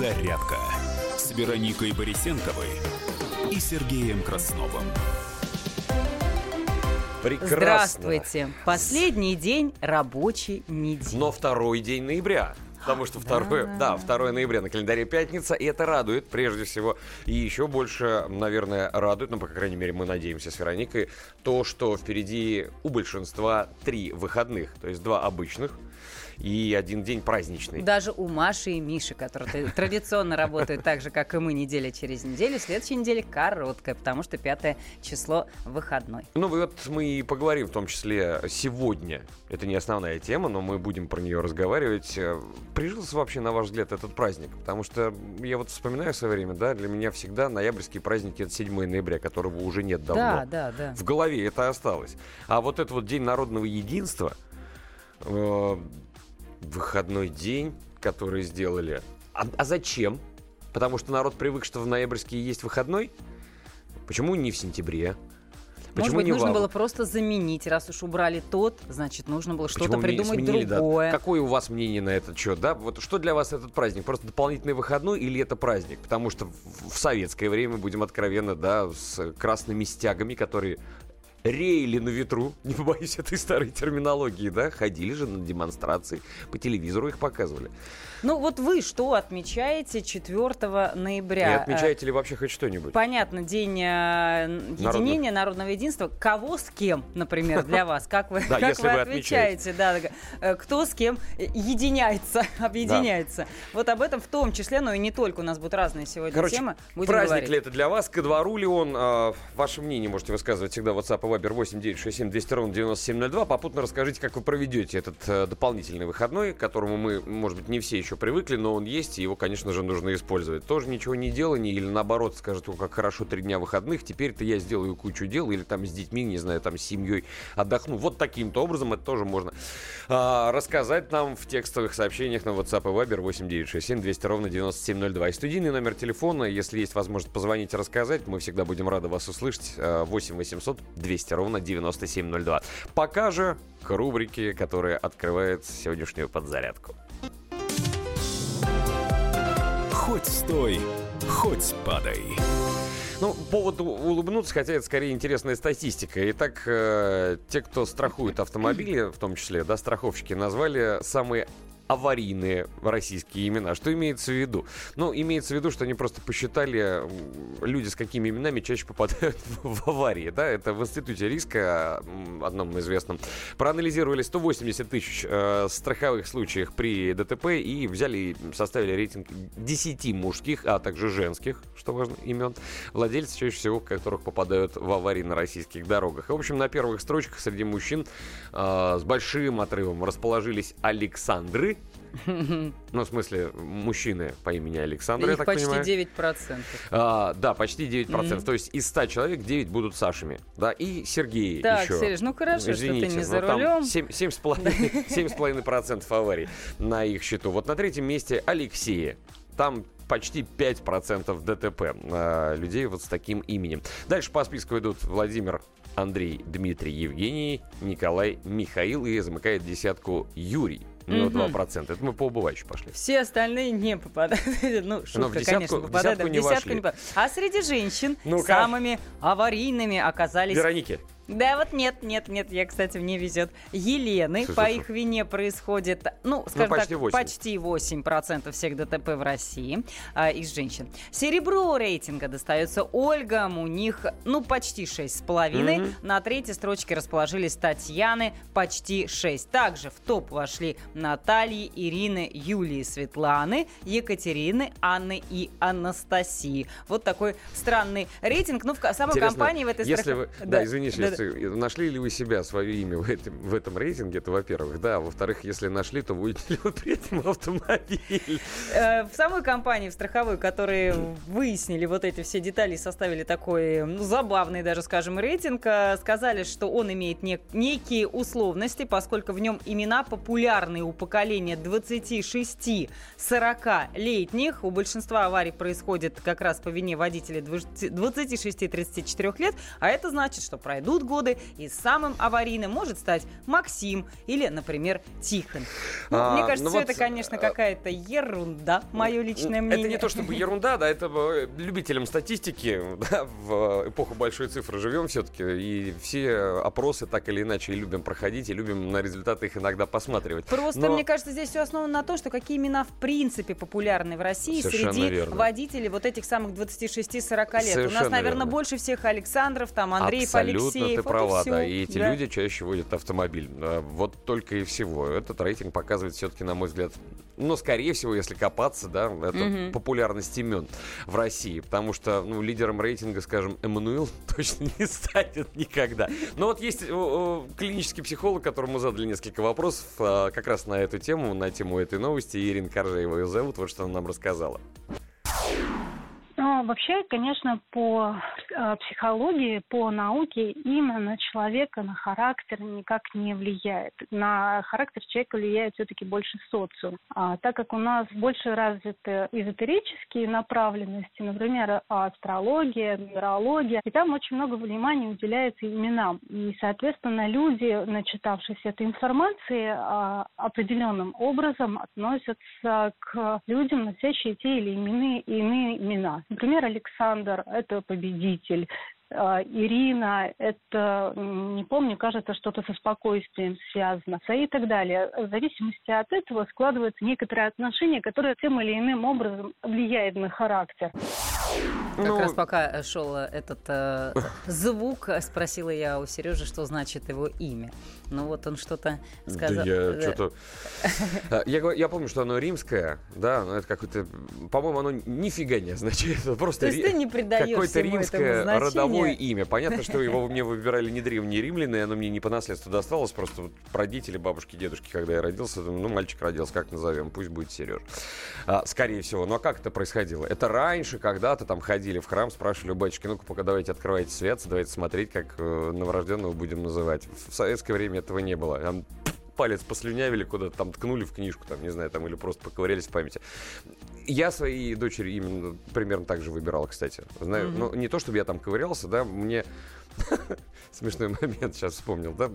«Зарядка» с Вероникой Борисенковой и Сергеем Красновым. Прекрасно. Здравствуйте. Последний день рабочей недели. Но второй день ноября. Потому что 2 ноября на календаре пятница, и это радует, прежде всего, и еще больше, наверное, радует, ну, по крайней мере, мы надеемся с Вероникой, то, что впереди у большинства 3 выходных, то есть 2 обычных и 1 день праздничный. Даже у Маши и Миши, которые традиционно работают так же, как и мы, неделя через неделю, следующая неделя короткая, потому что 5 число выходной. Ну вот мы и поговорим в том числе сегодня. Это не основная тема, но мы будем про нее разговаривать. Прижился вообще, на ваш взгляд, этот праздник? Потому что я вот вспоминаю в свое время, да, для меня всегда ноябрьские праздники — это 7 ноября, которого уже нет давно. Да. В голове это осталось. А вот этот вот День народного единства, выходной день, который сделали. А зачем? Потому что народ привык, что в ноябрьске есть выходной? Почему не в сентябре? Почему может быть, нужно было просто заменить. Раз уж убрали тот, значит, нужно было что-то придумать другое. Да. Какое у вас мнение на этот счет? Да? Вот что для вас этот праздник? Просто дополнительный выходной или это праздник? Потому что в советское время, будем откровенно, да, с красными стягами, которые реяли на ветру, не побоюсь этой старой терминологии, да, ходили же на демонстрации, по телевизору их показывали. Ну вот вы что отмечаете 4 ноября? И отмечаете ли вообще хоть что-нибудь? Понятно, день единения, народного единства. Кого с кем, например, для вас? Как вы отмечаете? Кто с кем единяется, объединяется? Вот об этом в том числе, но и не только. У нас будут разные сегодня темы. Праздник ли это для вас? Ко двору ли он? Ваше мнение можете высказывать всегда в WhatsApp и Viber 8 967 200 97 02. Попутно расскажите, как вы проведете этот дополнительный выходной, к которому мы, может быть, не все еще привыкли, но он есть, и его, конечно же, нужно использовать. Тоже ничего не делание, или наоборот, скажет, о, как хорошо 3 дня выходных, теперь-то я сделаю кучу дел, или там с детьми, не знаю, там с семьей отдохну. Вот таким-то образом это тоже можно рассказать нам в текстовых сообщениях на WhatsApp и Viber 8 967 200 97 02. И студийный номер телефона, если есть возможность позвонить и рассказать, мы всегда будем рады вас услышать. 8 800 200 97 02. Пока же к рубрике, которая открывает сегодняшнюю подзарядку. Хоть стой, хоть падай. Ну, повод улыбнуться, хотя это скорее интересная статистика. Итак, те, кто страхует автомобили, в том числе, да, страховщики, назвали самые аварийные российские имена. Что имеется в виду? Ну, имеется в виду, что они просто посчитали, люди с какими именами чаще попадают в аварии. Да? Это в Институте риска, одном известном, проанализировали 180 тысяч страховых случаев при ДТП и взяли и составили рейтинг 10 мужских, а также женских, что важно, имен, владельцев, чаще всего которых попадают в аварии на российских дорогах. И, в общем, на первых строчках среди мужчин с большим отрывом расположились Александры. Ну, в смысле, мужчины по имени Александр, их я так почти понимаю. 9%. Да, почти 9%. То есть из 100 человек 9 будут Сашами. Да, и Сергей так, еще. Так, Сереж, ну хорошо, извините, что ты не за рулем. 7,5% аварий на их счету. Вот на третьем месте Алексея. Там почти 5% ДТП людей вот с таким именем. Дальше по списку идут Владимир, Андрей, Дмитрий, Евгений, Николай, Михаил. И замыкает десятку Юрий. Ну, 2%. Это мы по убывающей пошли. Все остальные не попадают. Ну, шутка, в десятку, конечно, попадает. В десятку, да, не вошли. Не попадают. А среди женщин самыми аварийными оказались... Вероники. Да, вот нет, я, кстати, мне везет. Елены. Слушай, по их вине происходит, ну, скажем почти 8% всех ДТП в России из женщин. Серебро рейтинга достается Ольгам, у них, ну, почти 6,5. На третьей строчке расположились Татьяны, почти 6. Также в топ вошли Натальи, Ирины, Юлии, Светланы, Екатерины, Анны и Анастасии. Вот такой странный рейтинг. Ну, в самой компании в этой стране... Да, извини, да. Нашли ли вы себя, свое имя в этом рейтинге? Это, во-первых, да. А во-вторых, если нашли, то будете ли вы при этом автомобиль? В самой компании, в страховой, которые выяснили вот эти все детали и составили такой, ну, забавный даже, скажем, рейтинг, сказали, что он имеет некие условности, поскольку в нем имена популярные у поколения 26-40-летних. У большинства аварий происходит как раз по вине водителей 26-34 лет, а это значит, что пройдут пройдут годы, и самым аварийным может стать Максим или, например, Тихон. Ну, мне кажется, это, конечно, какая-то ерунда, мое личное мнение. Это не то чтобы ерунда, да, это любителям статистики, да, в эпоху большой цифры живем все-таки, и все опросы так или иначе любим проходить, и любим на результаты их иногда посматривать. Просто, мне кажется, здесь все основано на том, что какие имена в принципе популярны в России среди водителей вот этих самых 26-40 лет. Совершенно у нас, наверное, больше всех Александров, там Андреев, абсолютно Алексеев. Абсолютно, ты права, да. И эти люди чаще водят автомобиль. Вот только и всего. Этот рейтинг показывает все-таки, на мой взгляд, но, скорее всего, если копаться, да, это популярность имен в России. Потому что, ну, лидером рейтинга, скажем, Эммануил точно не станет никогда. Но вот есть клинический психолог, которому задали несколько вопросов как раз на эту тему, на тему этой новости. Ирина Коржеева ее зовут, вот что она нам рассказала. Но вообще, конечно, по психологии, по науке имя на человека, на характер никак не влияет. На характер человека влияет все-таки больше социум. А так как у нас больше развиты эзотерические направленности, например, астрология, нумерология, и там очень много внимания уделяется именам. И, соответственно, люди, начитавшись этой информации, определенным образом относятся к людям, носящим те или иные имена. Например, Александр – это победитель, Ирина – это, не помню, кажется, что-то со спокойствием связано, и так далее. В зависимости от этого складываются некоторые отношения, которые тем или иным образом влияют на характер. Как раз пока шел этот звук, спросила я у Сережи, что значит его имя. Ну вот он что-то сказал. Я помню, что оно римское, да, но это какое-то, по-моему, оно нифига не означает. Это просто какое-то римское родовое имя. Понятно, что его мне выбирали не древние римляне, оно мне не по наследству досталось, просто вот родители, бабушки, дедушки, когда я родился, ну, мальчик родился, как назовем, пусть будет Сереж. Скорее всего. Ну а как это происходило? Это раньше, когда-то там ходили в храм, спрашивали у батюшки, ну-ка, пока давайте открывайте святцы, давайте смотреть, как новорожденного будем называть. В советское время этого не было. Там палец послюнявили куда-то, там ткнули в книжку, там, не знаю, там, или просто поковырялись в памяти. Я своей дочери именно примерно так же выбирал, кстати. Знаю, ну, не то, чтобы я там ковырялся, да, мне... Смешной момент сейчас вспомнил, да?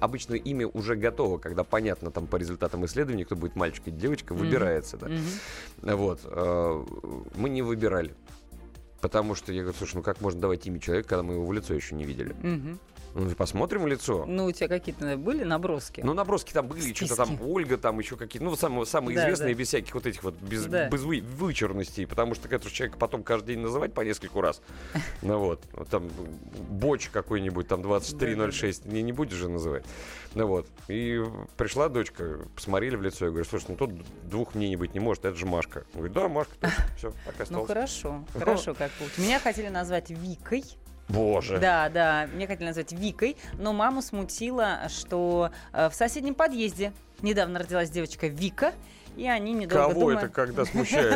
Обычно имя уже готово, когда понятно там по результатам исследований, кто будет мальчик или девочка, выбирается, да. Вот. Мы не выбирали. Потому что я говорю, слушай, ну как можно давать имя человека, когда мы его в лицо еще не видели? Ну, посмотрим в лицо. Ну, у тебя какие-то были наброски? Ну, наброски там были, что-то там Ольга, там еще какие-то, ну, самые известные, без всяких вот этих вот, без вычурностей, потому что этого человека потом каждый день называть по нескольку раз. Ну, вот, там, Боч какой-нибудь, там, 2306, не будешь же называть. Ну, вот, и пришла дочка, посмотрели в лицо, я говорю, слушай, ну, тут двух мнений быть не может, это же Машка. Он говорит, да, Машка, точно, все, пока осталось. Ну, хорошо, как будет. Меня хотели назвать Викой. Боже. Да, меня хотели назвать Викой, но маму смутило, что в соседнем подъезде недавно родилась девочка Вика, и они недолго думали. Кого это когда смущает?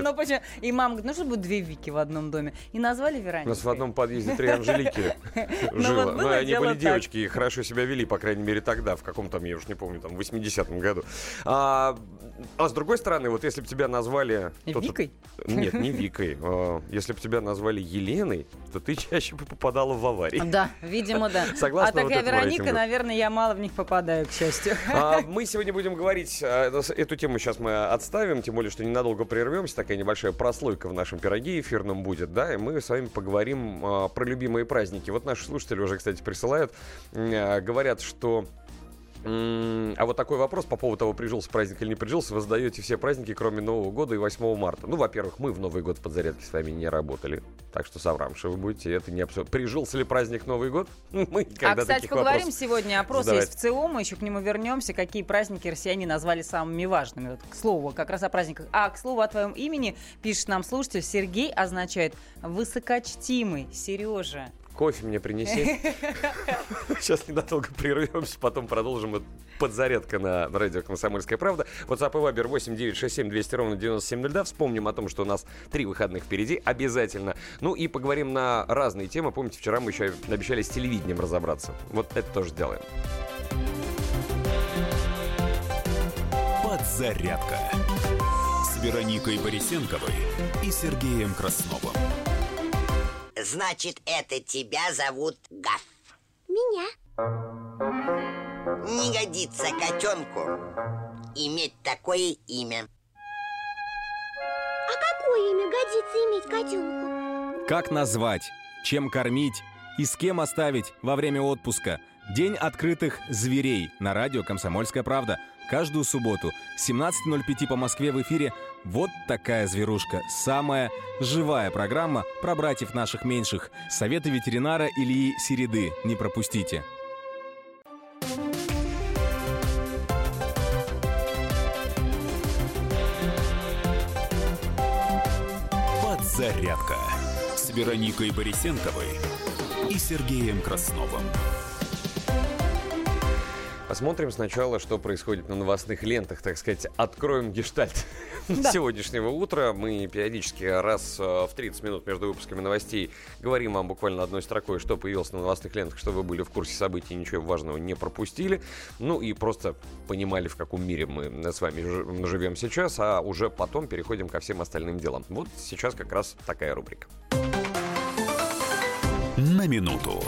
И мама говорит, ну что будет две Вики в одном доме? И назвали Вероникой. У нас в одном подъезде три Анжелики жило. Но они были девочки и хорошо себя вели, по крайней мере тогда, в каком-то, я уж не помню, там, в 80-м году. А с другой стороны, вот если бы тебя назвали... Викой? Нет, не Викой. Если бы тебя назвали Еленой, то ты чаще бы попадала в аварии. Да, видимо, да. Согласна. А такая Вероника, наверное, я мало в них попадаю, к счастью. Мы сегодня будем говорить... Эту тему сейчас мы отставим, тем более, что ненадолго прервемся. Такая небольшая прослойка в нашем пироге эфирном будет, да, и мы с вами поговорим про любимые праздники. Вот наши слушатели уже, кстати, присылают, говорят, что... А вот такой вопрос по поводу того, прижился праздник или не прижился, вы задаете все праздники, кроме Нового года и 8 марта. Ну, во-первых, мы в Новый год в подзарядке с вами не работали, так что соврамши вы будете, это не абсолютно. Прижился ли праздник Новый год? Мы никогда кстати, таких поговорим вопросов... сегодня, опрос есть в ЦИОМ, мы еще к нему вернемся, какие праздники россияне назвали самыми важными. Вот, к слову, как раз о праздниках. А, к слову, о твоем имени, пишет нам слушатель, Сергей означает «высокочтимый», Сережа. Кофе мне принеси. Сейчас ненадолго прервемся, потом продолжим. Подзарядка на радио «Комсомольская правда». WhatsApp и Viber 8 967 200 ровно 9702. Вспомним о том, что у нас 3 выходных впереди обязательно. Ну и поговорим на разные темы. Помните, вчера мы еще обещали с телевидением разобраться. Вот это тоже сделаем. Подзарядка с Вероникой Борисенковой и Сергеем Красновым. Значит, это тебя зовут Гаф? меня. Не годится котенку иметь такое имя. А какое имя годится иметь котенку? Как назвать, чем кормить и с кем оставить во время отпуска? День открытых зверей на радио «Комсомольская правда». Каждую субботу с 17:05 по Москве в эфире «Вот такая зверушка». Самая живая программа про братьев наших меньших. Советы ветеринара Ильи Середы. Не пропустите. Подзарядка с Вероникой Борисенковой и Сергеем Красновым. Посмотрим сначала, что происходит на новостных лентах, так сказать, откроем гештальт сегодняшнего утра. Мы периодически раз в 30 минут между выпусками новостей говорим вам буквально одной строкой, что появилось на новостных лентах, чтобы вы были в курсе событий, ничего важного не пропустили. Ну и просто понимали, в каком мире мы с вами живем сейчас, а уже потом переходим ко всем остальным делам. Вот сейчас как раз такая рубрика. На минуту.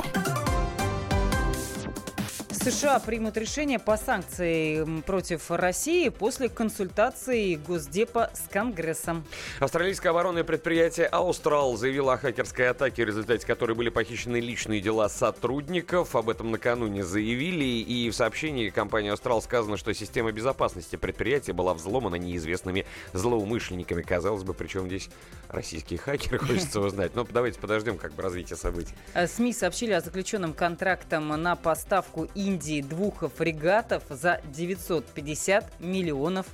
США примут решение по санкциям против России после консультации Госдепа с Конгрессом. Австралийское оборонное предприятие «Аустрал» заявило о хакерской атаке, в результате которой были похищены личные дела сотрудников. Об этом накануне заявили. И в сообщении компании «Аустрал» сказано, что система безопасности предприятия была взломана неизвестными злоумышленниками. Казалось бы, причем здесь российские хакеры, хочется узнать. Но давайте подождем как бы развития событий. СМИ сообщили о заключенном контрактом на поставку и Индии двух фрегатов за $950 миллионов.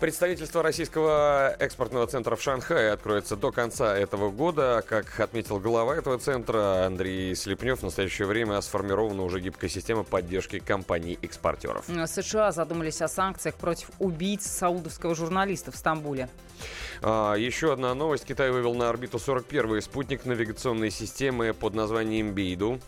Представительство российского экспортного центра в Шанхае откроется до конца этого года. Как отметил глава этого центра Андрей Слепнев, в настоящее время сформирована уже гибкая система поддержки компаний-экспортеров. США задумались о санкциях против убийц саудовского журналиста в Стамбуле. Еще одна новость. Китай вывел на орбиту 41-й спутник навигационной системы под названием «Бейду».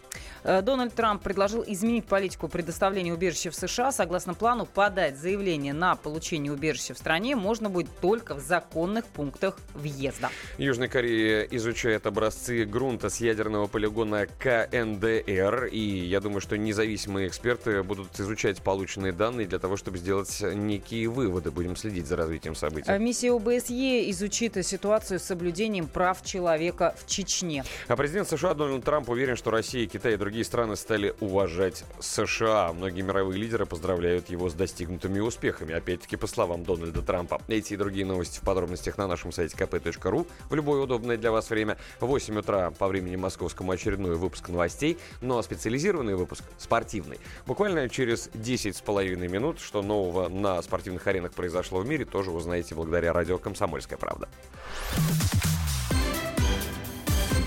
Дональд Трамп предложил изменить политику предоставления убежища в США. Согласно плану, подать заявление на получение убежища в стране можно будет только в законных пунктах въезда. Южная Корея изучает образцы грунта с ядерного полигона КНДР. И я думаю, что независимые эксперты будут изучать полученные данные для того, чтобы сделать некие выводы. Будем следить за развитием событий. Миссия ОБСЕ изучит ситуацию с соблюдением прав человека в Чечне. А президент США Дональд Трамп уверен, что Россия, Китай и другие страны стали уважать США. Многие мировые лидеры поздравляют его с достигнутыми успехами. Опять-таки, по словам Дональда Трампа. Эти и другие новости в подробностях на нашем сайте kp.ru в любое удобное для вас время. В 8 утра по времени московскому очередной выпуск новостей, но специализированный выпуск спортивный. Буквально через 10,5 минут, что нового на спортивных аренах произошло в мире, тоже узнаете благодаря радио «Комсомольская правда».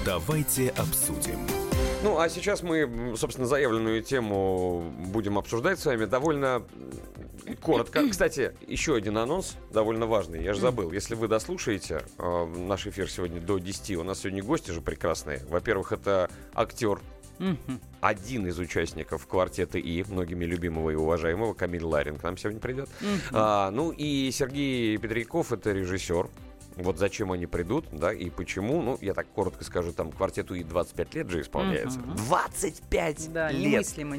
Давайте обсудим. Ну, а сейчас мы, собственно, заявленную тему будем обсуждать с вами довольно коротко. Кстати, еще один анонс, довольно важный, я же забыл. Если вы дослушаете наш эфир сегодня до 10, у нас сегодня гости же прекрасные. Во-первых, это актер, один из участников «Квартета И», многими любимого и уважаемого, Камиль Ларин к нам сегодня придет. Ну и Сергей Петряков, это режиссер. Вот зачем они придут, да, и почему. Ну, я так коротко скажу, там «Квартету И» 25 лет же исполняется. 25 да, лет! Да, немыслимо.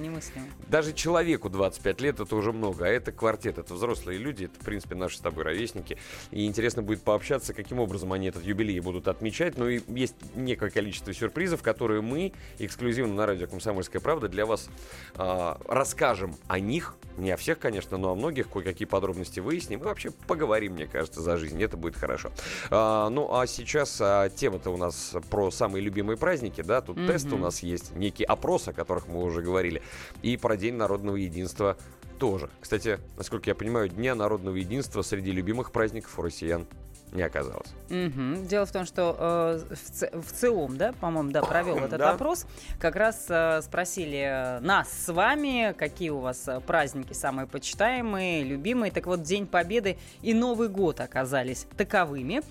Даже человеку 25 лет — это уже много. А это «Квартет», это взрослые люди, это, в принципе, наши с тобой ровесники. И интересно будет пообщаться, каким образом они этот юбилей будут отмечать. Ну, и есть некое количество сюрпризов, которые мы эксклюзивно на радио «Комсомольская правда» для вас расскажем о них. Не о всех, конечно, но о многих. Кое-какие подробности выясним. И вообще поговорим, мне кажется, за жизнь. Это будет хорошо. Ну, а сейчас тема-то у нас про самые любимые праздники, да, тут тест у нас есть, некий опрос, о которых мы уже говорили, и про День народного единства тоже. Кстати, насколько я понимаю, Дня народного единства среди любимых праздников у россиян не оказалось. Дело в том, что в ЦИОМ, да, по-моему, да, провел этот опрос. Как раз спросили нас с вами, какие у вас праздники самые почитаемые, любимые. Так вот, День Победы и Новый год оказались таковыми.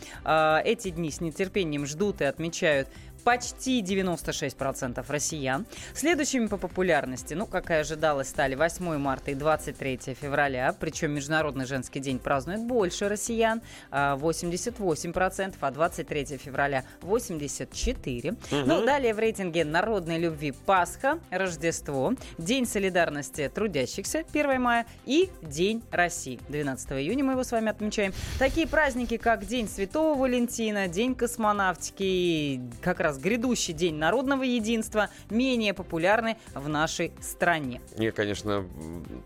Эти дни с нетерпением ждут и отмечают почти 96% россиян. Следующими по популярности, ну, как и ожидалось, стали 8 марта и 23 февраля. Причем Международный женский день празднует больше россиян, 88%, а 23 февраля 84%. Угу. Ну, далее в рейтинге народной любви Пасха, Рождество, День солидарности трудящихся, 1 мая, и День России, 12 июня мы его с вами отмечаем. Такие праздники, как День Святого Валентина, День космонавтики и как раз грядущий День народного единства, менее популярны в нашей стране. Нет, конечно,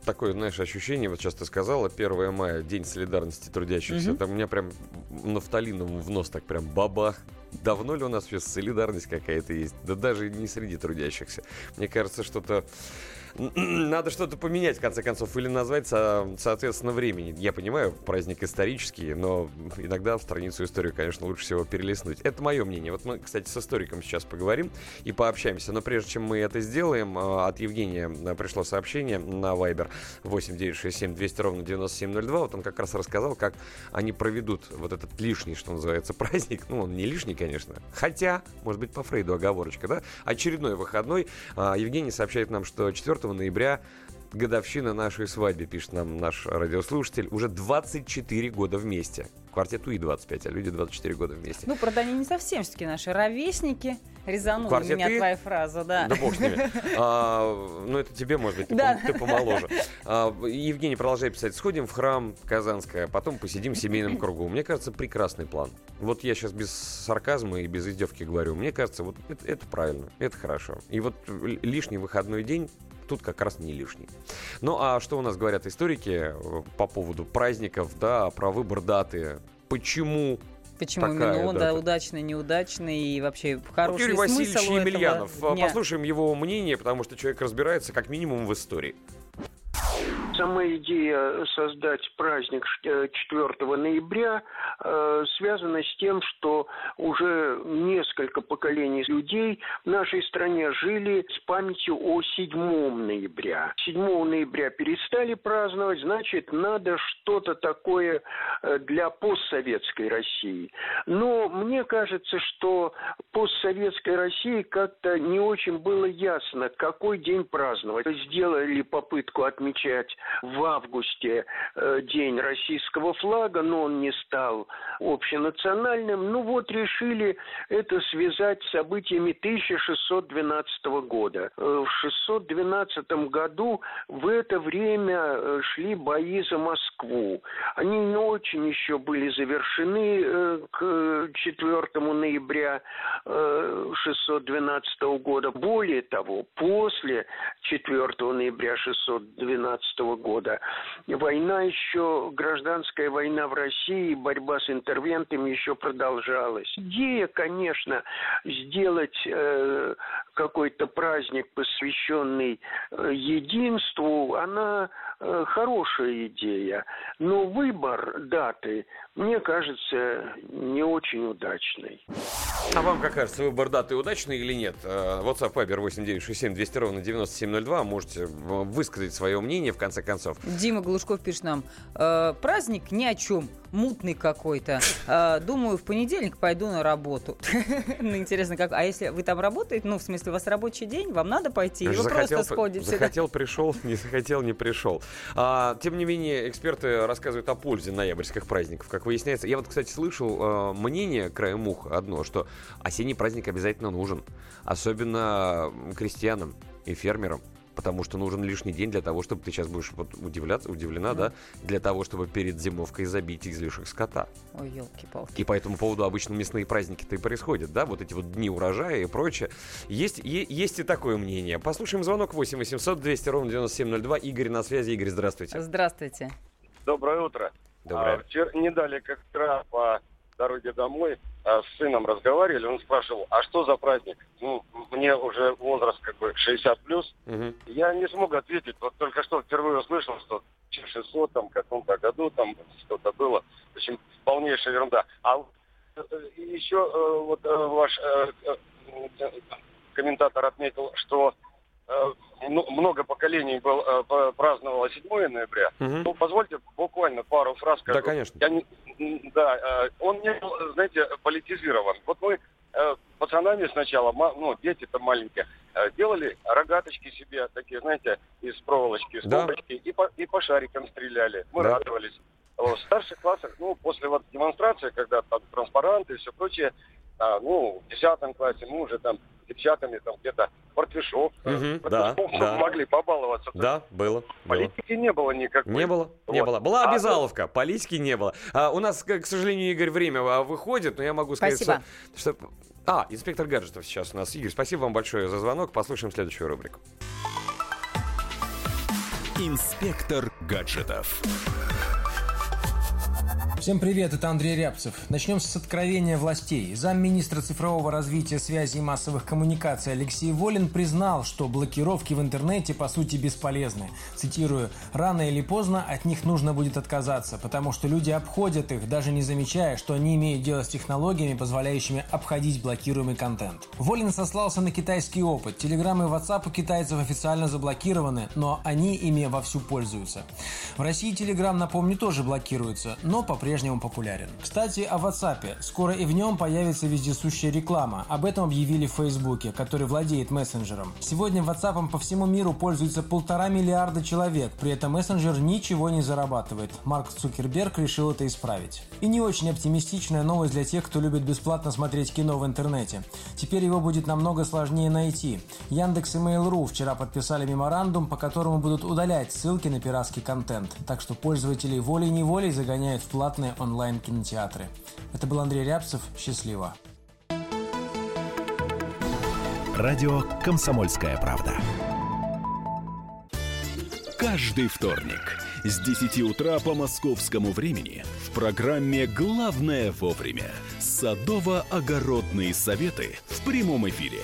такое, знаешь, ощущение, вот сейчас ты сказала, 1 мая, День солидарности трудящихся, там у меня прям нафталином в нос так прям бабах. Давно ли у нас сейчас солидарность какая-то есть? Да даже не среди трудящихся. Мне кажется, что-то... Надо что-то поменять, в конце концов, или назвать, соответственно, времени. Я понимаю, праздник исторический, но иногда в страницу историю, конечно, лучше всего перелистнуть. Это мое мнение. Вот мы, кстати, с историком сейчас поговорим и пообщаемся. Но прежде чем мы это сделаем, от Евгения пришло сообщение на Viber 8 967 200 ровно 9702. Вот он как раз рассказал, как они проведут вот этот лишний, что называется, праздник. Ну, он не лишний, конечно. Хотя, может быть, по Фрейду оговорочка, да? Очередной выходной. Евгений сообщает нам, что 4 ноября годовщина нашей свадьбы, пишет нам наш радиослушатель. Уже 24 года вместе. Квартет И 25, а люди 24 года вместе. Ну, правда, они не совсем все-таки наши ровесники. Резанула Квартет меня И? Твоя фраза, да. Да бог с ними. Ну, это тебе, может быть, ты помоложе. Евгений продолжает писать. Сходим в храм Казанское, потом посидим в семейном кругу. Мне кажется, прекрасный план. Вот я сейчас без сарказма и без издевки говорю. Мне кажется, вот это правильно, это хорошо. И вот лишний выходной день тут как раз не лишний. Ну, а что у нас говорят историки по поводу праздников, да, про выбор даты? Почему именно он, да, удачный, неудачный и вообще хороший смысл у этого дня? Юрий Васильевич Емельянов. Послушаем его мнение, потому что человек разбирается как минимум в истории. Сама идея создать праздник 4 ноября связана с тем, что уже несколько поколений людей в нашей стране жили с памятью о 7 ноября. 7 ноября перестали праздновать, значит, надо что-то такое для постсоветской России. Но мне кажется, что постсоветской России как-то не очень было ясно, какой день праздновать. Сделали попытку отмечать в августе день российского флага, но он не стал общенациональным. Ну вот решили это связать с событиями 1612 года. В 612 году в это время шли бои за Москву. Они не очень еще были завершены к 4 ноября 612 года. Более того, после 4 ноября 612 года. Война еще, гражданская война в России, борьба с интервентами еще продолжалась. Идея, конечно, сделать какой-то праздник, посвященный единству, она хорошая идея. Но выбор даты, мне кажется, не очень удачный. А вам как кажется, выбор даты удачный или нет? WhatsApp, Viber 8 967 200 ровно 9702. Можете высказать свое мнение, в конце концов. Дима Глушков пишет нам: праздник ни о чем, мутный какой-то. Думаю, в понедельник пойду на работу. Ну, интересно, как. А если вы там работаете, ну, в смысле, у вас рабочий день, вам надо пойти, и вы просто сходите. Захотел, пришел, не захотел, не пришел. Тем не менее, эксперты рассказывают о пользе ноябрьских праздников, как выясняется. Я вот, кстати, слышал мнение краем уха одно, что осенний праздник обязательно нужен, особенно крестьянам и фермерам, потому что нужен лишний день для того, чтобы ты сейчас будешь вот удивлена, да, для того, чтобы перед зимовкой забить излишек скота. Ой, елки-палки. И по этому поводу обычно мясные праздники-то и происходят, да, вот эти вот дни урожая и прочее. Есть и такое мнение. Послушаем звонок 8 800 200 ровно 9702. Игорь на связи. Игорь, здравствуйте. Здравствуйте. Доброе утро. Доброе. Вчера не дали как раз по дороге домой с сыном разговаривали, он спрашивал, а что за праздник? Ну, мне уже возраст как бы 60+. Угу. Я не смог ответить, вот только что впервые услышал, что в 1600 там, каком-то году там что-то было. В общем, полнейшая ерунда. А еще вот ваш комментатор отметил, что много поколений праздновало 7 ноября. Угу. Ну, позвольте буквально пару фраз. Да, конечно. Он не был, знаете, политизирован. Вот мы пацанами сначала, ну, дети-то маленькие, делали рогаточки себе, такие, знаете, из проволочки, из кубочки, и по шарикам стреляли. Мы радовались. В старших классах, ну, после вот демонстрации, когда там транспаранты и все прочее, ну, в 10 классе мы уже там с девчатами там где-то портвишок, могли побаловаться. Да, было. Политики не было никакой. Не было. Была обязаловка, политики не было. У нас, к сожалению, Игорь, время выходит, но я могу сказать, что... инспектор гаджетов сейчас у нас. Игорь, спасибо вам большое за звонок. Послушаем следующую рубрику. Инспектор гаджетов. Всем привет, это Андрей Рябцев. Начнем с откровения властей. Замминистра цифрового развития, связи и массовых коммуникаций Алексей Волин признал, что блокировки в интернете по сути бесполезны. Цитирую: «Рано или поздно от них нужно будет отказаться, потому что люди обходят их, даже не замечая, что они имеют дело с технологиями, позволяющими обходить блокируемый контент». Волин сослался на китайский опыт. Телеграм и WhatsApp у китайцев официально заблокированы, но они ими вовсю пользуются. В России Телеграм, напомню, тоже блокируется, но по-прежнему популярен. Кстати, о WhatsApp. Скоро и в нем появится вездесущая реклама. Об этом объявили в Фейсбуке, который владеет мессенджером. Сегодня WhatsApp'ом по всему миру пользуется 1,5 миллиарда человек, при этом мессенджер ничего не зарабатывает. Марк Цукерберг решил это исправить. И не очень оптимистичная новость для тех, кто любит бесплатно смотреть кино в интернете. Теперь его будет намного сложнее найти. Яндекс и Mail.ru вчера подписали меморандум, по которому будут удалять ссылки на пиратский контент. Так что пользователей волей-неволей загоняют в платные онлайн-кинотеатры. Это был Андрей Рябцев. Счастливо. Радио «Комсомольская правда». Каждый вторник с 10 утра по московскому времени в программе «Главное вовремя» садово-огородные советы в прямом эфире.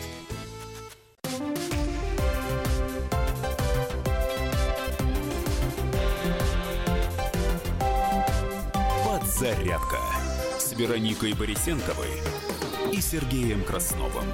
Зарядка с Вероникой Борисенковой и Сергеем Красновым.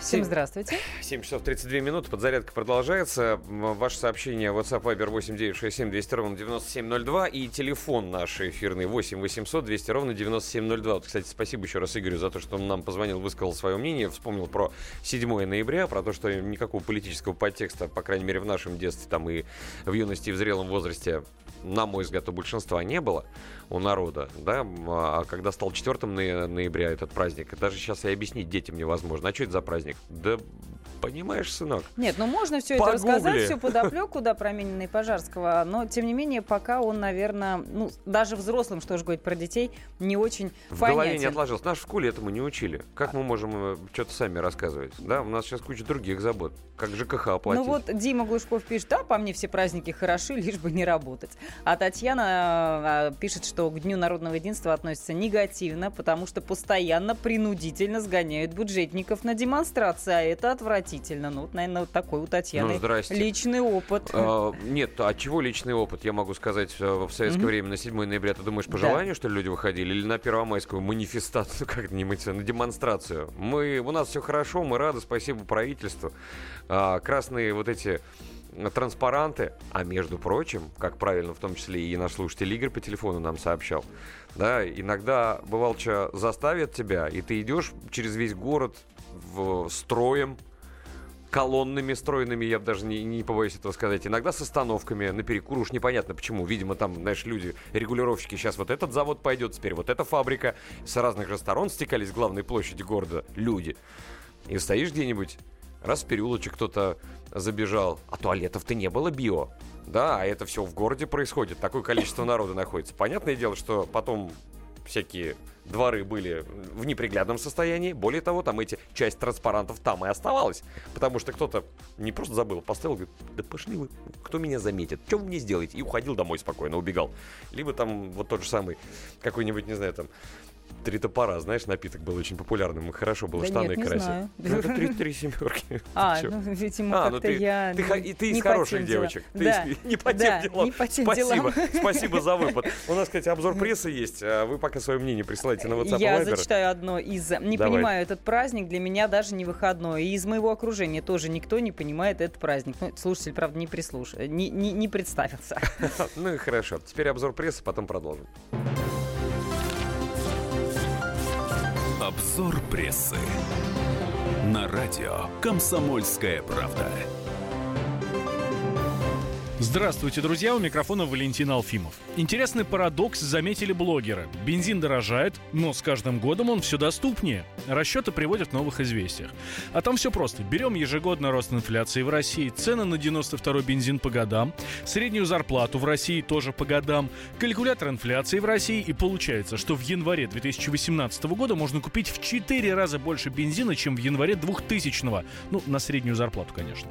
Всем здравствуйте. 7 часов 32 минуты. Подзарядка продолжается. Ваше сообщение WhatsApp Viber 8 967 200 ровно 9702 и телефон наш эфирный 8 800 200 ровно 9702. Вот, кстати, спасибо еще раз Игорю за то, что он нам позвонил, высказал свое мнение, вспомнил про 7 ноября, про то, что никакого политического подтекста, по крайней мере, в нашем детстве, там и в юности, и в зрелом возрасте, на мой взгляд, у большинства не было, у народа, да, а когда стал 4 ноября этот праздник, даже сейчас и объяснить детям невозможно, а что это за праздник? Да понимаешь, сынок. Нет, ну можно все это рассказать, всю подоплеку, да, про Минина и Пожарского, но, тем не менее, пока он, наверное, ну, даже взрослым, что уж говорить про детей, не очень понятен. В голове не отложилось. Нас в школе этому не учили. Как мы можем что-то сами рассказывать? Да, у нас сейчас куча других забот. Как ЖКХ оплатить? Ну вот Дима Глушков пишет: да, по мне все праздники хороши, лишь бы не работать. А Татьяна пишет, что к Дню народного единства относятся негативно, потому что постоянно принудительно сгоняют бюджетников на демонстрации, а это отвратительно. Ну, вот, наверное, вот такой у Татьяны личный опот. Нет, а чего личный опыт? Я могу сказать, в советское время на 7 ноября, ты думаешь, по желанию, что ли, люди выходили? Или на первомайскую манифестацию, как-нибудь, на демонстрацию? У нас все хорошо, мы рады, спасибо правительству. Красные вот эти... транспаранты, а между прочим, как правильно в том числе и наш слушатель Игорь по телефону нам сообщал, да, иногда, бывало, что заставят тебя, и ты идешь через весь город строем, колоннами стройными, я даже не побоюсь этого сказать, иногда с остановками наперекур, уж непонятно почему, видимо, там, знаешь, люди, регулировщики, сейчас вот этот завод пойдет, теперь вот эта фабрика, с разных же сторон стекались к главной площади города люди, и стоишь где-нибудь, раз в переулочек кто-то забежал, а туалетов-то не было био. Да, а это все в городе происходит, такое количество народа находится. Понятное дело, что потом всякие дворы были в неприглядном состоянии. Более того, там часть транспарантов там и оставалась. Потому что кто-то не просто забыл, поставил, говорит: да пошли вы, кто меня заметит, что вы мне сделаете? И уходил домой спокойно, убегал. Либо там вот тот же самый какой-нибудь, не знаю, там Три топора, знаешь, напиток был очень популярным, и хорошо было, да, штаны красить. Ну, это три семерки. Ты из хороших девочек. Ты не по тем делам. Спасибо за выпад. У нас, кстати, обзор прессы есть. Вы пока свое мнение присылайте на WhatsApp. Я зачитаю одно из... Не понимаю этот праздник, для меня даже не выходной. И из моего окружения тоже никто не понимает этот праздник. Ну, слушатель, правда, не представился. Ну и хорошо. Теперь обзор прессы, потом продолжим. Обзор прессы на радио «Комсомольская правда». Здравствуйте, друзья! У микрофона Валентин Алфимов. Интересный парадокс заметили блогеры. Бензин дорожает, но с каждым годом он все доступнее. Расчеты приводят в новых известиях. А там все просто. Берем ежегодно рост инфляции в России, цены на 92-й бензин по годам, среднюю зарплату в России тоже по годам, калькулятор инфляции в России, и получается, что в январе 2018 года можно купить в 4 раза больше бензина, чем в январе 2000-го. Ну, на среднюю зарплату, конечно.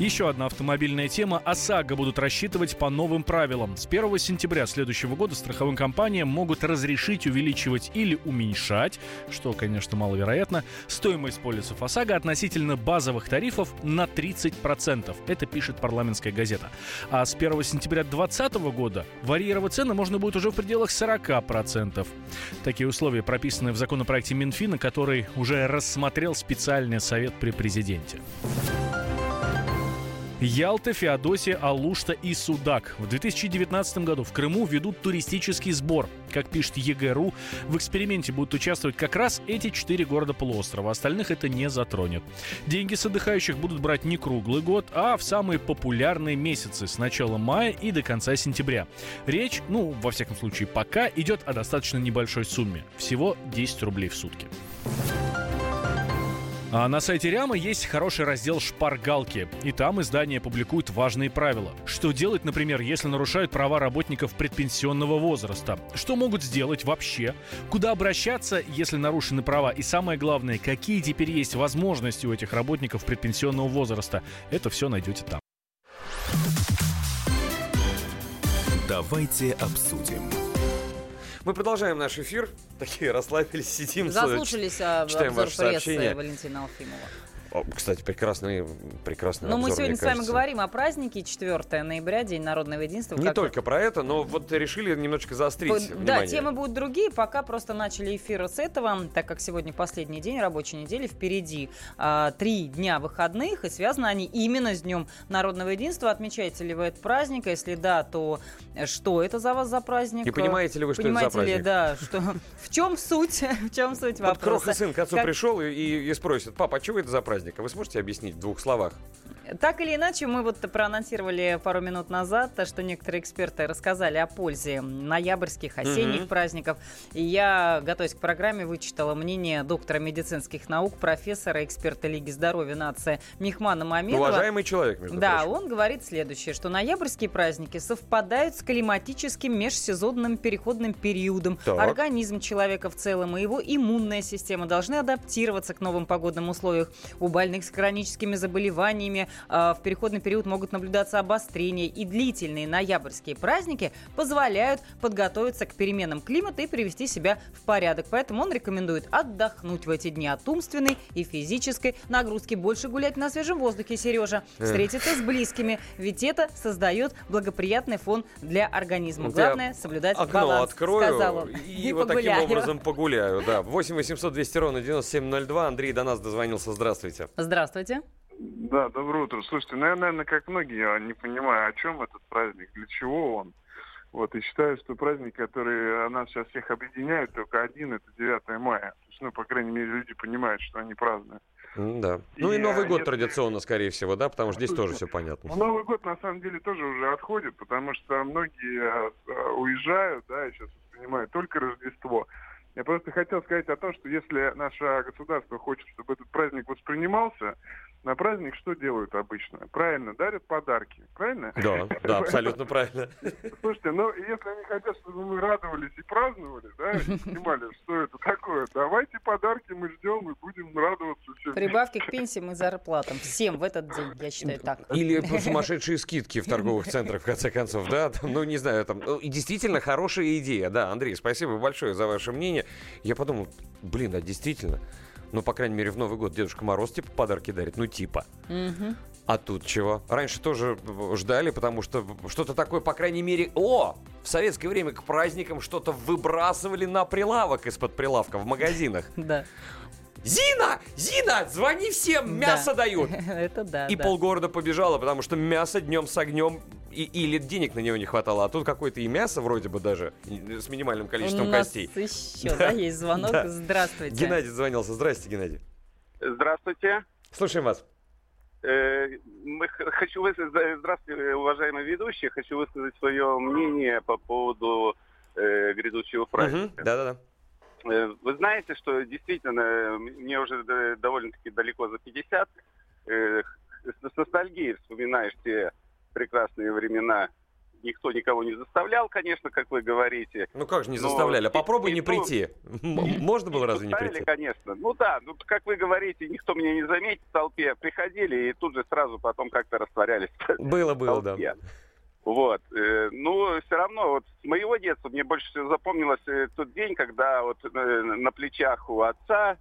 Еще одна автомобильная тема. ОСАГО будут рассчитывать по новым правилам. С 1 сентября следующего года страховым компаниям могут разрешить увеличивать или уменьшать, что, конечно, маловероятно, стоимость полисов ОСАГО относительно базовых тарифов на 30%. Это пишет «Парламентская газета». А с 1 сентября 2020 года варьировать цены можно будет уже в пределах 40%. Такие условия прописаны в законопроекте Минфина, который уже рассмотрел специальный совет при президенте. Ялта, Феодосия, Алушта и Судак. В 2019 году в Крыму ведут туристический сбор. Как пишет ЕГРУ, в эксперименте будут участвовать как раз эти 4 города полуострова. Остальных это не затронет. Деньги с отдыхающих будут брать не круглый год, а в самые популярные месяцы с начала мая и до конца сентября. Речь, во всяком случае, пока идет о достаточно небольшой сумме. Всего 10 рублей в сутки. А на сайте РИАМа есть хороший раздел «Шпаргалки», и там издание публикует важные правила. Что делать, например, если нарушают права работников предпенсионного возраста? Что могут сделать вообще? Куда обращаться, если нарушены права? И самое главное, какие теперь есть возможности у этих работников предпенсионного возраста? Это все найдете там. Давайте обсудим. Мы продолжаем наш эфир. Такие расслабились, сидим. Заслушались читаем обзор прессы Валентина Алфимова. Кстати, прекрасный обзор. Но мы сегодня с вами говорим о празднике 4 ноября, День народного единства. Не только про это, но вот решили немножечко заострить внимание. Да, темы будут другие. Пока просто начали эфир с этого, так как сегодня последний день рабочей недели. Впереди 3 дня выходных, и связаны они именно с Днем народного единства. Отмечаете ли вы этот праздник? Если да, то... Что это за вас за праздник? И понимаете ли вы, что это за праздник? В чем суть вопроса? Вот кроха сын к отцу пришел и спросит: папа, а чего это за праздник? А вы сможете объяснить в 2 словах? Так или иначе, мы вот проанонсировали пару минут назад, что некоторые эксперты рассказали о пользе ноябрьских, осенних праздников. И я, готовясь к программе, вычитала мнение доктора медицинских наук, профессора, эксперта Лиги здоровья нации Михмана Мамедова. Уважаемый человек, между прочим. Да, он говорит следующее, что ноябрьские праздники совпадают с климатическим межсезонным переходным периодом. Так. Организм человека в целом и его иммунная система должны адаптироваться к новым погодным условиям. У больных с хроническими заболеваниями в переходный период могут наблюдаться обострения, и длительные ноябрьские праздники позволяют подготовиться к переменам климата и привести себя в порядок. Поэтому он рекомендует отдохнуть в эти дни от умственной и физической нагрузки, больше гулять на свежем воздухе, Сережа, встретиться с близкими, ведь это создает благоприятный фон для организма. Главное — соблюдать баланс, сказал он. И вот таким образом погуляю. Да. 8-800-200-97-02. Андрей до нас дозвонился. Здравствуйте. Здравствуйте. Да, доброе утро. Слушайте, я, наверное, как многие, я не понимаю, о чем этот праздник, для чего он. И считаю, что праздник, который нас сейчас всех объединяет, только один — это 9 мая. То есть, по крайней мере, люди понимают, что они празднуют. Да. И Новый год традиционно, скорее всего, да, потому что здесь тоже все понятно. Новый год, на самом деле, тоже уже отходит, потому что многие уезжают, да, и сейчас понимают только Рождество. Я просто хотел сказать о том, что если наше государство хочет, чтобы этот праздник воспринимался, на праздник что делают обычно? Правильно, дарят подарки. Правильно? Да, да, абсолютно правильно. Слушайте, ну, если они хотят, чтобы мы радовались и праздновали, да, и понимали, что это такое, давайте подарки, мы ждем и будем радоваться. Прибавки к пенсиям и зарплатам. Всем в этот день, я считаю, так. Или сумасшедшие скидки в торговых центрах, в конце концов, да? Ну, не знаю, там, действительно хорошая идея. Да, Андрей, спасибо большое за ваше мнение. Я подумал, блин, а действительно... Ну, по крайней мере, в Новый год Дедушка Мороз, типа, подарки дарит. Ну, типа. Угу. А тут чего? Раньше тоже ждали, потому что что-то такое, по крайней мере... О! В советское время к праздникам что-то выбрасывали на прилавок, из-под прилавка в магазинах. Да. Зина! Зина! Звони всем! Мясо дают! Это да. И полгорода побежало, потому что мясо днем с огнем... Или денег на него не хватало, а тут какое-то и мясо вроде бы даже с минимальным количеством костей. У нас костей. Еще, да, есть звонок. Да. Здравствуйте. Геннадий звонился. Здравствуйте, Геннадий. Здравствуйте. Слушаем вас. Здравствуйте, уважаемые ведущие. Хочу высказать свое мнение по поводу грядущего праздника. Да-да-да. Вы знаете, что действительно, мне уже довольно-таки далеко за 50, с ностальгией вспоминаешь те прекрасные времена. Никто никого не заставлял, конечно, как вы говорите. Ну как же не заставляли? Попробуй не прийти. Можно было разве не прийти? Конечно. Ну да, ну, как вы говорите, никто меня не заметит в толпе. Приходили и тут же сразу потом как-то растворялись. Было-было, да. Вот. Ну, все равно, вот с моего детства мне больше всего запомнилось тот день, когда вот на плечах у отца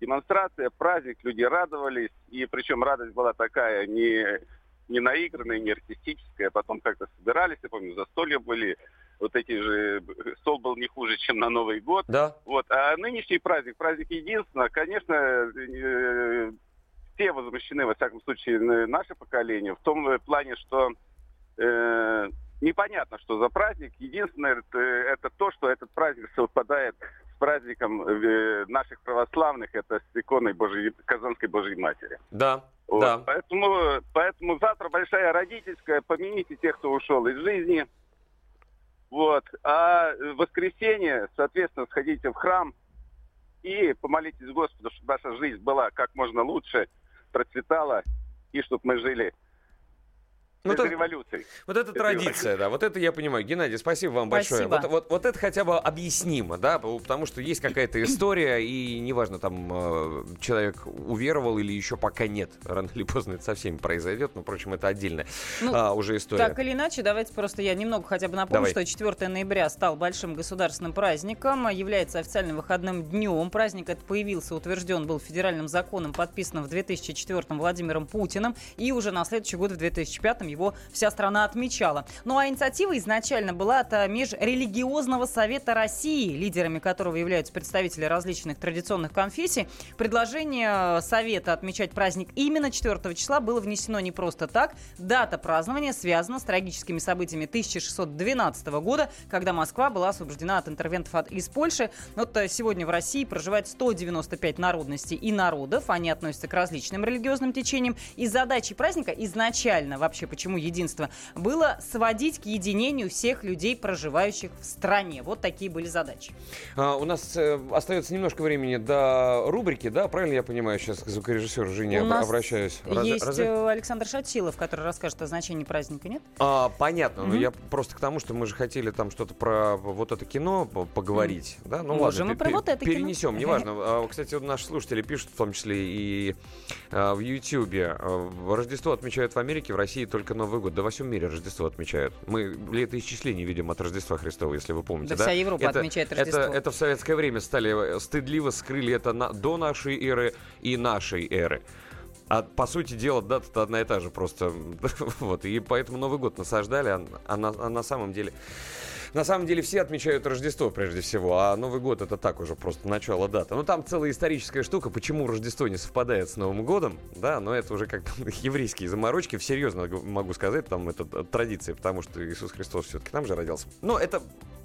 демонстрация, праздник, люди радовались. И причем радость была такая не наигранная, не артистическая. Потом как-то собирались, я помню, застолья были. Вот эти же... Стол был не хуже, чем на Новый год. Да. Вот. А нынешний праздник, праздник единства, конечно, все возмущены, во всяком случае, наше поколение, в том плане, что непонятно, что за праздник. Единственное, это то, что этот праздник совпадает с праздником наших православных, это с иконой Казанской Божьей Матери. Да. Вот. Да. Поэтому завтра большая родительская, помяните тех, кто ушел из жизни. Вот. А в воскресенье, соответственно, сходите в храм и помолитесь Господу, чтобы наша жизнь была как можно лучше, процветала, и чтобы мы жили. Вот это революция. Вот это традиция, да. Вот это я понимаю. Геннадий, спасибо вам большое. Вот это хотя бы объяснимо, да, потому что есть какая-то история, и неважно, там человек уверовал или еще пока нет. Рано или поздно это со всеми произойдет, но, впрочем, это отдельная уже история. Так или иначе, давайте просто я немного хотя бы напомню, что 4 ноября стал большим государственным праздником, является официальным выходным днем. Праздник этот появился, утвержден был федеральным законом, подписанным в 2004-м Владимиром Путиным, и уже на следующий год, в 2005-м, его вся страна отмечала. Ну а инициатива изначально была от Межрелигиозного совета России, лидерами которого являются представители различных традиционных конфессий. Предложение совета отмечать праздник именно 4 числа было внесено не просто так. Дата празднования связана с трагическими событиями 1612 года, когда Москва была освобождена от интервентов из Польши. Вот сегодня в России проживает 195 народностей и народов. Они относятся к различным религиозным течениям. И задачей праздника изначально, вообще почему единство, было сводить к единению всех людей, проживающих в стране. Вот такие были задачи. У нас остается немножко времени до рубрики, да? Правильно я понимаю, сейчас к звукорежиссеру Жене обращаюсь? Александр Шатилов, который расскажет о значении праздника, нет? Понятно. Но я просто к тому, что мы же хотели там что-то про вот это кино поговорить. Да? Ну ладно, мы про вот это перенесем, кино. Неважно. Кстати, наши слушатели пишут, в том числе и в Ютьюбе. Рождество отмечают в Америке, в России только Новый год. Да во всем мире Рождество отмечают. Мы летоисчисление видим от Рождества Христова, если вы помните. Да, вся Европа отмечает Рождество. Это в советское время стали стыдливо скрыли это до нашей эры и нашей эры. А по сути дела дата-то одна и та же просто. Вот. И поэтому Новый год насаждали, а на самом деле... На самом деле все отмечают Рождество прежде всего, а Новый год это так уже просто начало даты. Ну там целая историческая штука, почему Рождество не совпадает с Новым годом, да, но это уже как-то еврейские заморочки, всерьез могу сказать, там это традиция, потому что Иисус Христос все-таки там же родился. Но это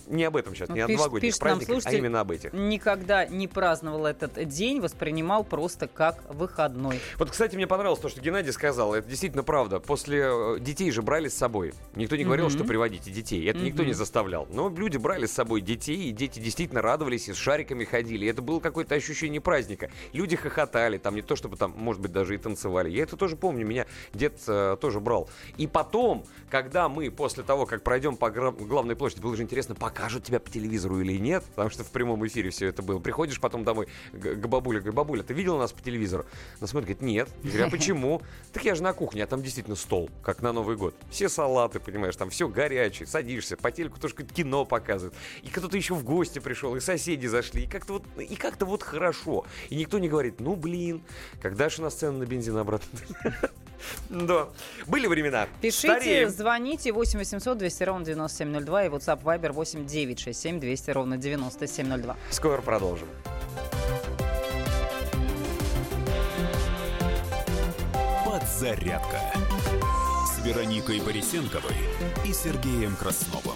не об этом сейчас, не о новогодних праздниках, а именно об этих. Никогда не праздновал этот день, воспринимал просто как выходной. Вот, кстати, мне понравилось то, что Геннадий сказал. Это действительно правда. После детей же брали с собой. Никто не говорил, что приводите детей. Это никто не заставлял. Но люди брали с собой детей, и дети действительно радовались, и с шариками ходили. Это было какое-то ощущение праздника. Люди хохотали, там не то чтобы там, может быть, даже и танцевали. Я это тоже помню, меня дед тоже брал. И потом, когда мы после того, как пройдем по главной площади, было же интересно, покажут тебя по телевизору или нет, потому что в прямом эфире все это было. Приходишь потом домой к бабуле, говорю, бабуля, ты видела нас по телевизору? Она смотрит, говорит, нет. Я говорю, а почему? Так я же на кухне, а там действительно стол, как на Новый год. Все салаты, понимаешь, там все горячее, садишься, по телеку тоже какое-то кино показывают. И кто-то еще в гости пришел, и соседи зашли, и как-то вот хорошо. И никто не говорит, ну блин, когда же у нас цены на бензин обратно? Да. Были времена. Пишите, стареем. Звоните 8-800-200-97-02 и WhatsApp Viber 8-967-200-97-02. Скоро продолжим. Подзарядка с Вероникой Борисенковой и Сергеем Красновым.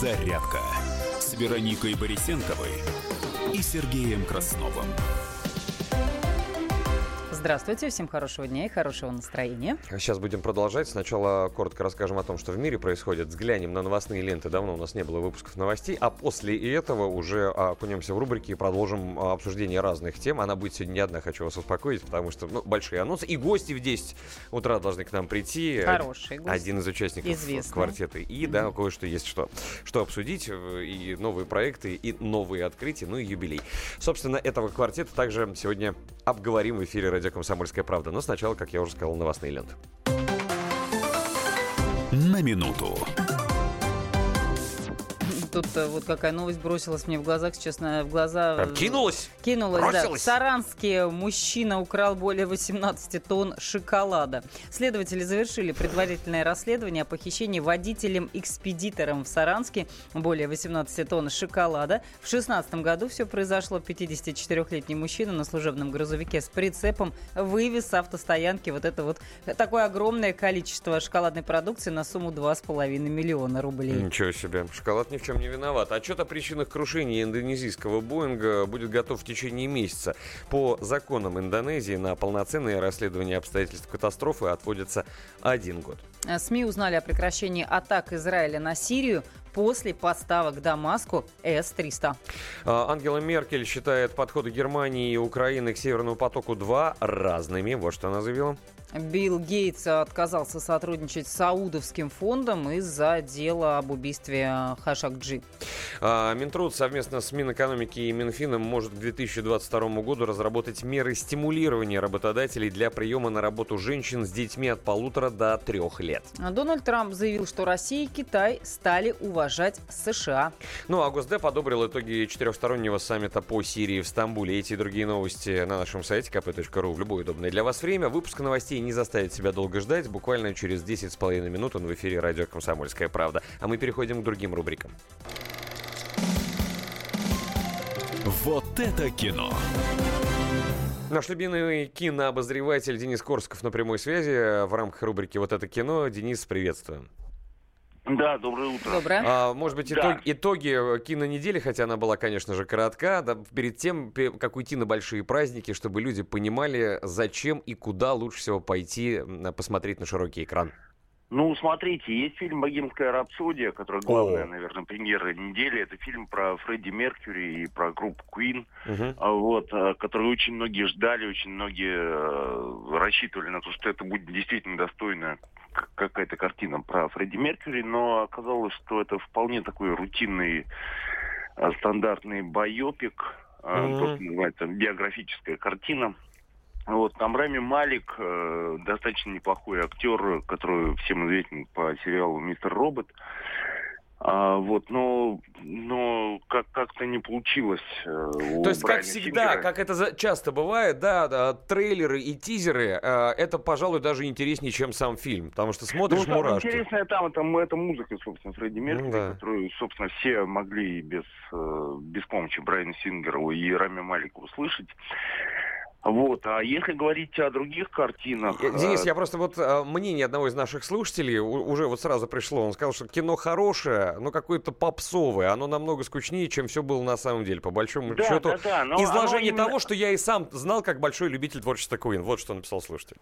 Зарядка с Вероникой Борисенковой и Сергеем Красновым. Здравствуйте, всем хорошего дня и хорошего настроения. Сейчас будем продолжать. Сначала коротко расскажем о том, что в мире происходит. Взглянем на новостные ленты. Давно у нас не было выпусков новостей. А после этого уже окунемся в рубрики и продолжим обсуждение разных тем. Она будет сегодня не одна, хочу вас успокоить, потому что большие анонсы. И гости в 10 утра должны к нам прийти. Хорошие гости. Один из участников известный. Квартета И, да, кое-что есть что обсудить. И новые проекты, и новые открытия, ну и юбилей. Собственно, этого квартета также сегодня обговорим в эфире «Радио «Комсомольская правда». Но сначала, как я уже сказал, новостные ленты. На минуту. Тут вот какая новость бросилась мне в глаза, честно, в глаза... Прям кинулась? Кинулась, да. В Саранске мужчина украл более 18 тонн шоколада. Следователи завершили предварительное расследование о похищении водителем-экспедитором в Саранске более 18 тонн шоколада. В 2016 году все произошло. 54-летний мужчина на служебном грузовике с прицепом вывез с автостоянки вот это вот такое огромное количество шоколадной продукции на сумму 2,5 миллиона рублей. Ничего себе. Шоколад ни в чем не виноват. Отчет о причинах крушения индонезийского Боинга будет готов в течение месяца. По законам Индонезии на полноценное расследование обстоятельств катастрофы отводится 1 год. СМИ узнали о прекращении атак Израиля на Сирию после поставок Дамаску С-300. Ангела Меркель считает подходы Германии и Украины к Северному потоку-2 разными. Вот что она заявила. Билл Гейтс отказался сотрудничать с Саудовским фондом из-за дела об убийстве Хашакджи. Минтруд совместно с Минэкономики и Минфином может к 2022 году разработать меры стимулирования работодателей для приема на работу женщин с детьми от 1,5 до 3 лет. Дональд Трамп заявил, что Россия и Китай стали уважать США. Ну а Госдеп одобрил итоги 4-стороннего саммита по Сирии в Стамбуле. Эти и другие новости на нашем сайте kp.ru в любое удобное для вас время. Выпуск новостей не заставит себя долго ждать. Буквально через 10,5 минут он в эфире радио «Комсомольская правда». А мы переходим к другим рубрикам. Вот это кино! Наш любимый кинообозреватель Денис Корсаков на прямой связи в рамках рубрики «Вот это кино». Денис, приветствуем. Да, доброе утро. Доброе. Может быть, итоги кинонедели, хотя она была, конечно же, коротка, да, перед тем, как уйти на большие праздники, чтобы люди понимали, зачем и куда лучше всего пойти посмотреть на широкий экран. Ну, смотрите, есть фильм «Богемская рапсодия», который главная, наверное, премьера недели. Это фильм про Фредди Меркьюри и про группу Queen, вот, который очень многие ждали, очень многие рассчитывали на то, что это будет действительно достойно какая-то картина про Фредди Меркьюри, но оказалось, что это вполне такой рутинный, стандартный байопик, как называется, биографическая картина. Вот, там Рами Малик, достаточно неплохой актер, который всем известен по сериалу «Мистер Робот». Вот, но как-то не получилось. То есть, как всегда, как это часто бывает, да, трейлеры и тизеры, это, пожалуй, даже интереснее, чем сам фильм, потому что смотришь мурашки. Интересное там это музыка, собственно, Фредди Меркьюри, которую, собственно, все могли без помощи Брайана Сингера и Рами Малика услышать. Вот, а если говорить о других картинах... Денис, я просто мнение одного из наших слушателей уже сразу пришло. Он сказал, что кино хорошее, но какое-то попсовое. Оно намного скучнее, чем все было на самом деле, по большому счету. Да, изложение того, что я и сам знал, как большой любитель творчества Queen. Вот что написал слушатель.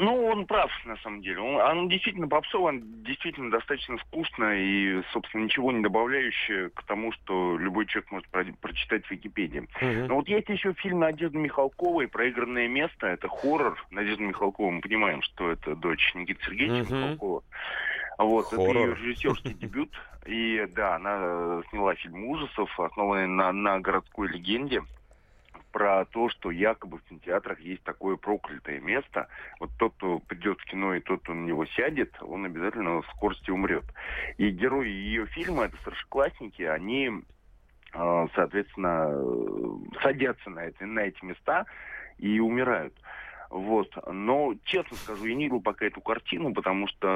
Он прав, на самом деле. Оно действительно попсово, оно действительно достаточно скучно и, собственно, ничего не добавляющее к тому, что любой человек может прочитать в Википедии. Но есть еще фильм Надежды Михалковой «Проигранное место». Это хоррор. Надежда Михалкова, мы понимаем, что это дочь Никиты Сергеевича Михалкова. Это ее режиссерский дебют. И да, она сняла фильм ужасов, основанный на городской легенде, про то, что якобы в кинотеатрах есть такое проклятое место. Вот тот, кто придет в кино и тот, кто на него сядет, он обязательно в скорости умрет. И герои ее фильма, это старшеклассники, они, соответственно, садятся на эти места и умирают. Вот, но, честно скажу, я не видел пока эту картину, потому что,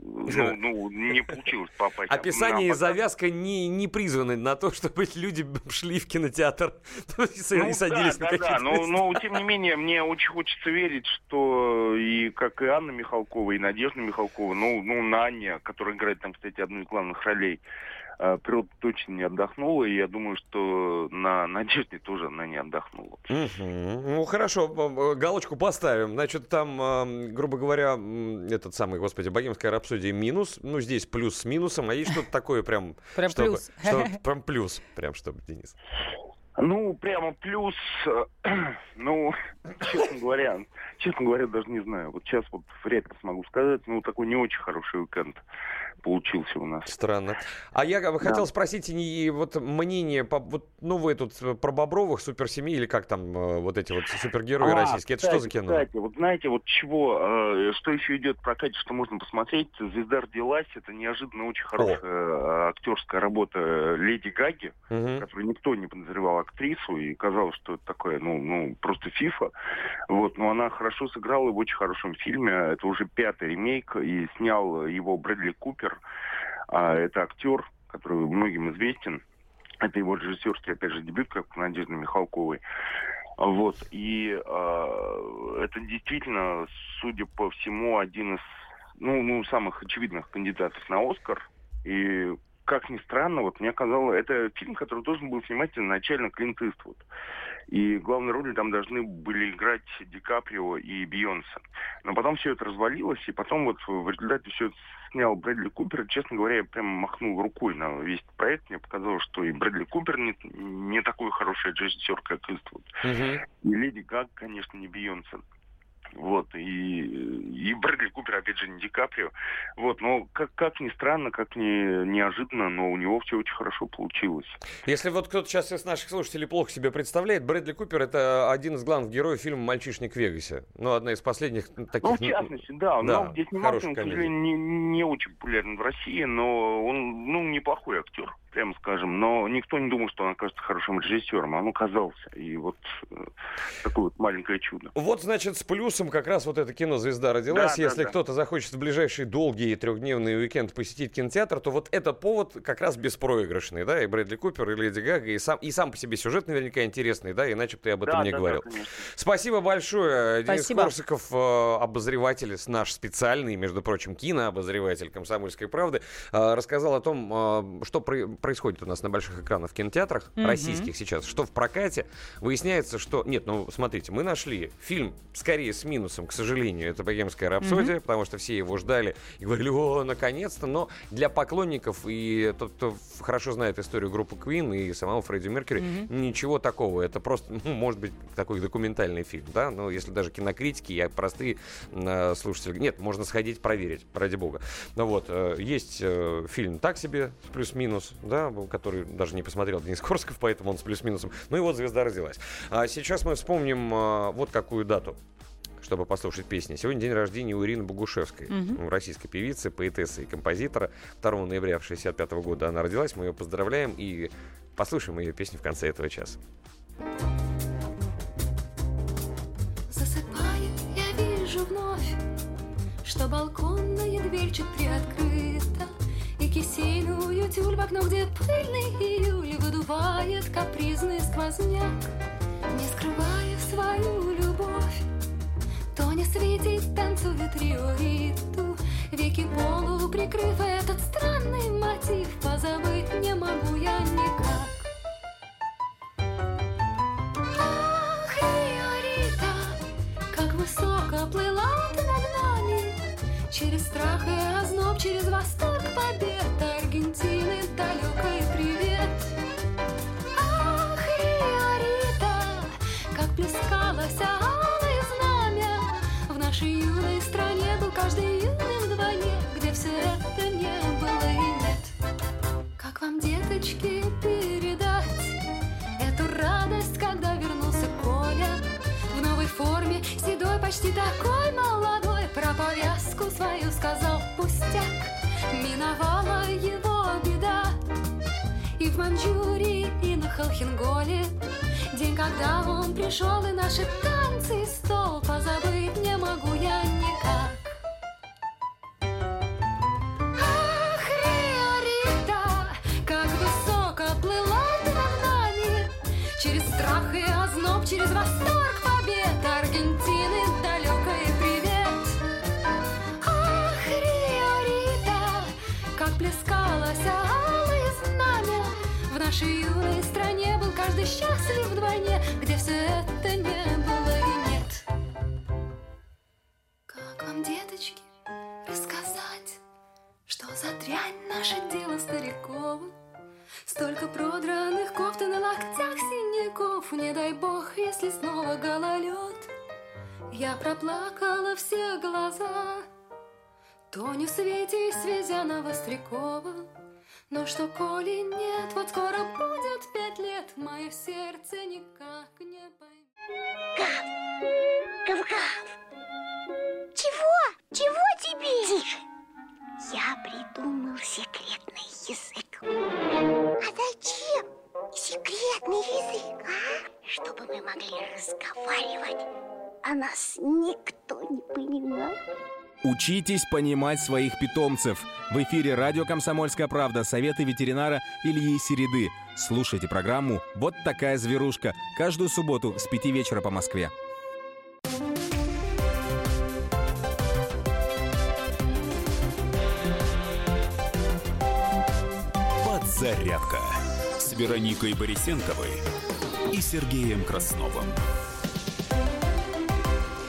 не получилось попасть. Описание и завязка не призваны на то, чтобы люди шли в кинотеатр и садились на какие-то места. Но, тем не менее, мне очень хочется верить, что и как и Анна Михалкова, и Надежда Михалкова, Аня, которая играет там, кстати, одну из главных ролей, природа точно не отдохнула, и я думаю, что на Надежде тоже она не отдохнула. Хорошо, галочку поставим. Значит, там, грубо говоря, богемская рапсодия минус, здесь плюс с минусом, а есть что-то такое прям... Прям плюс. Прям плюс, Денис. Прямо плюс, честно говоря, даже не знаю. Сейчас вряд ли смогу сказать, такой не очень хороший уикенд получился у нас. Странно. А я хотел спросить мнение по вы тут про Бобровых, суперсемьи или как там эти супергерои российские. Это что за кино? Кстати, что еще идет в прокате, что можно посмотреть? «Звезда родилась». Это неожиданно очень хорошая актерская работа Леди Гаги, которую никто не подозревал актрису, и казалось, что это такое, просто фифа. Но она хорошо сыграла в очень хорошем фильме. Это уже 5-й ремейк, и снял его Брэдли Купер. Это актер, который многим известен. Это его режиссерский, опять же, дебют, как у Надежды Михалковой. Это действительно, судя по всему, один из самых очевидных кандидатов на «Оскар». И, как ни странно, мне казалось, это фильм, который должен был снимать изначально Клинт Иствуд. И главные роли там должны были играть Ди Каприо и Бейонсе. Но потом все это развалилось, и потом в результате все это снял Брэдли Купер. Честно говоря, я прям махнул рукой на весь проект. Мне показалось, что и Брэдли Купер не такой хороший режиссер, как Иствуд. И Леди Гага, конечно, не Бейонсе. И Брэдли Купер, опять же, не Ди Каприо. Но как ни странно, как ни неожиданно, но у него все очень хорошо получилось. Если кто-то сейчас из наших слушателей плохо себе представляет, Брэдли Купер — это один из главных героев фильма «Мальчишник в Вегасе». Одна из последних таких... в частности, да. Но здесь снимался, он, к сожалению, не очень популярен в России, но он, неплохой актер, прямо скажем, но никто не думал, что он окажется хорошим режиссером, а он оказался. И такое маленькое чудо. Значит, с плюсом как раз это кино «Звезда родилась». Если кто-то захочет в ближайший долгий трехдневный уикенд посетить кинотеатр, то это повод как раз беспроигрышный, да, и Брэдли Купер, и Леди Гага, и сам по себе сюжет наверняка интересный, да, иначе бы ты об этом не говорил. Спасибо большое, Денис Корсаков, обозреватель, наш специальный, между прочим, кинообозреватель «Комсомольской правды», рассказал о том, что происходит у нас на больших экранах в кинотеатрах российских сейчас, что в прокате, выясняется, что... Нет, ну, смотрите, мы нашли фильм, скорее, с минусом, к сожалению, это «Богемская рапсодия», потому что все его ждали и говорили, о, наконец-то, но для поклонников и тот, кто хорошо знает историю группы Queen и самого Фредди Меркьюри, ничего такого, это просто, ну, может быть, такой документальный фильм, да, но если даже кинокритики и простые слушатели... Нет, можно сходить проверить, ради бога. Ну вот, есть фильм «Так себе», с плюс-минус, да, который даже не посмотрел Денис Корсаков, поэтому он с плюс-минусом. Ну и вот «Звезда родилась». А сейчас мы вспомним вот какую дату, чтобы послушать песни. Сегодня день рождения у Ирины Богушевской, российской певицы, поэтессы и композитора. 2 ноября 1965 года она родилась. Мы ее поздравляем и послушаем ее песню в конце этого часа. Засыпаю, я вижу вновь, что балконная дверь чуть приоткрыта, и кисейную тюль в окно, где пыльный июль выдувает капризный сквозняк. Не скрывая свою любовь, Тоня светит, танцует рио-риту, веки полуприкрыв этот странный мотив, позабыть не могу я никак. Ах, рио-рита, как высоко плыла ты над нами, через страх и озноб, через восторг побед Аргентины далекой привет. Ах, рио-рита, как плескалась алое знамя в нашей юной стране, был каждый юным вдвойне, где все это не было и нет. Как вам, деточки, передать эту радость, когда вернулся Коля в новой форме, седой, почти такой молодой? Про повязку свою сказал пустяк, миновала его беда. И в Маньчжурии, и на Холхенголе день, когда он пришел, и наши танцы, и стол, позабыть не могу я никак. Ах, Рио-Рита, как высоко плыла ты над нами, через страх и озноб, через восторг побед Аргентины далекой привет. Плескалось алое знамя в нашей юной стране, был каждый счастлив вдвойне, где все это не было и нет. Как вам, деточки, рассказать, что за дрянь наше дело стариковым? Столько продранных кофт и на локтях синяков, не дай бог, если снова гололед. Я проплакала все глаза, Тоню свети, свезя на Вострякова. Но что, коли нет, вот скоро будет 5 лет, мое сердце никак не поймет. Гав! Гав-гав! Чего? Чего тебе? Тише! Я придумал секретный язык. А зачем секретный язык, а? Чтобы мы могли разговаривать, а нас никто не понимал. Учитесь понимать своих питомцев. В эфире радио «Комсомольская правда». Советы ветеринара Ильи Середы. Слушайте программу «Вот такая зверушка» каждую субботу с 5 вечера по Москве. Подзарядка с Вероникой Борисенковой и Сергеем Красновым.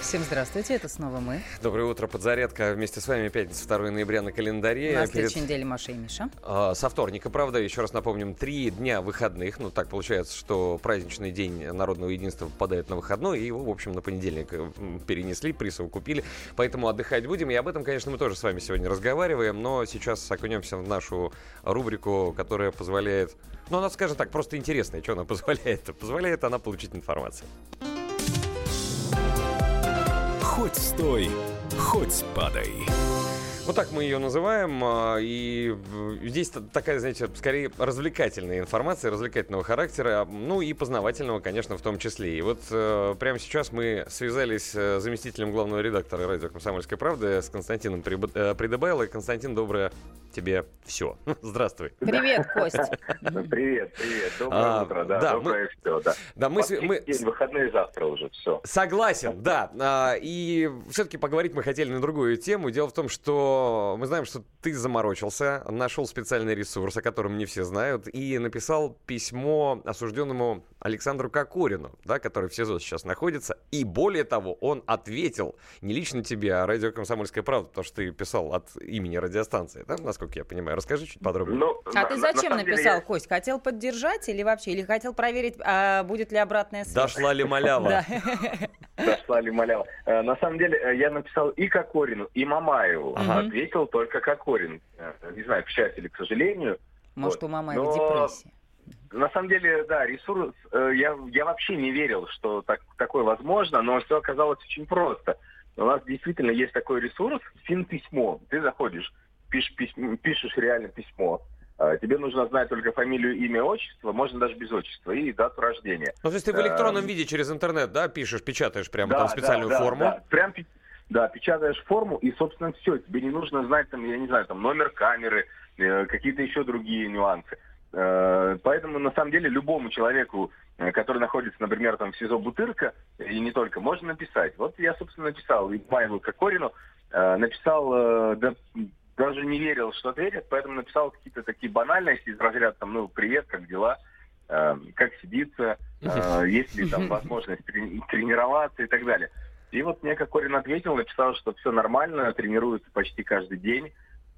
Всем здравствуйте, это снова мы. Доброе утро, подзарядка. Вместе с вами пятница, 2 ноября на календаре. На следующей неделе Маша и Миша. Со вторника, правда, еще раз напомним, 3 дня выходных. Ну, так получается, что праздничный день народного единства попадает на выходной, и его, в общем, на понедельник перенесли, присовокупили. Поэтому отдыхать будем, и об этом, конечно, мы тоже с вами сегодня разговариваем, но сейчас окунемся в нашу рубрику, которая позволяет... Ну, она, скажем так, просто интересная. Что она позволяет? Позволяет она получить информацию. Хоть стой, хоть падай. Вот так мы ее называем, и здесь такая, знаете, скорее развлекательная информация, развлекательного характера, ну и познавательного, конечно, в том числе. И вот прямо сейчас мы связались с заместителем главного редактора радио «Комсомольская правда» с Константином Придобайло. Константин, доброе тебе все. Здравствуй. Привет, Кость. Привет. Доброе утро, да. Доброе все, да. День выходные завтра уже, все. Согласен, да. И все-таки поговорить мы хотели на другую тему. Дело в том, что что мы знаем, что ты заморочился, нашел специальный ресурс, о котором не все знают, и написал письмо осужденному Александру Кокорину, да, который в СИЗО сейчас находится. И более того, он ответил не лично тебе, а радио «Комсомольская правда», потому что ты писал от имени радиостанции, да, насколько я понимаю. Расскажи чуть подробнее. Ты зачем написал, Кость? Хотел поддержать или вообще? Или хотел проверить, будет ли обратная связь? Дошла ли малява? Дошла ли малява? На самом деле, я написал и Кокорину, и Мамаеву. Ответил только Кокорин. Не знаю, к счастью или к сожалению. Может, у Мамаева депрессия. На самом деле, да, ресурс... Я вообще не верил, что такое возможно, но все оказалось очень просто. У нас действительно есть такой ресурс, финписьмо. Ты заходишь, пишешь реально письмо. Тебе нужно знать только фамилию, имя, отчество, можно даже без отчества, и дату рождения. Ну, то есть ты в электронном виде через интернет, да, пишешь, печатаешь прямо там специальную форму? Да, прям, да, печатаешь форму, и, собственно, все. Тебе не нужно знать, там, я не знаю, там, номер камеры, какие-то еще другие нюансы. Поэтому, на самом деле, любому человеку, который находится, например, там в СИЗО Бутырка, и не только, можно написать. Вот я, собственно, написал и Павлу Кокорину, написал, да, даже не верил, что ответят, поэтому написал какие-то такие банальности из разряда, там, ну, привет, как дела, как сидится, есть ли там возможность тренироваться и так далее. И вот мне Кокорин ответил, написал, что все нормально, тренируется почти каждый день,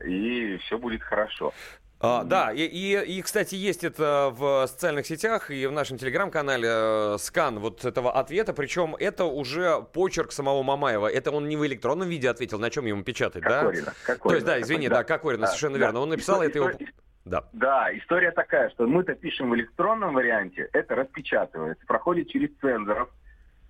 и все будет хорошо. Да, и, кстати, есть это в социальных сетях и в нашем телеграм-канале скан вот этого ответа, причем это уже почерк самого Мамаева, это он не в электронном виде ответил, на чем ему печатать, Кокорина, да? Кокорина. То есть, да, извини, да, Кокорина, да, совершенно верно, он написал это его... Да, история такая, что мы-то пишем в электронном варианте, это распечатывается, проходит через цензоров,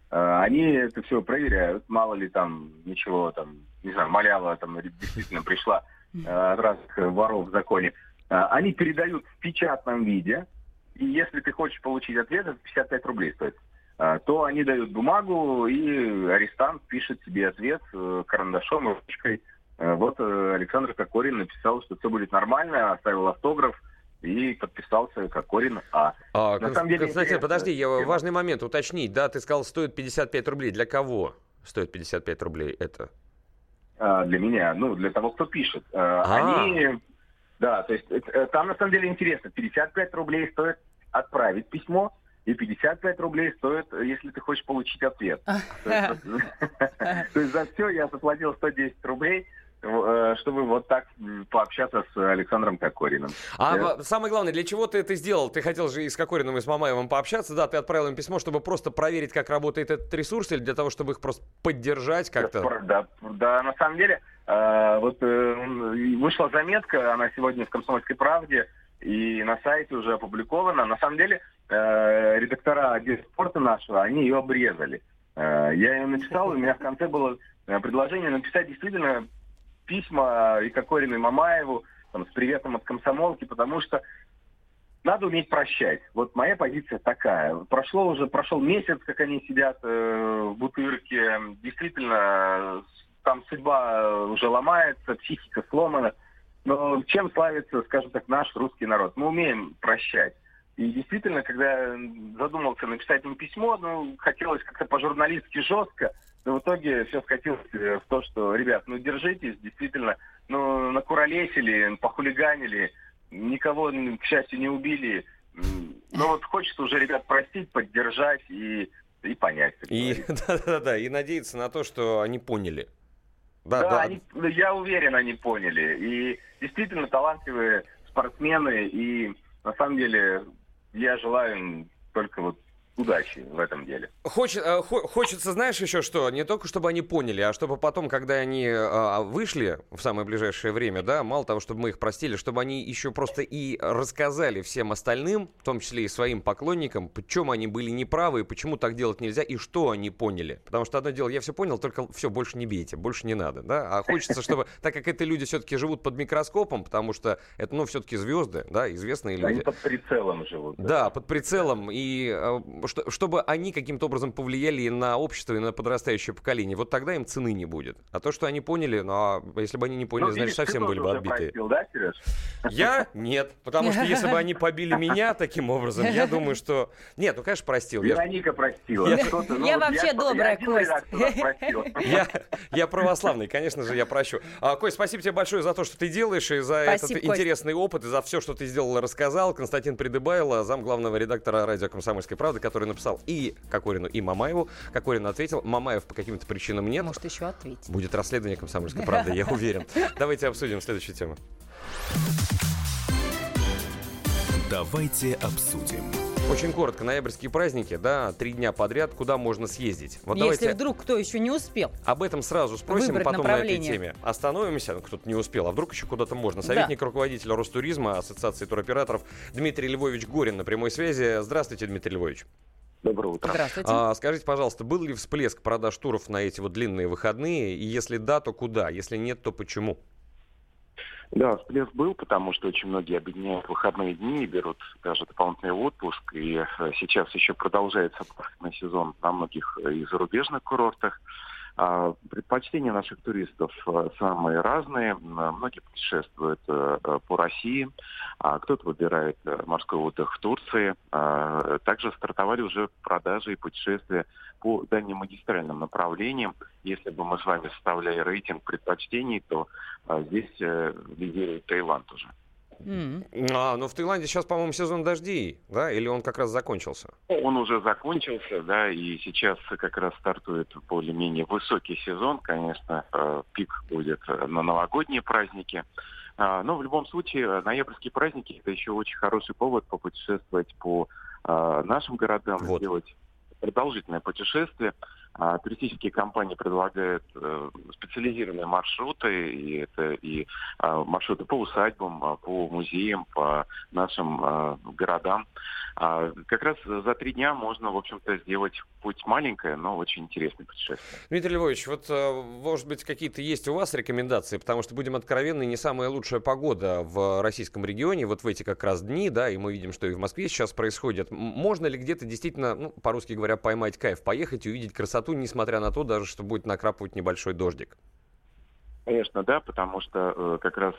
они это все проверяют, мало ли там ничего, там, не знаю, малява там действительно пришла от разных воров в законе. Они передают в печатном виде, и если ты хочешь получить ответ, это 55 рублей стоит, то они дают бумагу, и арестант пишет себе ответ карандашом и ручкой. Вот Александр Кокорин написал, что все будет нормально, оставил автограф и подписался Кокорин А. На самом деле, Константин, подожди, я важный момент уточнить. Да, ты сказал, стоит 55 рублей. Для кого стоит 55 рублей это? Для меня, ну, для того, кто пишет. Они... Да, то есть там на самом деле интересно. 55 рублей стоит отправить письмо, и 55 рублей стоит, если ты хочешь получить ответ. То есть за все я заплатил 110 рублей, чтобы вот так пообщаться с Александром Кокориным. А самое главное, для чего ты это сделал? Ты хотел же и с Кокориным, и с Мамаевым пообщаться, да? Ты отправил им письмо, чтобы просто проверить, как работает этот ресурс, или для того, чтобы их просто поддержать как-то? Да, на самом деле... Вот вышла заметка, она сегодня в «Комсомольской правде» и на сайте уже опубликована. На самом деле редактора отдела спорта нашего, они ее обрезали. Я ее написал, и у меня в конце было предложение написать действительно письма и Кокорину, и Мамаеву там, с приветом от комсомолки, потому что надо уметь прощать. Вот моя позиция такая. Прошел месяц, как они сидят в Бутырке, действительно... Там судьба уже ломается, психика сломана. Но чем славится, скажем так, наш русский народ? Мы умеем прощать. И действительно, когда задумался написать им письмо, ну, хотелось как-то по-журналистски жестко, но в итоге все скатилось в то, что, ребят, ну, держитесь, действительно, ну, накуролесили, похулиганили, никого, к счастью, не убили. Но вот хочется уже, ребят, простить, поддержать и понять. И надеяться на то, что они поняли. Да. Они, я уверен, они поняли. И действительно талантливые спортсмены. И на самом деле я желаю им только вот удачи в этом деле. Хочется, знаешь, еще что? Не только, чтобы они поняли, а чтобы потом, когда они вышли в самое ближайшее время, да, мало того, чтобы мы их простили, чтобы они еще просто и рассказали всем остальным, в том числе и своим поклонникам, почему они были неправы, и почему так делать нельзя, и что они поняли. Потому что одно дело, я все понял, только все, больше не бейте, больше не надо, да. А хочется, чтобы, так как это люди все-таки живут под микроскопом, потому что это, ну, все-таки звезды, да, известные люди. Они под прицелом живут. Да, под прицелом, и... чтобы они каким-то образом повлияли на общество и на подрастающее поколение. Вот тогда им цены не будет. А то, что они поняли, если бы они не поняли, значит, совсем были бы отбитые. Простил, да, Сереж? Я? Нет. Потому что если бы они побили меня таким образом, я думаю, что... Нет, конечно, простил. Вероника простила. Я вообще добрая, Кость. Я православный, конечно же, я прощу. Кость, спасибо тебе большое за то, что ты делаешь, и за этот интересный опыт, и за все, что ты сделал и рассказал. Константин Придобайло, замглавного редактора радио «Комсомольской правды», который написал и Кокорину, и Мамаеву. Кокорин ответил, Мамаев по каким-то причинам нет. Может, еще ответить. Будет расследование «Комсомольской правды», я уверен. Давайте обсудим следующую тему. Давайте обсудим. Очень коротко, ноябрьские праздники, да, 3 дня подряд, куда можно съездить? Вот если давайте... вдруг кто еще не успел. Об этом сразу спросим, потом на этой теме остановимся, кто-то не успел, а вдруг еще куда-то можно. Советник руководителя Ростуризма, Ассоциации туроператоров Дмитрий Львович Горин на прямой связи. Здравствуйте, Дмитрий Львович. Доброе утро. Здравствуйте. Скажите, пожалуйста, был ли всплеск продаж туров на эти вот длинные выходные? И если да, то куда? Если нет, то почему? Да, всплеск был, потому что очень многие объединяют выходные дни, берут даже дополнительный отпуск. И сейчас еще продолжается парусный сезон на многих и зарубежных курортах. Предпочтения наших туристов самые разные. Многие путешествуют по России, кто-то выбирает морской отдых в Турции. Также стартовали уже продажи и путешествия по дальним магистральным направлениям. Если бы мы с вами составляли рейтинг предпочтений, то здесь лидирует Таиланд уже. Mm-hmm. Но в Таиланде сейчас, по-моему, сезон дождей, да? Или он как раз закончился? Он уже закончился, да, и сейчас как раз стартует более-менее высокий сезон. Конечно, пик будет на новогодние праздники. Но в любом случае, ноябрьские праздники – это еще очень хороший повод попутешествовать по нашим городам, сделать продолжительное путешествие. Туристические компании предлагают специализированные маршруты, и это и маршруты по усадьбам, по музеям, по нашим городам. Как раз за 3 дня можно, в общем-то, сделать путь маленькое, но очень интересное путешествие. Дмитрий Львович, вот, может быть, какие-то есть у вас рекомендации, потому что, будем откровенны, не самая лучшая погода в российском регионе, вот в эти как раз дни, да, и мы видим, что и в Москве сейчас происходит. Можно ли где-то действительно, по-русски говоря, поймать кайф, поехать и увидеть красоту, несмотря на то, даже что будет накрапывать небольшой дождик? Конечно, да, потому что как раз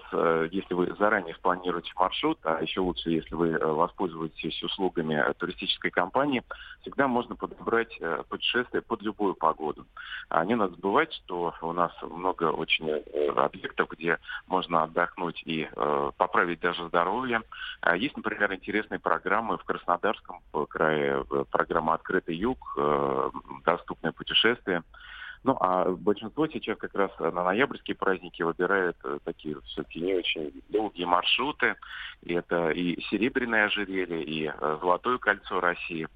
если вы заранее спланируете маршрут, а еще лучше, если вы воспользуетесь услугами туристической компании, всегда можно подобрать путешествие под любую погоду. Не надо забывать, что у нас много очень объектов, где можно отдохнуть и поправить даже здоровье. Есть, например, интересные программы в Краснодарском крае, программа «Открытый юг», «Доступное путешествие». А большинство сейчас как раз на ноябрьские праздники выбирают такие все-таки не очень долгие маршруты. И это и Серебряное ожерелье, и Золотое кольцо России.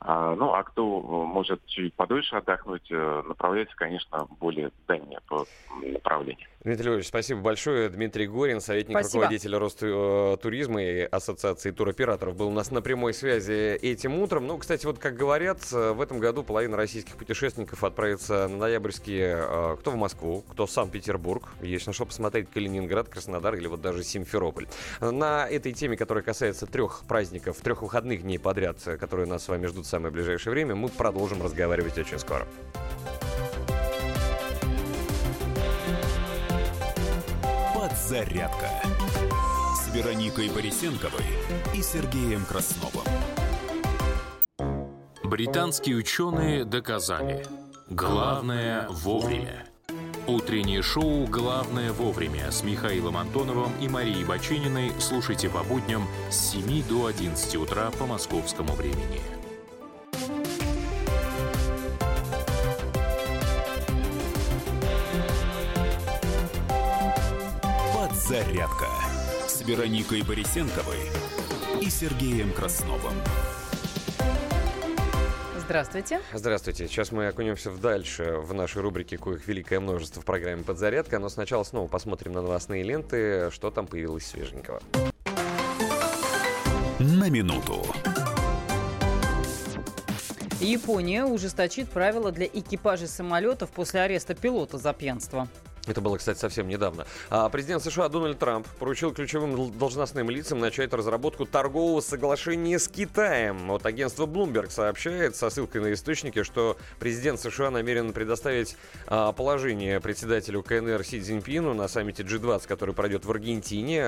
А кто может чуть подольше отдохнуть, направляется, конечно, в более дальние направления. Дмитрий Львович, спасибо большое. Дмитрий Горин, советник руководителя Ростуризма и Ассоциации туроператоров, был у нас на прямой связи этим утром. Кстати, вот как говорят, в этом году половина российских путешественников отправится на ноябрьские, кто в Москву, кто в Санкт-Петербург. Есть на что посмотреть: Калининград, Краснодар или вот даже Симферополь. На этой теме, которая касается 3 праздников, 3 выходных дней подряд, которые нас с вами ждут в самое ближайшее время, мы продолжим разговаривать очень скоро. Зарядка с Вероникой Борисенковой и Сергеем Красновым. Британские ученые доказали: главное вовремя. Утреннее шоу «Главное вовремя» с Михаилом Антоновым и Марией Бачининой слушайте по будням с 7 до 11 утра по московскому времени. Зарядка с Вероникой Борисенковой и Сергеем Красновым. Здравствуйте. Здравствуйте. Сейчас мы окунемся дальше в нашей рубрике, коих великое множество в программе «Подзарядка». Но сначала снова посмотрим на новостные ленты, что там появилось свеженького. На минуту. Япония ужесточит правила для экипажей самолетов после ареста пилота за пьянство. Это было, кстати, совсем недавно. Президент США Дональд Трамп поручил ключевым должностным лицам начать разработку торгового соглашения с Китаем. Вот агентство Bloomberg сообщает со ссылкой на источники, что президент США намерен предоставить положение председателю КНР Си Цзиньпину на саммите G20, который пройдет в Аргентине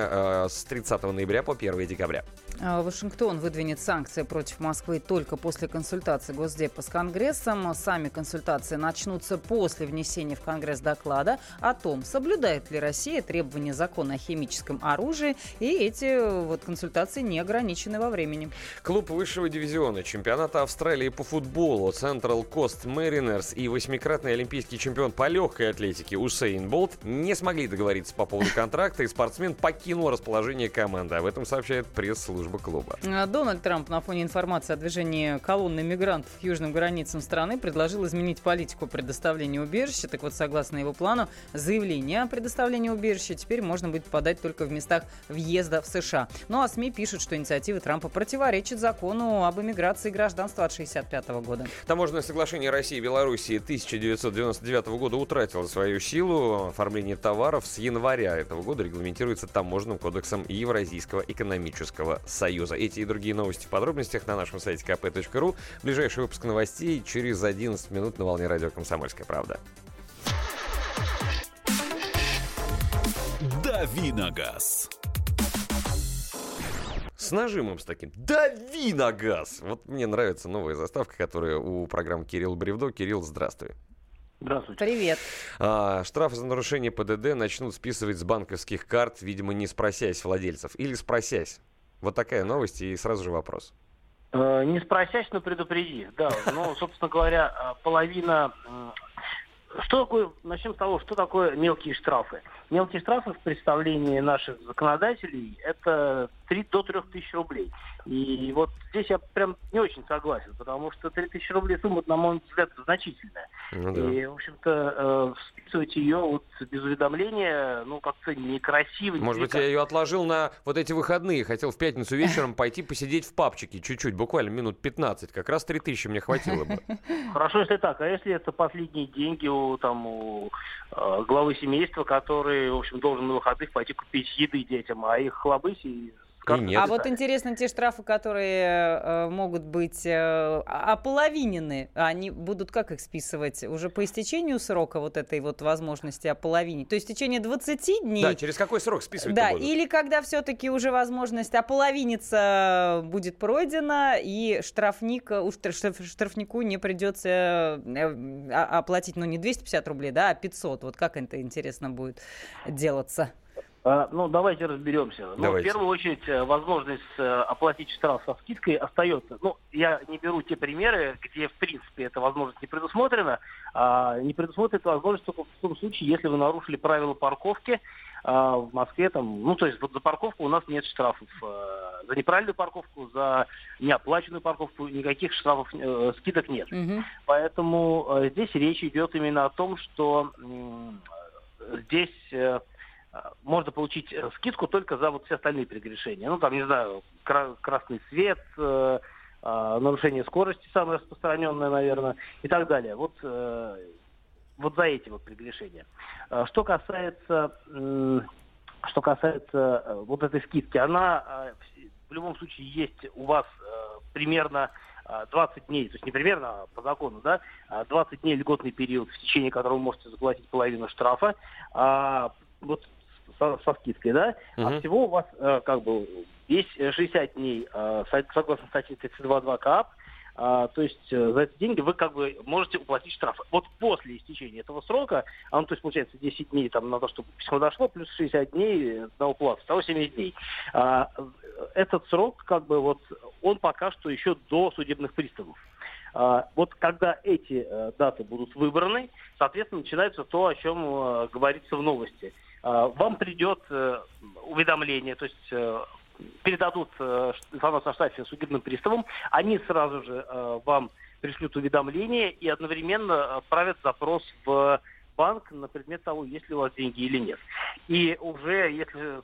с 30 ноября по 1 декабря. Вашингтон выдвинет санкции против Москвы только после консультации Госдепа с Конгрессом. Сами консультации начнутся после внесения в Конгресс доклада о том, соблюдает ли Россия требования закона о химическом оружии, и эти консультации не ограничены во времени. Клуб высшего дивизиона чемпионата Австралии по футболу Central Coast Mariners и восьмикратный олимпийский чемпион по легкой атлетике Усейн Болт не смогли договориться по поводу контракта, и спортсмен покинул расположение команды. Об этом сообщает пресс-служба клуба. Дональд Трамп на фоне информации о движении колонны мигрантов к южным границам страны предложил изменить политику предоставления убежища. Так вот, согласно его плану, заявление о предоставлении убежища теперь можно будет подать только в местах въезда в США. Ну а СМИ пишут, что инициатива Трампа противоречит закону об иммиграции и гражданстве от 1965 года. Таможенное соглашение России и Белоруссии 1999 года утратило свою силу. Оформление товаров с января этого года регламентируется Таможенным кодексом Евразийского экономического союза. Эти и другие новости в подробностях на нашем сайте kp.ru. Ближайший выпуск новостей через 11 минут на волне радио «Комсомольская правда». Дави на газ. С нажимом, с таким. Дави на газ. Вот мне нравится новая заставка, которая у программы Кирилл Бревдо. Кирилл, здравствуй. Здравствуйте. Привет. Штрафы за нарушение ПДД начнут списывать с банковских карт, видимо, не спросясь владельцев. Или спросясь. Вот такая новость, и сразу же вопрос. Не спросясь, но предупреди. Да, ну, собственно говоря, половина... Что такое, начнем с того, что такое мелкие штрафы? Мелкие штрафы в представлении наших законодателей – это до 3 тысяч рублей. И вот здесь я прям не очень согласен, потому что 3 тысячи рублей сумма, на мой взгляд, значительная. Ну, да. И, в общем-то, списывать ее вот без уведомления, ну, как-то некрасиво. Может быть, я ее отложил на вот эти выходные, хотел в пятницу вечером пойти посидеть в пабчике чуть-чуть, буквально минут 15, как раз 3 тысячи мне хватило бы. Хорошо, если так, а если это последние деньги у главы семейства, который, в общем, должен на выходных пойти купить еды детям, а их хлобысь и... Нет. А вот интересно, те штрафы, которые могут быть ополовинены, они будут как их списывать? Уже по истечению срока вот этой вот возможности ополовинить? То есть в течение 20 дней? Да, через какой срок списывать? Да, или когда все-таки уже возможность ополовиниться будет пройдена, и штрафнику не придется оплатить, ну, не 250 рублей, да, а 500. Вот как это интересно будет делаться? Ну, давайте разберемся. Давайте. Ну, в первую очередь, возможность оплатить штраф со скидкой остается. Ну, я не беру те примеры, где, в принципе, эта возможность не предусмотрена. Не предусмотрена эта возможность только в том случае, если вы нарушили правила парковки. В Москве там, ну, то есть вот за парковку у нас нет штрафов. За неправильную парковку, за неоплаченную парковку никаких штрафов, скидок нет. Угу. Поэтому здесь речь идет именно о том, что здесь... можно получить скидку только за вот все остальные прегрешения. Ну, там, не знаю, красный свет, нарушение скорости, самое распространенное, наверное, и так далее. Вот за эти вот прегрешения. Что касается вот этой скидки, она в любом случае есть у вас примерно 20 дней, то есть не примерно, а по закону, да, 20 дней льготный период, в течение которого вы можете заплатить половину штрафа, со скидкой, да, а всего у вас есть 60 дней, согласно статье 32.2 КАП, то есть за эти деньги вы можете уплатить штрафы. Вот после истечения этого срока, то есть получается 10 дней там на то, чтобы письмо дошло, плюс 60 дней на уплату, всего 70 дней. Этот срок, он пока что еще до судебных приставов. Вот когда эти даты будут выбраны, соответственно, начинается то, о чем говорится в новости. Вам придет уведомление, то есть передадут информацию о штрафе судебным приставам, они сразу же вам пришлют уведомление и одновременно отправят запрос в банк на предмет того, есть ли у вас деньги или нет. И уже если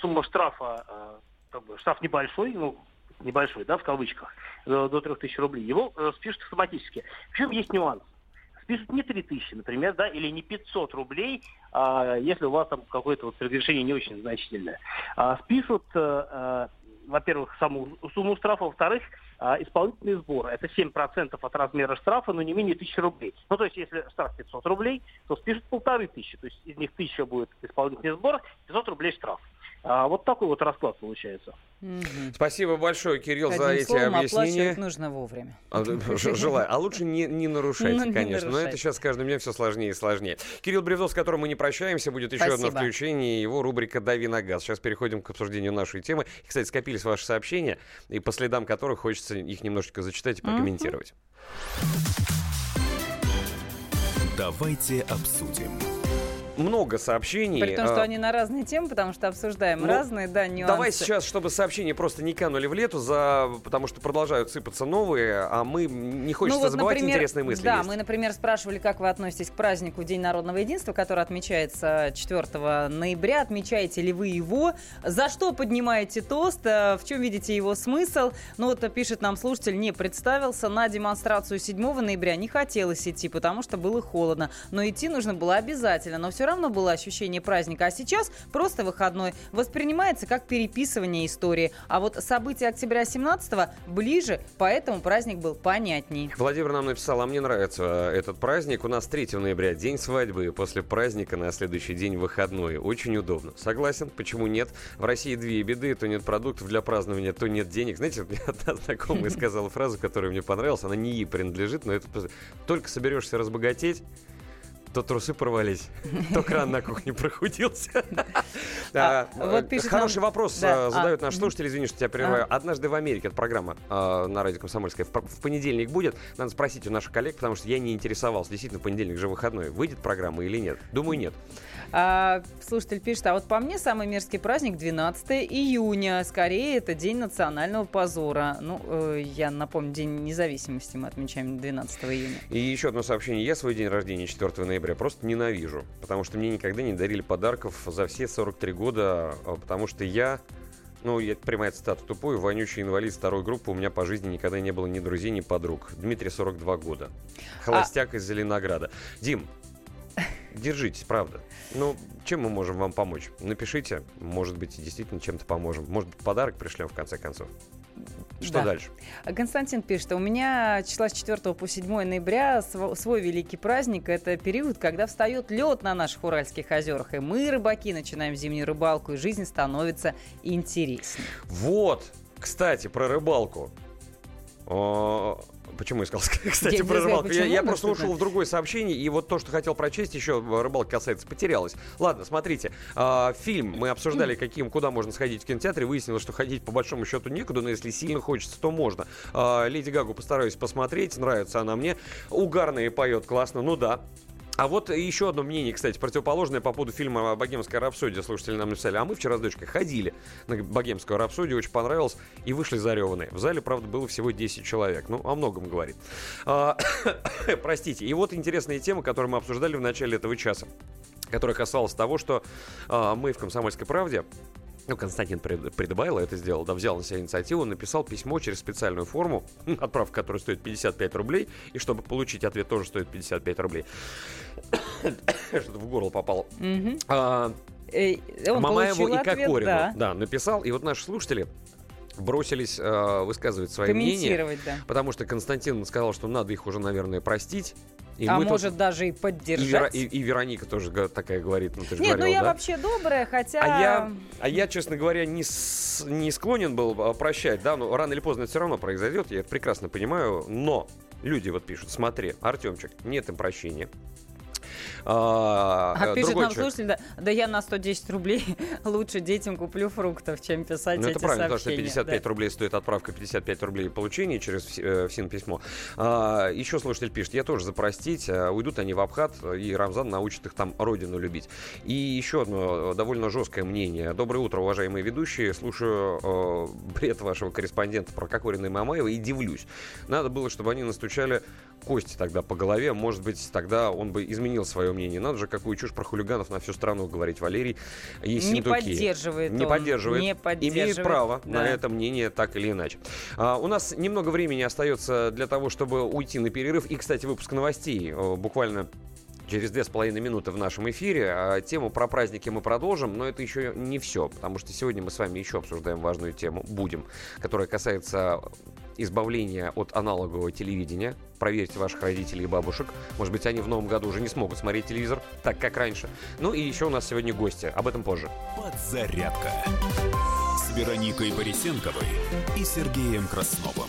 сумма штрафа, штраф небольшой, да, в кавычках, до 3000 рублей, его спишут автоматически. В чем есть нюанс? спишут не 3000, например, да, или не 500 рублей, если у вас там какое-то вот прегрешение не очень значительное. Спишут, во-первых, саму сумму штрафа, во-вторых, исполнительные сборы. Это 7% от размера штрафа, но не менее 1000 рублей. Ну, то есть, если штраф 500 рублей, то спишут 1500. То есть, из них 1000 будет исполнительный сбор, 500 рублей штраф. Вот такой вот расклад получается. Mm-hmm. Спасибо большое, Кирилл, за эти объяснения. Одним словом, оплачивать нужно вовремя. Желаю. А лучше не нарушайте, конечно. Но это сейчас с каждым днем все сложнее и сложнее. Кирилл Бревдо, с которым мы не прощаемся, будет еще одно включение. Его рубрика «Дави на газ». Сейчас переходим к обсуждению нашей темы. И, кстати, скопились ваши сообщения, и по следам которых хочется их немножечко зачитать и прокомментировать. Давайте обсудим. Много сообщений. При том, что они на разные темы, потому что обсуждаем разные, да, нюансы. Давай сейчас, чтобы сообщения просто не канули в лету, потому что продолжают сыпаться новые, а мы не хочется забывать, например, интересные мысли. Да, есть. Мы, например, спрашивали, как вы относитесь к празднику День народного единства, который отмечается 4 ноября. Отмечаете ли вы его? За что поднимаете тост? В чем видите его смысл? Ну вот пишет нам слушатель, не представился. На демонстрацию 7 ноября не хотелось идти, потому что было холодно. Но идти нужно было обязательно. Но все равно было ощущение праздника, а сейчас просто выходной. Воспринимается как переписывание истории. А вот события октября 17-го ближе, поэтому праздник был понятней. Владимир нам написал, а мне нравится этот праздник. У нас 3 ноября день свадьбы, и после праздника на следующий день выходной. Очень удобно. Согласен, почему нет? В России две беды. То нет продуктов для празднования, то нет денег. Знаете, вот мне одна знакомая сказала фразу, которая мне понравилась. Она не ей принадлежит, но это только соберешься разбогатеть, то трусы порвались, то кран на кухне прохудился. Хороший вопрос задают наши слушатели. Извини, что тебя прерываю. «Однажды в Америке» — это программа на радио «Комсомольская». В понедельник будет. Надо спросить у наших коллег, потому что я не интересовался. Действительно, понедельник же выходной. Выйдет программа или нет? Думаю, нет. Слушатель пишет, а вот по мне самый мерзкий праздник 12 июня. Скорее, это день национального позора. Ну, я напомню, День независимости мы отмечаем 12 июня. И еще одно сообщение. Я свой день рождения 4 ноября просто ненавижу, потому что мне никогда не дарили подарков за все 43 года, потому что я... прямая цитата, тупой, вонючий инвалид второй группы, у меня по жизни никогда не было ни друзей, ни подруг. Дмитрий, 42 года. Холостяк из Зеленограда. Дим, держитесь, правда. Чем мы можем вам помочь? Напишите, может быть, действительно чем-то поможем. Может быть, подарок пришлем, в конце концов. Что дальше? Константин пишет, у меня числа с 4 по 7 ноября свой великий праздник. Это период, когда встает лед на наших Уральских озерах. И мы, рыбаки, начинаем зимнюю рыбалку, и жизнь становится интереснее. Вот, кстати, про рыбалку. Почему я сказал, кстати, про рыбалку? Я просто ушел в другое сообщение, и вот то, что хотел прочесть, еще рыбалка касается, потерялось. Ладно, смотрите, фильм мы обсуждали, куда можно сходить в кинотеатре, выяснилось, что ходить по большому счету некуда, но если сильно хочется, то можно. «Леди Гагу» постараюсь посмотреть, нравится она мне. Угарная поет классно, А вот еще одно мнение, кстати, противоположное по поводу фильма «Богемская рапсодия». Слушатели нам написали, а мы вчера с дочкой ходили на «Богемскую рапсодию», очень понравилось, и вышли зареванные. В зале, правда, было всего 10 человек. О многом говорит. Простите. И вот интересная тема, которую мы обсуждали в начале этого часа, которая касалась того, что мы в «Комсомольской правде», Константин Придобайло это сделал, взял на себя инициативу, он написал письмо через специальную форму, отправка которой стоит 55 рублей, и чтобы получить ответ тоже стоит 55 рублей. Что-то в горло попало. Мамаеву и Кокорину. Да, написал, и вот наши слушатели бросились высказывать свои мнения, потому что Константин сказал, что надо их уже, наверное, простить. И даже и поддержать. И Вероника тоже такая говорит. Вообще добрая, хотя... А я, честно говоря, не склонен был прощать. Рано или поздно это все равно произойдет, я это прекрасно понимаю. Но люди пишут, смотри, Артемчик, нет им прощения. Пишет нам слушатель, я на 110 рублей лучше детям куплю фруктов, чем писать эти сообщения. Это правильно, потому что 55 рублей стоит отправка, 55 рублей получение через ФСИН письмо. Еще слушатель пишет, я тоже за простить, уйдут они в Абхат, и Рамзан научит их там родину любить. И еще одно довольно жесткое мнение. Доброе утро, уважаемые ведущие, слушаю бред вашего корреспондента про Кокорина и Мамаева и дивлюсь. Надо было, чтобы они настучали Кости тогда по голове, может быть, тогда он бы изменил свое мнение. Надо же, какую чушь про хулиганов на всю страну говорить, Валерий Ессентуки. Не поддерживает. Имеет право на это мнение так или иначе. У нас немного времени остается для того, чтобы уйти на перерыв. И, кстати, выпуск новостей буквально через 2,5 минуты в нашем эфире. Тему про праздники мы продолжим, но это еще не все, потому что сегодня мы с вами еще обсуждаем важную тему, которая касается избавления от аналогового телевидения. Проверьте ваших родителей и бабушек. Может быть, они в новом году уже не смогут смотреть телевизор так, как раньше. Ну и еще у нас сегодня гости. Об этом позже. Подзарядка с Вероникой Борисенковой и Сергеем Красновым.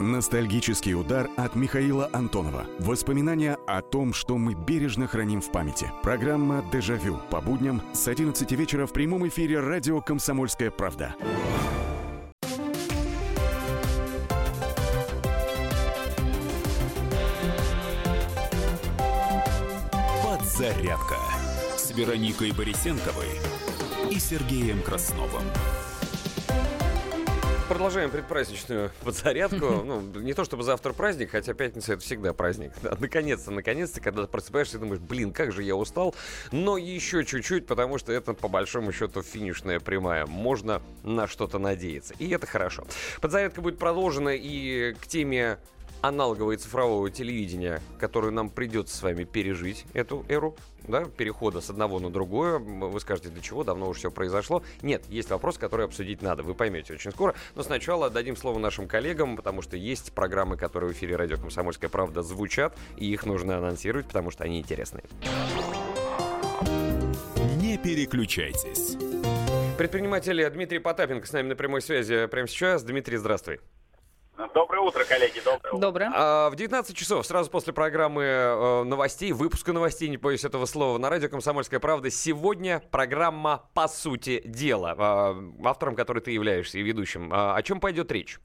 Ностальгический удар от Михаила Антонова. Воспоминания о том, что мы бережно храним в памяти. Программа «Дежавю» по будням с 11 вечера в прямом эфире радио «Комсомольская правда». Подзарядка с Вероникой Борисенковой и Сергеем Красновым. Продолжаем предпраздничную подзарядку. Ну, не то чтобы завтра праздник, хотя пятница — это всегда праздник. Наконец-то, когда просыпаешься и думаешь, блин, как же я устал. Но еще чуть-чуть, потому что это, по большому счету, финишная прямая. Можно на что-то надеяться. И это хорошо. Подзарядка будет продолжена и к теме аналогового и цифрового телевидения, которую нам придется с вами пережить, эту эру, да, перехода с одного на другое. Вы скажете, для чего? Давно уже все произошло. Нет, есть вопрос, который обсудить надо. Вы поймете очень скоро. Но сначала дадим слово нашим коллегам, потому что есть программы, которые в эфире радио «Комсомольская правда» звучат, и их нужно анонсировать, потому что они интересные. Не переключайтесь. Предприниматель Дмитрий Потапенко с нами на прямой связи прямо сейчас. Дмитрий, здравствуй. Доброе утро, коллеги. Доброе. В 19 часов, сразу после программы новостей, выпуска новостей, не боюсь этого слова, на радио «Комсомольская правда» сегодня программа «По сути дела», автором которой ты являешься и ведущим. О чем пойдет речь?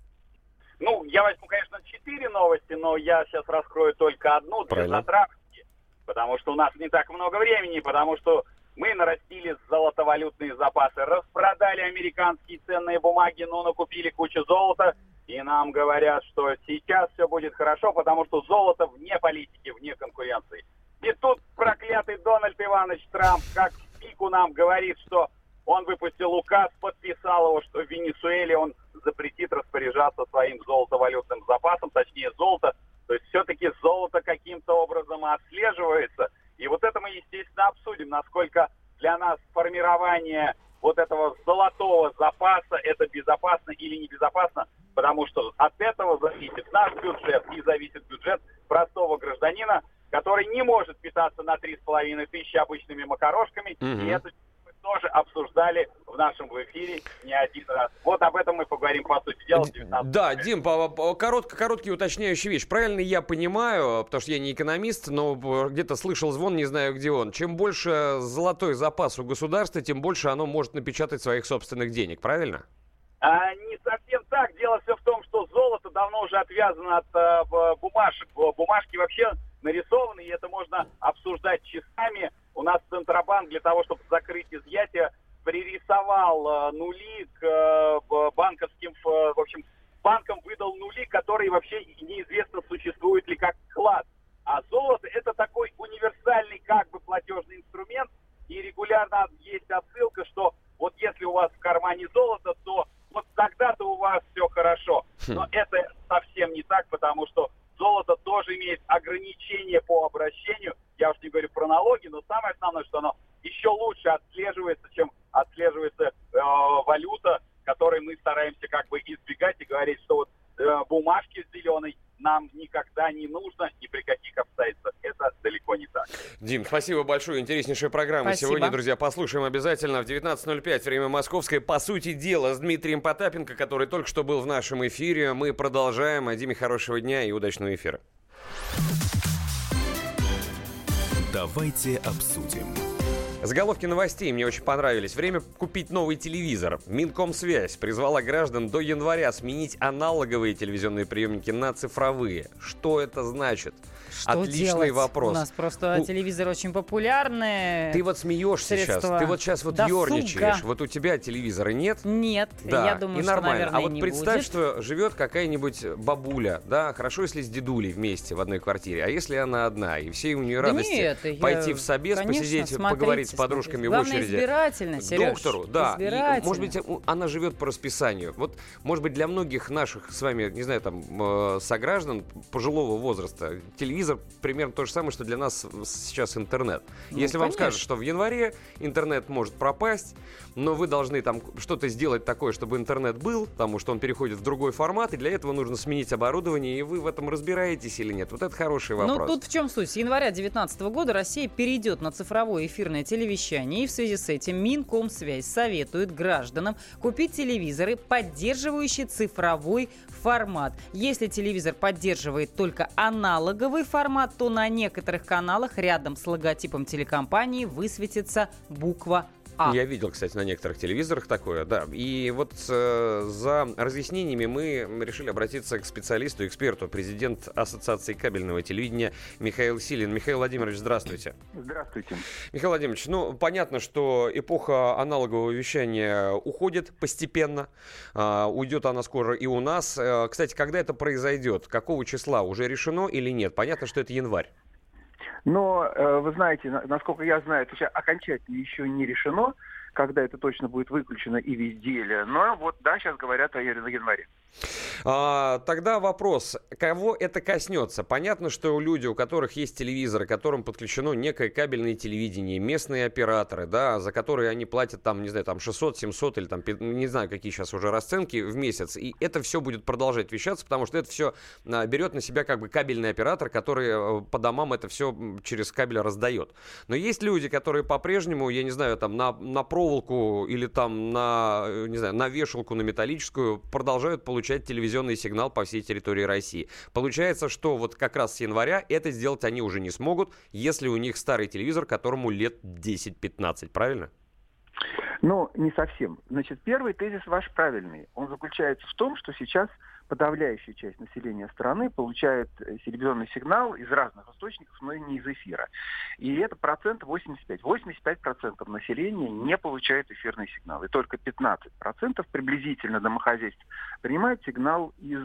Ну, я возьму, конечно, 4 новости, но я сейчас раскрою только одну, две затравки, потому что у нас не так много времени, потому что мы нарастили золотовалютные запасы, распродали американские ценные бумаги, но накупили кучу золота. И нам говорят, что сейчас все будет хорошо, потому что золото вне политики, вне конкуренции. И тут проклятый Дональд Иванович Трамп как в пику нам говорит, что он выпустил указ, подписал его, что в Венесуэле он запретит распоряжаться своим золотовалютным запасом, точнее золото. То есть все-таки золото каким-то образом отслеживается. И вот это мы, естественно, обсудим, насколько для нас формирование вот этого золотого запаса, это безопасно или небезопасно. Потому что от этого зависит наш бюджет и зависит бюджет простого гражданина, который не может питаться на 3,5 тысячи обычными макарошками. И это мы тоже обсуждали в нашем эфире не один раз. Вот об этом мы поговорим, по сути дела, 19. Да, Дим, короткий уточняющий вещь. Правильно я понимаю, потому что я не экономист, но где-то слышал звон, не знаю где он. Чем больше золотой запас у государства, тем больше оно может напечатать своих собственных денег, правильно? Не совсем так. Дело все в том, что золото давно уже отвязано от бумажек. Бумажки вообще нарисованы, и это можно обсуждать часами. У нас Центробанк для того, чтобы закрыть изъятие, пририсовал нули к банковским, в общем, банкам выдал нули, которые вообще неизвестно, существует ли как клад. А золото — это такой универсальный как бы платежный инструмент, и регулярно есть отсылка, что вот если у вас в кармане золото, то вот тогда-то у вас все хорошо. Но это совсем не так, потому что золото тоже имеет ограничения по обращению. Я уж не говорю про налоги, но самое основное, что оно еще лучше отслеживается, чем отслеживается валюта, которой мы стараемся как бы избегать и говорить, что вот бумажки с зеленой нам никогда не нужно, ни при каких обстоятельствах. Это далеко не так. Дим, спасибо большое. Интереснейшая программа. Спасибо. Сегодня, друзья, послушаем обязательно в 19:05 время московское. По сути дела, с Дмитрием Потапенко, который только что был в нашем эфире. Мы продолжаем. Диме хорошего дня и удачного эфира. Давайте обсудим. Заголовки новостей мне очень понравились. Время купить новый телевизор. Минкомсвязь призвала граждан до января сменить аналоговые телевизионные приемники на цифровые. Что это значит? Что отличный делать? Вопрос. У нас просто телевизоры очень популярны. Ты вот смеешься средства. Сейчас. Ты вот сейчас вот ерничаешь. Вот у тебя телевизора нет? Нет. Да. Я думаю, и что, нормально. А вот не представь, будет. Что живет какая-нибудь бабуля. Да, хорошо, если с дедулей вместе в одной квартире. А если она одна, и все у нее радости пойти в собес, конечно, посидеть, поговорить с подружками. Главное, в очереди. Избирательно, Сереж. К доктору, да. Избирательно. И, может быть, она живет по расписанию. Вот, может быть, для многих наших с вами, не знаю, там, сограждан пожилого возраста, телевизор примерно то же самое, что для нас сейчас интернет. Ну, если вам скажут, что в январе интернет может пропасть, но вы должны там что-то сделать такое, чтобы интернет был, потому что он переходит в другой формат, и для этого нужно сменить оборудование, и вы в этом разбираетесь или нет? Вот это хороший вопрос. Ну, тут в чем суть? С января 2019 года Россия перейдет на цифровое эфирное телевещание, и в связи с этим Минкомсвязь советует гражданам купить телевизоры, поддерживающие цифровой формат. Если телевизор поддерживает только аналоговый формат, то на некоторых каналах рядом с логотипом телекомпании высветится буква «А». Я видел, кстати, на некоторых телевизорах такое, да. И вот за разъяснениями мы решили обратиться к специалисту, эксперту, президент Ассоциации кабельного телевидения Михаил Силин. Михаил Владимирович, здравствуйте. Здравствуйте. Михаил Владимирович, ну, понятно, что эпоха аналогового вещания уходит постепенно. Уйдет она скоро и у нас. Кстати, когда это произойдет? Какого числа? Уже решено или нет? Понятно, что это январь. Но, вы знаете, насколько я знаю, это сейчас окончательно еще не решено, когда это точно будет выключено и везде. Но вот, да, сейчас говорят о январе. Тогда вопрос, кого это коснется? Понятно, что люди, у которых есть телевизоры, которым подключено некое кабельное телевидение, местные операторы, да, за которые они платят там, не знаю, там 600, 700 или там, не знаю, какие сейчас уже расценки в месяц, и это все будет продолжать вещаться, потому что это все берет на себя как бы кабельный оператор, который по домам это все через кабель раздает. Но есть люди, которые по-прежнему, я не знаю, там на проволоку или там на, не знаю, на вешалку, на металлическую продолжают получать телевизионный сигнал по всей территории России. Получается, что вот как раз с января это сделать они уже не смогут, если у них старый телевизор, которому лет 10-15, правильно? Ну, не совсем. Значит, первый тезис ваш правильный. Он заключается в том, что сейчас подавляющая часть населения страны получает телевизионный сигнал из разных источников, но и не из эфира. И это процент 85. 85% населения не получает эфирный сигнал. И только 15% приблизительно домохозяйств принимает сигнал из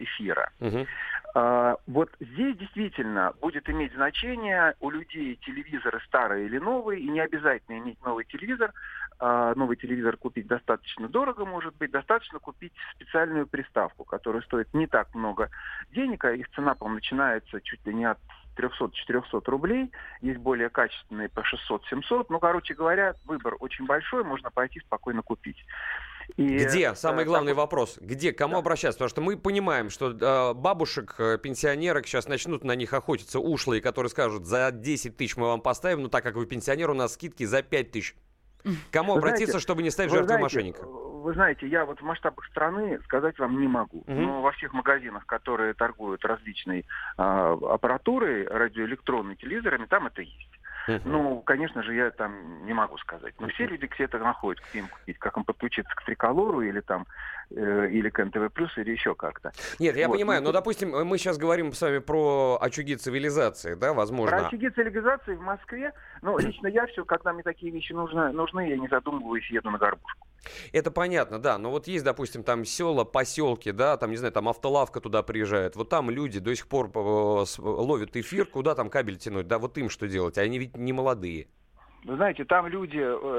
эфира. Угу. Вот здесь действительно будет иметь значение у людей телевизоры старые или новые, и не обязательно иметь новый телевизор. Новый телевизор купить достаточно дорого, может быть, достаточно купить специальную приставку, которая стоит не так много денег, а их цена, по-моему, начинается чуть ли не от 300-400 рублей, есть более качественные по 600-700, ну, короче говоря, выбор очень большой, можно пойти спокойно купить. И где? Самый главный вопрос. Где? Кому обращаться? Потому что мы понимаем, что бабушек, пенсионерок сейчас начнут на них охотиться ушлые, которые скажут, за 10 тысяч мы вам поставим, но так как вы пенсионер, у нас скидки за 5 тысяч. Кому обратиться, чтобы не стать жертвой мошенника? Вы знаете, я вот в масштабах страны сказать вам не могу. Mm-hmm. Но во всех магазинах, которые торгуют различной аппаратурой, радиоэлектронной, телевизорами, там это есть. Mm-hmm. Ну, конечно же, я там не могу сказать. Но все люди где-то находят, где им купить, как им подключиться к Триколору или там... или к НТВ+, или еще как-то. Нет, я понимаю, но, допустим, мы сейчас говорим с вами про очаги цивилизации, да, возможно? Про очаги цивилизации в Москве, но лично я все, когда мне такие вещи нужны, я не задумываюсь, еду на горбушку. Это понятно, да, но вот есть, допустим, там села, поселки, да, там, не знаю, там автолавка туда приезжает, вот там люди до сих пор ловят эфир, куда там кабель тянуть, да, вот им что делать, они ведь не молодые. Вы знаете, там люди,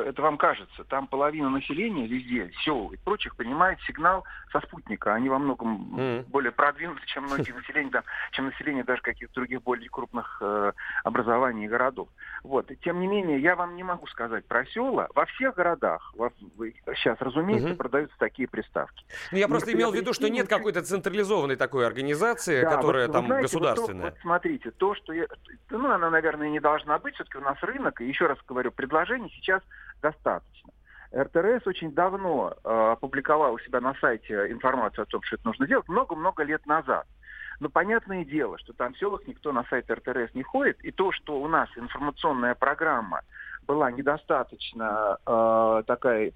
это вам кажется, там половина населения везде, сел и прочих, принимает сигнал со спутника. Они во многом более продвинуты, чем многие населения, там, чем население даже каких-то других более крупных образований и городов. Вот. И, тем не менее, я вам не могу сказать про села. Во всех городах сейчас, разумеется, продаются такие приставки. Но я просто имел в виду, что нет какой-то централизованной такой организации, да, которая вот, там знаете, государственная. Вот, смотрите, то, что я... Ну, она, наверное, не должна быть. Все-таки у нас рынок, и еще раз говорю, предложений сейчас достаточно. РТРС очень давно опубликовал у себя на сайте информацию о том, что это нужно делать, много-много лет назад. Но понятное дело, что там в селах никто на сайт РТРС не ходит, и то, что у нас информационная программа была недостаточно такая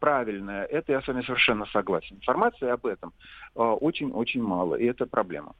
правильная, это я с вами совершенно согласен. Информации об этом очень-очень мало, и это проблема.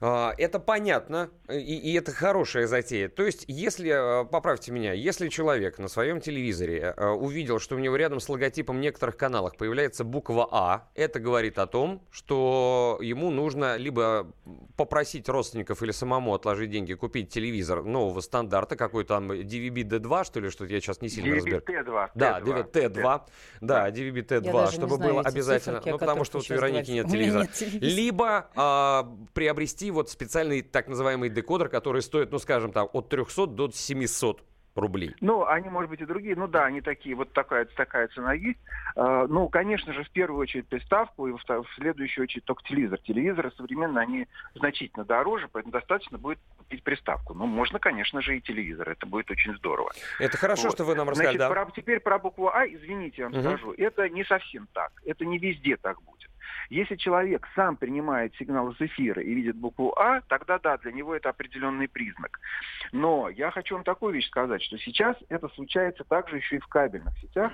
Это понятно, и это хорошая затея. То есть, если, поправьте меня, если человек на своем телевизоре увидел, что у него рядом с логотипом некоторых каналов появляется буква «А», это говорит о том, что ему нужно либо попросить родственников или самому отложить деньги, купить телевизор нового стандарта, какой там DVB-T2, что ли, что-то я сейчас не сильно разбираю. DVB-T2. Да, DVB-T2. Да, DVB-T2, чтобы было обязательно, ну, потому что вот у Вероники нет телевизора. Либо приобрести вот специальный так называемый декодер, который стоит, ну, скажем, там, от 300 до 700 рублей. Ну, они, может быть, и другие. Ну, да, они такие, вот такая цена есть. Ну, конечно же, в первую очередь приставку, и в следующую очередь только телевизор. Телевизоры современные, они значительно дороже, поэтому достаточно будет купить приставку. Ну, можно, конечно же, и телевизор. Это будет очень здорово. Это хорошо, вот, что вы нам рассказали. Значит, да. Теперь про букву «А», извините, я вам скажу. Это не совсем так. Это не везде так будет. Если человек сам принимает сигнал с эфира и видит букву «А», тогда да, для него это определенный признак. Но я хочу вам такую вещь сказать, что сейчас это случается также еще и в кабельных сетях.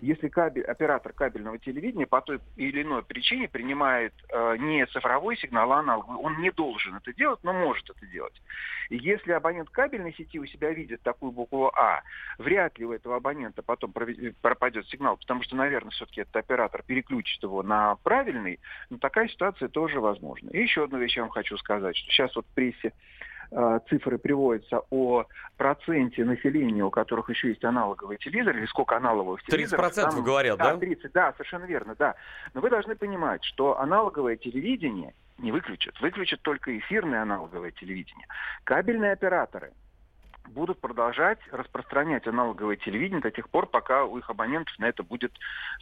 Если оператор кабельного телевидения по той или иной причине принимает не цифровой сигнал, а аналоговый, он не должен это делать, но может это делать. И если абонент кабельной сети у себя видит такую букву «А», вряд ли у этого абонента потом пропадет сигнал, потому что, наверное, все-таки этот оператор переключит его на правильный, но такая ситуация тоже возможна. И еще одну вещь я вам хочу сказать, что сейчас вот в прессе цифры приводятся о проценте населения, у которых еще есть аналоговые телевизоры, или сколько аналоговых телевизоров. 30% там, говорят, да? 30, да, совершенно верно, да. Но вы должны понимать, что аналоговое телевидение не выключат. Выключат только эфирное аналоговое телевидение. Кабельные операторы будут продолжать распространять аналоговое телевидение до тех пор, пока у их абонентов на это будет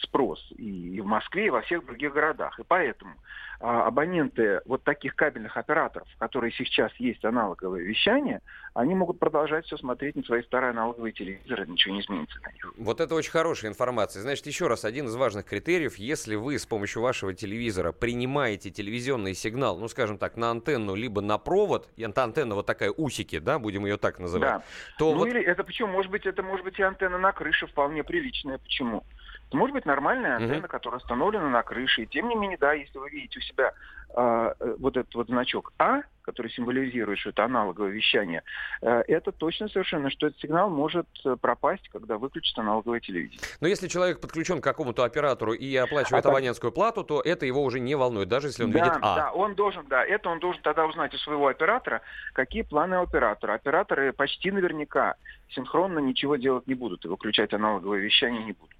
спрос. И в Москве, и во всех других городах. И поэтому абоненты вот таких кабельных операторов, которые сейчас есть аналоговое вещание, они могут продолжать все смотреть на свои старые аналоговые телевизоры, ничего не изменится на них. Вот это очень хорошая информация. Значит, еще раз, один из важных критериев, если вы с помощью вашего телевизора принимаете телевизионный сигнал, ну, скажем так, на антенну, либо на провод, и антенна вот такая усики, да, будем ее так называть, да. То ну вот... или это почему? Может быть и антенна на крыше вполне приличная. Почему? Это может быть нормальная антенна, которая установлена на крыше. И тем не менее, да, если вы видите у себя вот этот вот значок «А», который символизирует, что это аналоговое вещание, это точно совершенно, что этот сигнал может пропасть, когда выключат аналоговое телевидение. Но если человек подключен к какому-то оператору и оплачивает абонентскую плату, то это его уже не волнует, даже если он видит «А». Да, он должен тогда узнать у своего оператора, какие планы у оператора. Операторы почти наверняка синхронно ничего делать не будут и выключать аналоговое вещание не будут.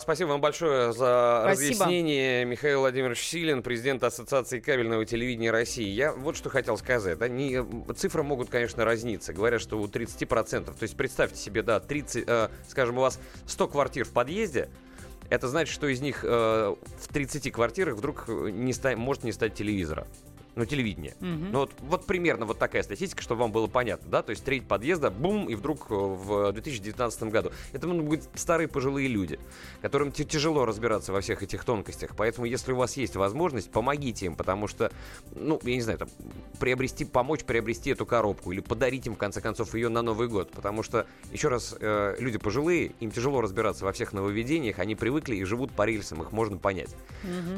Спасибо вам большое за разъяснение. Михаил Владимирович Силин, президент Ассоциации кабельного телевидения России. Я вот что хотел сказать. Да, цифры могут, конечно, разниться. Говорят, что у 30%. То есть представьте себе, да, 30, скажем, у вас 100 квартир в подъезде. Это значит, что из них в 30 квартирах вдруг может не стать телевизора. Ну, телевидение. Ну, вот примерно вот такая статистика, чтобы вам было понятно, да? То есть треть подъезда, бум, и вдруг в 2019 году. Это могут быть старые пожилые люди, которым тяжело разбираться во всех этих тонкостях. Поэтому, если у вас есть возможность, помогите им, потому что, ну, я не знаю, там, помочь приобрести эту коробку или подарить им, в конце концов, ее на Новый год. Потому что, еще раз, люди пожилые, им тяжело разбираться во всех нововведениях, они привыкли и живут по рельсам, их можно понять.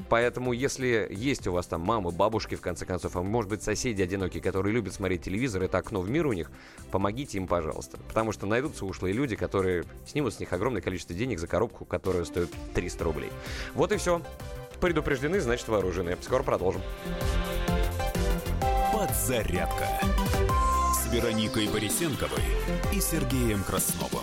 Поэтому, если есть у вас там мамы, бабушки, в конце концов, а может быть, соседи одинокие, которые любят смотреть телевизор, это окно в мир у них, помогите им, пожалуйста. Потому что найдутся ушлые люди, которые снимут с них огромное количество денег за коробку, которая стоит 300 рублей. Вот и все. Предупреждены, значит вооружены. Скоро продолжим. Подзарядка с Вероникой Борисенковой и Сергеем Красновым.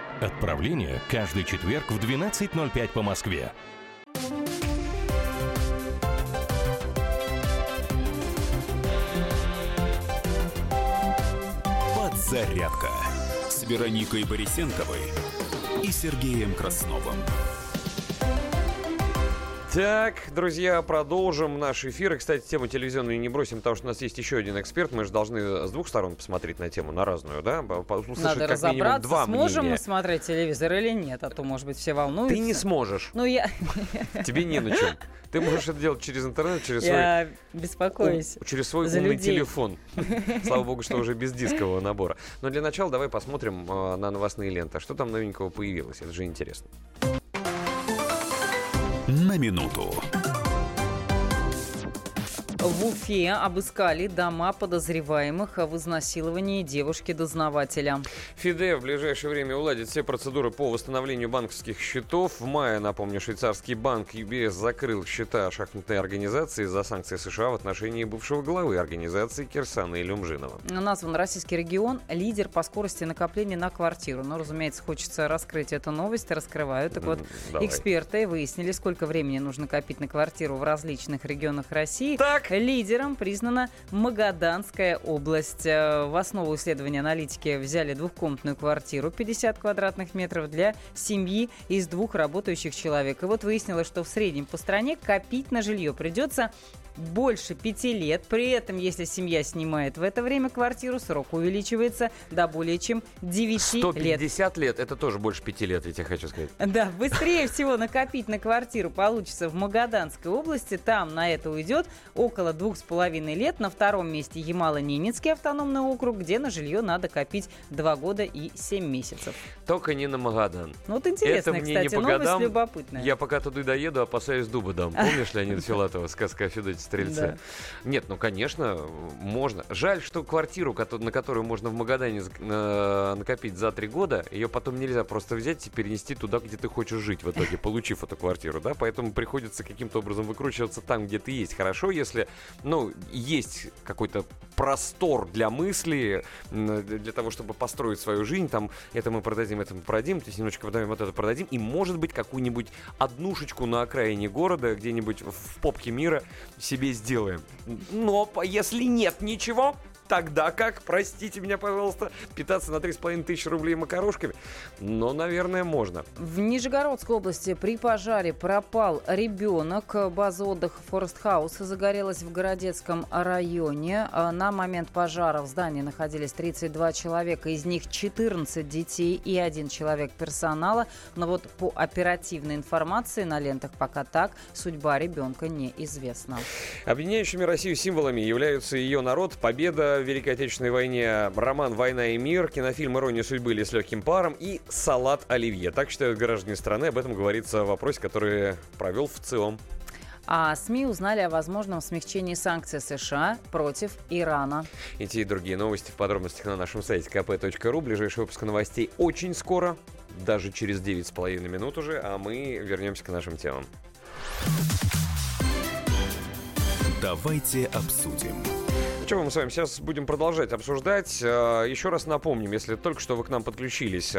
Отправление каждый четверг в 12:05 по Москве. Подзарядка с Вероникой Борисенковой и Сергеем Красновым. Так, друзья, продолжим наш эфир. И, кстати, тему телевизионную не бросим, потому что у нас есть еще один эксперт. Мы же должны с двух сторон посмотреть на тему, на разную, да? Услышать, надо как разобраться, два сможем мнения. Мы смотреть телевизор или нет, а то, может быть, все волнуются. Ты не сможешь. Ну, я... Тебе не на чем. Ты можешь это делать через интернет, через свой... Я беспокоюсь. Через свой умный телефон. Слава богу, что уже без дискового набора. Но для начала давай посмотрим на новостные ленты. Что там новенького появилось? Это же интересно. На минуту. В Уфе обыскали дома подозреваемых в изнасиловании девушки-дознавателя. ФИДЕ в ближайшее время уладит все процедуры по восстановлению банковских счетов. В мае, напомню, швейцарский банк UBS закрыл счета шахматной организации из-за санкций США в отношении бывшего главы организации Кирсана Илюмжинова. Назван российский регион лидер по скорости накопления на квартиру. Но, разумеется, хочется раскрыть эту новость, раскрывают. Так вот, давай. Эксперты выяснили, сколько времени нужно копить на квартиру в различных регионах России. Так! Лидером признана Магаданская область. В основу исследования аналитики взяли двухкомнатную квартиру 50 квадратных метров для семьи из двух работающих человек. И вот выяснилось, что в среднем по стране копить на жилье придется больше 5 лет. При этом, если семья снимает в это время квартиру, срок увеличивается до более чем 9 лет. 150 лет. Это тоже больше 5 лет, я тебе хочу сказать. Да, быстрее всего накопить на квартиру получится в Магаданской области. Там на это уйдет около 2,5 лет. На втором месте Ямало-Ненецкий автономный округ, где на жилье надо копить 2 года и 7 месяцев. Только не на Магадан. Вот интересно, это, кстати, новость любопытная. Я пока туда доеду, опасаюсь дуба дам. Помнишь, Леонид Филатова, сказка о Федоте Стрельце? Да. Нет, ну, конечно, можно. Жаль, что квартиру, на которую можно в Магадане накопить за 3 года, ее потом нельзя просто взять и перенести туда, где ты хочешь жить в итоге, получив эту квартиру, да? Поэтому приходится каким-то образом выкручиваться там, где ты есть. Хорошо, если, ну, есть какой-то простор для мысли, для того, чтобы построить свою жизнь, там, это мы продадим, то есть немножечко продаем, вот это продадим, и, может быть, какую-нибудь однушечку на окраине города, где-нибудь в попке мира, себе сделаем. Но если нет ничего, тогда как, простите меня, пожалуйста, питаться на 3,5 тысячи рублей макарошками? Но, наверное, можно. В Нижегородской области при пожаре пропал ребенок. База отдыха «Форест Хаус» загорелась в Городецком районе. На момент пожара в здании находились 32 человека, из них 14 детей и 1 человек персонала. Но вот по оперативной информации на лентах пока так, судьба ребенка неизвестна. Объединяющими Россию символами являются ее народ, победа в Великой Отечественной войне, роман «Война и мир», кинофильм «Ирония судьбы» или «С легким паром» и «Салат оливье». Так считают граждане страны. Об этом говорится в вопросе, который провел в ЦИОМ. А СМИ узнали о возможном смягчении санкций США против Ирана. Эти и другие новости в подробностях на нашем сайте kp.ru. Ближайший выпуск новостей очень скоро, даже через 9,5 минут уже. А мы вернемся к нашим темам. Давайте обсудим. Мы с вами сейчас будем продолжать обсуждать. Еще раз напомним, если только что вы к нам подключились.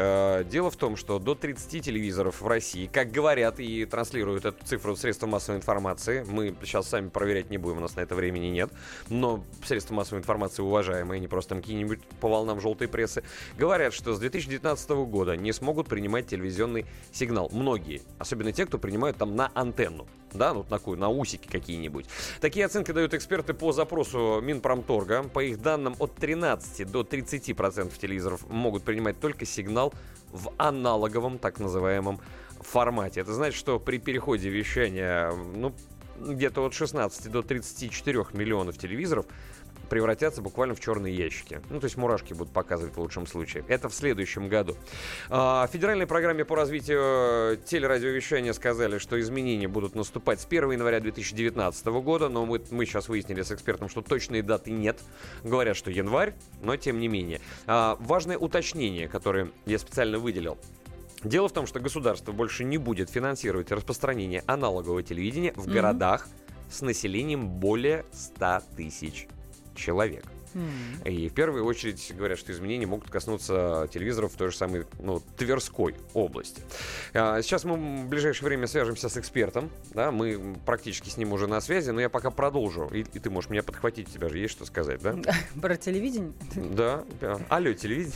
Дело в том, что до 30 телевизоров в России, как говорят и транслируют эту цифру средства массовой информации, мы сейчас сами проверять не будем, у нас на это времени нет, но средства массовой информации уважаемые, не просто там какие-нибудь по волнам желтой прессы, говорят, что с 2019 года не смогут принимать телевизионный сигнал. Многие, особенно те, кто принимают там на антенну, да, ну, такую, на усики какие-нибудь. Такие оценки дают эксперты по запросу Минпромторга. По их данным, от 13 до 30% телевизоров могут принимать только сигнал в аналоговом, так называемом, формате. Это значит, что при переходе вещания, ну, где-то от 16 до 34 миллионов телевизоров превратятся буквально в черные ящики. Ну, то есть мурашки будут показывать в лучшем случае. Это в следующем году. В федеральной программе по развитию телерадиовещания сказали, что изменения будут наступать с 1 января 2019 года, но мы сейчас выяснили с экспертом, что точной даты нет. Говорят, что январь, но тем не менее. Важное уточнение, которое я специально выделил. Дело в том, что государство больше не будет финансировать распространение аналогового телевидения в городах с населением более 100 тысяч человек. И в первую очередь говорят, что изменения могут коснуться телевизоров в той же самой Тверской области. Сейчас мы в ближайшее время свяжемся с экспертом. Да, мы практически с ним уже на связи, но я пока продолжу. И ты можешь меня подхватить, у тебя же есть что сказать, да? Про телевидение? Да. Алло, телевидение.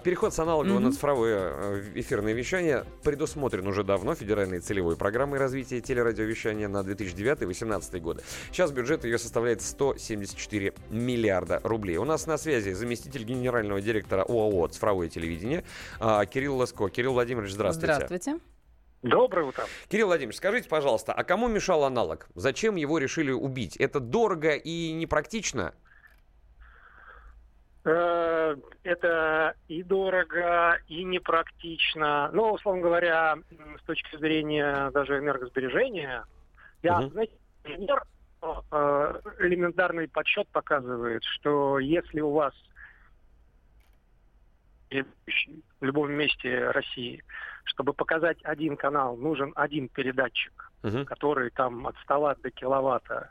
Переход с аналогового на цифровое эфирное вещание предусмотрен уже давно федеральной целевой программой развития телерадиовещания на 2009-2018 годы. Сейчас бюджет ее составляет 174 миллиарда рублей. У нас на связи заместитель генерального директора ОАО «Цифровое телевидение» Кирилл Лоско. Кирилл Владимирович, здравствуйте. Здравствуйте. Доброе утро. Кирилл Владимирович, скажите, пожалуйста, а кому мешал аналог? Зачем его решили убить? Это дорого и непрактично? Это и дорого, и непрактично. Но, условно говоря, с точки зрения даже энергосбережения, знаете, элементарный подсчет показывает, что если у вас в любом месте России, чтобы показать один канал, нужен один передатчик, который там от 100 ватт до киловатта,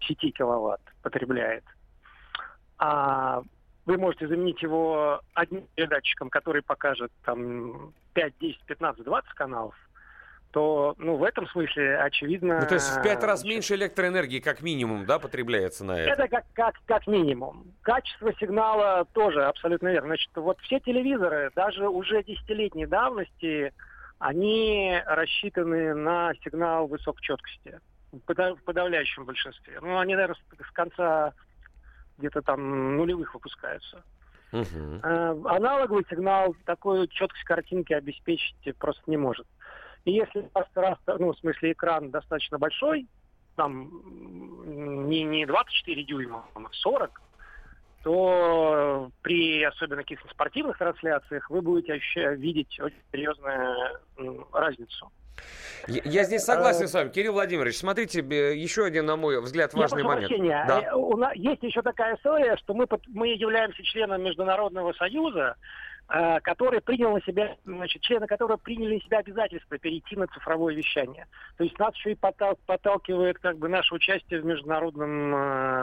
10 киловатт потребляет. А вы можете заменить его одним передатчиком, который покажет там 5, 10, 15, 20 каналов, то в этом смысле, очевидно... Ну, то есть в 5 раз меньше электроэнергии, как минимум, да, потребляется на это? Это как минимум. Качество сигнала тоже абсолютно верно. Значит, вот все телевизоры, даже уже десятилетней давности, они рассчитаны на сигнал высокой четкости. В подавляющем большинстве. Они, наверное, с конца где-то там нулевых выпускаются. Аналоговый сигнал такую четкость картинки обеспечить просто не может. И если пространство, экран достаточно большой, там не 24 дюйма, а 40, то при особенно каких-то спортивных трансляциях вы будете видеть очень серьезную разницу. Я здесь согласен с вами, Кирилл Владимирович. Смотрите, еще один, на мой взгляд, важный момент. Да. У нас есть еще такая история, что мы являемся членом Международного союза, который принял на себя, члены которого приняли на себя обязательство перейти на цифровое вещание. То есть нас еще и подталкивает наше участие в Международном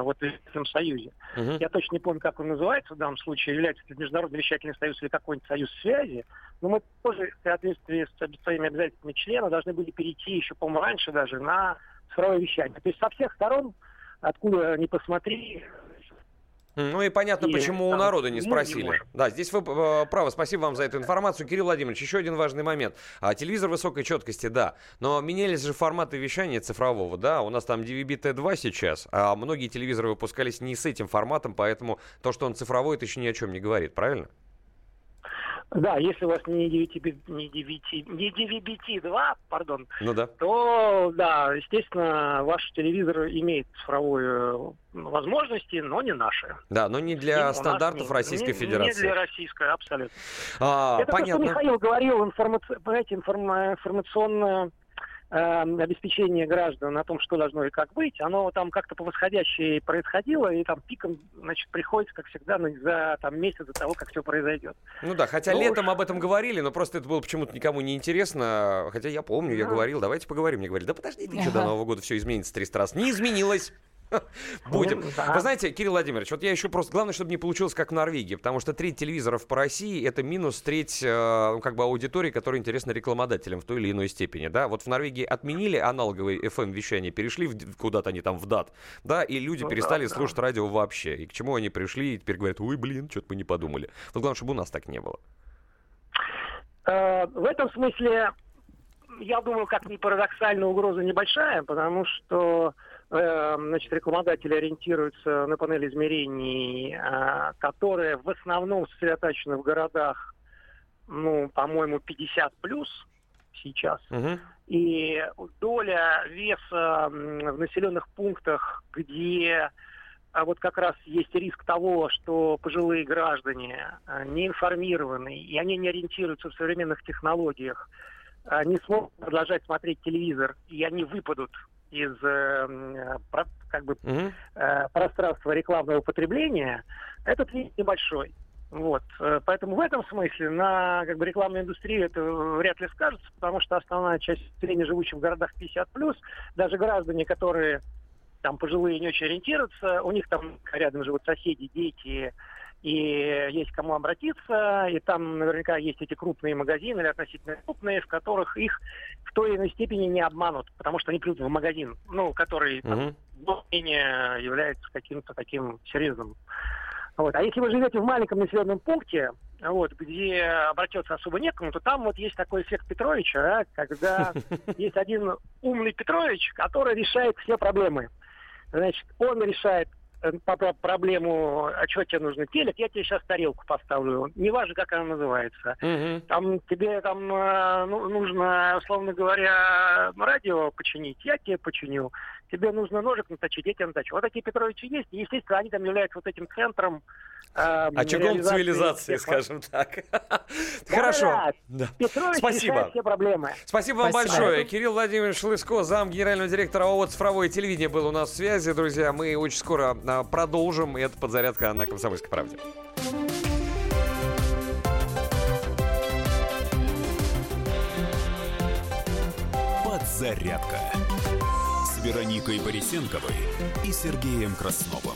этом союзе. Я точно не помню, как он называется в данном случае, является ли Международный вещательный союз или какой-нибудь союз связи, но мы тоже в соответствии с своими обязательствами члена должны были перейти еще, по-моему, раньше даже на цифровое вещание. То есть со всех сторон, откуда ни посмотри... Ну и понятно, почему у народа не спросили. Да, здесь вы правы. Спасибо вам за эту информацию. Кирилл Владимирович, еще один важный момент. Телевизор высокой четкости, да. Но менялись же форматы вещания цифрового, да. У нас там DVB-T2 сейчас, а многие телевизоры выпускались не с этим форматом, поэтому то, что он цифровой, это еще ни о чем не говорит, правильно? Да, если у вас не DVB-T2, то, да, естественно, ваш телевизор имеет цифровую возможности, но не наши. Да, но не для стандартов Российской Федерации. Не для российской, абсолютно. Это понятно. То, что Михаил говорил, информационное обеспечение граждан о том, что должно и как быть, оно там как-то по восходящей происходило, и там пиком, приходится, как всегда, за месяц до того, как все произойдет. Хотя летом об этом говорили, но просто это было почему-то никому не интересно. Хотя я помню, я говорил, давайте поговорим. Мне говорили, да подожди, ты что, до Нового года все изменится 300 раз. Не изменилось. Будем. Вы знаете, Кирилл Владимирович, вот я еще просто... Главное, чтобы не получилось, как в Норвегии, потому что треть телевизоров по России — это минус треть аудитории, которая интересна рекламодателям в той или иной степени, да? Вот в Норвегии отменили аналоговые FM-вещания, перешли куда-то они там в ДАТ, да? И люди перестали слушать радио вообще. И к чему они пришли, и теперь говорят, ой, блин, что-то мы не подумали. Вот главное, чтобы у нас так не было. В этом смысле, я думаю, как ни парадоксально, угроза небольшая, потому что... рекламодатели ориентируются на панели измерений, которая в основном сосредоточена в городах, по-моему, 50+ сейчас. И доля веса в населенных пунктах, где как раз есть риск того, что пожилые граждане не информированы, и они не ориентируются в современных технологиях, не смогут продолжать смотреть телевизор, и они выпадут из пространства рекламного потребления, этот вид небольшой. Вот. Поэтому в этом смысле на рекламную индустрию это вряд ли скажется, потому что основная часть населения, живущих в городах 50+, даже граждане, которые там пожилые не очень ориентируются, у них там рядом живут соседи, дети, и есть к кому обратиться, и там наверняка есть эти крупные магазины, или относительно крупные, в которых их в той или иной степени не обманут, потому что они придут в магазин, ну, который, там, более-менее является каким-то таким серьезным. Вот. А если вы живете в маленьком населенном пункте, вот, где обратиться особо некому, то там вот есть такой эффект Петровича, да, когда есть один умный Петрович, который решает все проблемы. Значит, он решает проблему, а что тебе нужно, телек, я тебе сейчас тарелку поставлю, неважно, как она называется. Там тебе там нужно, условно говоря, радио починить, я тебе починю. Тебе нужно ножик наточить, я тебе наточу. Вот такие Петровичи есть, и, естественно, они там являются вот этим центром очагом цивилизации, скажем так. Хорошо. Петрович решает все проблемы. Спасибо вам большое. Кирилл Владимирович Лоско, зам генерального директора ООО «Цифровое телевидение», был у нас в связи. Друзья, мы очень скоро продолжим. Это подзарядка на «Комсомольской правде». Подзарядка с Вероникой Борисенковой и Сергеем Красновым.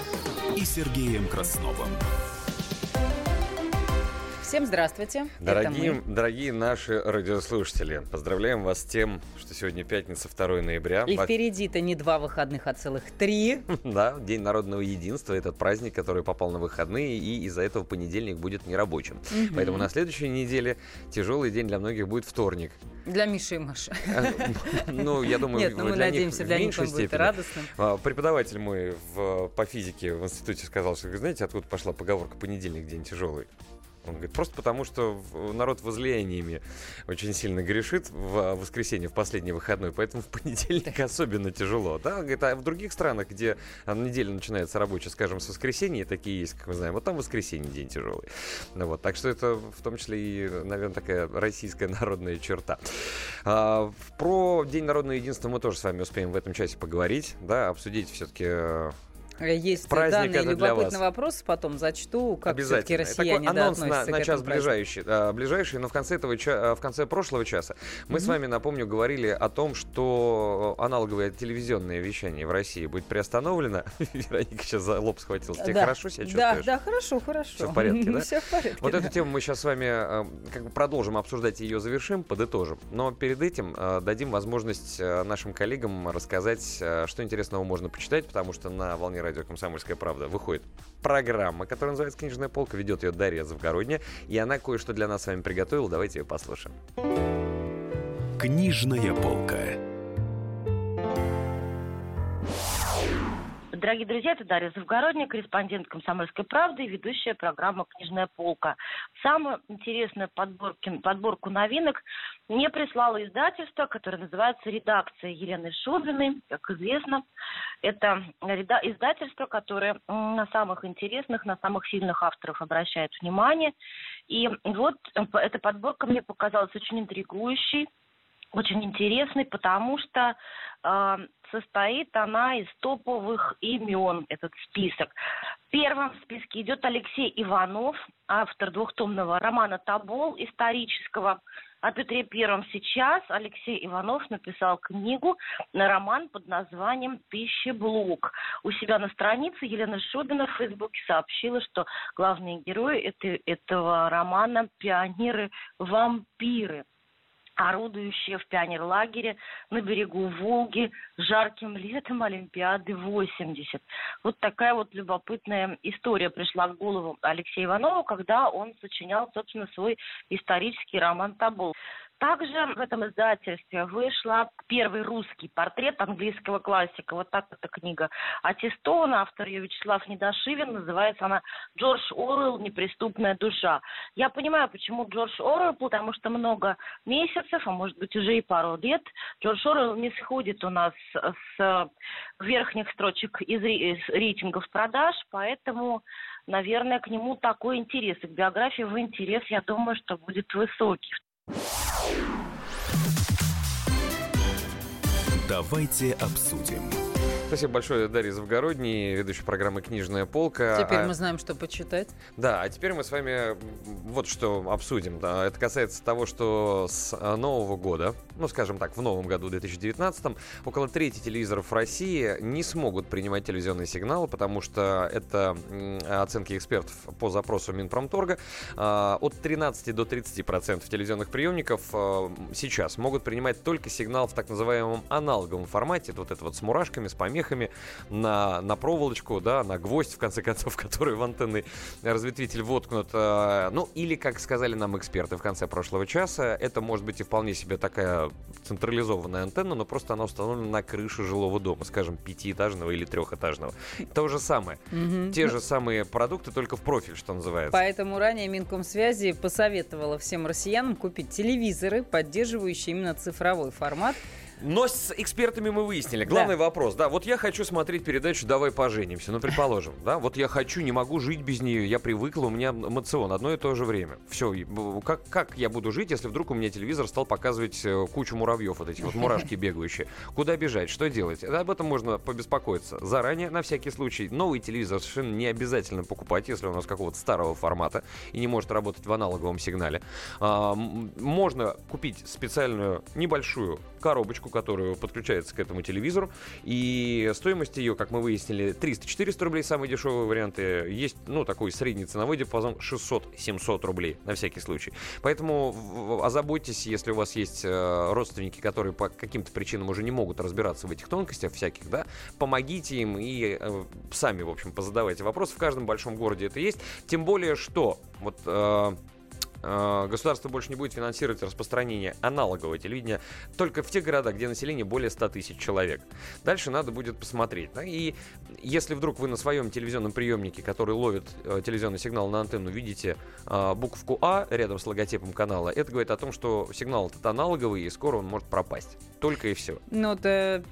и Сергеем Красновым. Всем здравствуйте. Дорогие наши радиослушатели, поздравляем вас с тем, что сегодня пятница, 2 ноября. И впереди-то не 2 выходных, а целых 3. Да, День народного единства. Этот праздник, который попал на выходные, и из-за этого понедельник будет нерабочим. Поэтому на следующей неделе тяжелый день для многих будет вторник. Для Миши и Маши. Ну, я думаю, нет, мы надеемся, для них он будет радостным. Преподаватель мой по физике в институте сказал, что, знаете, откуда пошла поговорка «понедельник — день тяжелый». Он говорит, просто потому, что народ возлияниями очень сильно грешит в воскресенье, в последний выходной, поэтому в понедельник особенно тяжело. Да? Он говорит, а в других странах, где неделя начинается рабочая, скажем, с воскресенья, такие есть, как мы знаем, вот там воскресенье день тяжелый. Ну, вот, так что это в том числе и, наверное, такая российская народная черта. Про День народного единства мы тоже с вами успеем в этом часе поговорить, да, обсудить все-таки... Есть праздник, данные, любопытный вопрос, потом зачту, как все-таки россияне относятся к этому. Анонс на час ближайший, но в конце прошлого часа мы с вами, напомню, говорили о том, что аналоговое телевизионное вещание в России будет приостановлено. Вероника сейчас за лоб схватилась. Тебе хорошо себя чувствуешь? Да, хорошо. Все в порядке, да? Все в порядке, вот эту тему мы сейчас с вами как бы продолжим обсуждать, ее завершим, подытожим. Но перед этим дадим возможность нашим коллегам рассказать, что интересного можно почитать, потому что на волне радио «Комсомольская правда» выходит программа, которая называется «Книжная полка». Ведет ее Дарья Завгородняя, и она кое-что для нас с вами приготовила. Давайте ее послушаем. Книжная полка. Дорогие друзья, это Дарья Завгородняя, корреспондент «Комсомольской правды» и ведущая программы «Книжная полка». Самую интересную подборку новинок мне прислало издательство, которое называется «Редакция» Елены Шубиной. Как известно, это издательство, которое на самых интересных, на самых сильных авторов обращает внимание. И вот эта подборка мне показалась очень интригующей, очень интересной, потому что состоит она из топовых имен, этот список. Первым в списке идет Алексей Иванов, автор двухтомного романа «Тобол» исторического. О Петре Первом сейчас Алексей Иванов написал книгу, роман под названием «Тысячеблок». У себя на странице Елена Шубина в Фейсбуке сообщила, что главные герои этого романа – пионеры-вампиры, орудующие в пионерлагере на берегу Волги жарким летом Олимпиады 80. Вот такая вот любопытная история пришла в голову Алексею Иванову, когда он сочинял, собственно, свой исторический роман «Тобол». Также в этом издательстве вышла первый русский портрет английского классика. Вот так эта книга аттестована. Автор ее Вячеслав Недошивин. Называется она «Джордж Оруэлл. Неприступная душа». Я понимаю, почему Джордж Оруэлл, потому что много месяцев, а может быть уже и пару лет, Джордж Оруэлл не сходит у нас с верхних строчек из рейтингов продаж, поэтому, наверное, к нему такой интерес. К биографии в интерес, я думаю, что будет высокий. Давайте обсудим. Спасибо большое, Дарья Завгородняя, ведущая программы «Книжная полка». Теперь мы знаем, что почитать. Да, а теперь мы с вами вот что обсудим. Да, это касается того, что с нового года, ну, скажем так, в новом году 2019, около трети телевизоров в России не смогут принимать телевизионные сигналы, потому что это оценки экспертов по запросу Минпромторга. От 13 до 30% телевизионных приемников сейчас могут принимать только сигнал в так называемом аналоговом формате. Вот это вот с мурашками, с помехами. На проволочку, да, на гвоздь, в конце концов, который в антенный разветвитель воткнут. Ну, или, как сказали нам эксперты в конце прошлого часа, это может быть и вполне себе такая централизованная антенна, но просто она установлена на крыше жилого дома, скажем, пятиэтажного или трехэтажного. То же самое. Угу. Те же самые продукты, только в профиль, что называется. Поэтому ранее Минкомсвязи посоветовала всем россиянам купить телевизоры, поддерживающие именно цифровой формат. Но с экспертами мы выяснили. Главный вопрос, да, вот я хочу смотреть передачу «Давай поженимся», ну, предположим, да, вот я хочу, не могу жить без нее, я привыкла, у меня эмоцион, одно и то же время. Все, как я буду жить, если вдруг у меня телевизор стал показывать кучу муравьев, вот эти вот мурашки бегающие? Куда бежать, что делать? Об этом можно побеспокоиться заранее, на всякий случай. Новый телевизор совершенно не обязательно покупать, если у нас какого-то старого формата и не может работать в аналоговом сигнале. Можно купить специальную небольшую коробочку, которую подключается к этому телевизору. И стоимость ее, как мы выяснили, 300-400 рублей, самые дешевые варианты. Есть, ну, такой средний ценовой диапазон 600-700 рублей, на всякий случай. Поэтому озаботьтесь, если у вас есть родственники, которые по каким-то причинам уже не могут разбираться в этих тонкостях всяких, да, помогите им и сами, в общем, позадавайте вопросы. В каждом большом городе это есть. Тем более, что вот... государство больше не будет финансировать распространение аналогового телевидения только в тех городах, где население более 100 тысяч человек. Дальше надо будет посмотреть. Да? И если вдруг вы на своем телевизионном приемнике, который ловит телевизионный сигнал на антенну, видите буковку «А» рядом с логотипом канала, это говорит о том, что сигнал этот аналоговый, и скоро он может пропасть. Только и все. Ну, это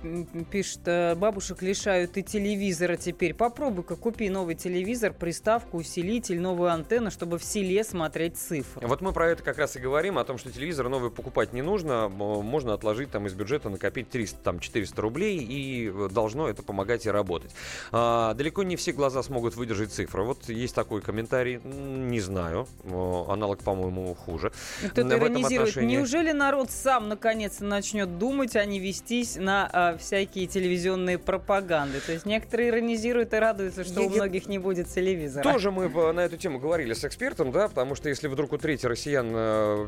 пишет, бабушек лишают и телевизора теперь. Попробуй-ка купи новый телевизор, приставку, усилитель, новую антенну, чтобы в селе смотреть цифры. Вот мы про это как раз и говорим, о том, что телевизор новый покупать не нужно, можно отложить там из бюджета, накопить 300-400 рублей, и должно это помогать и работать. Далеко не все глаза смогут выдержать цифры. Вот есть такой комментарий, не знаю, аналог, по-моему, хуже. Кто-то иронизирует, неужели народ сам наконец начнет думать, а не вестись на всякие телевизионные пропаганды? То есть некоторые иронизируют и радуются, что у многих не будет телевизора. Тоже мы на эту тему говорили с экспертом, да, потому что если вдруг у треть россиян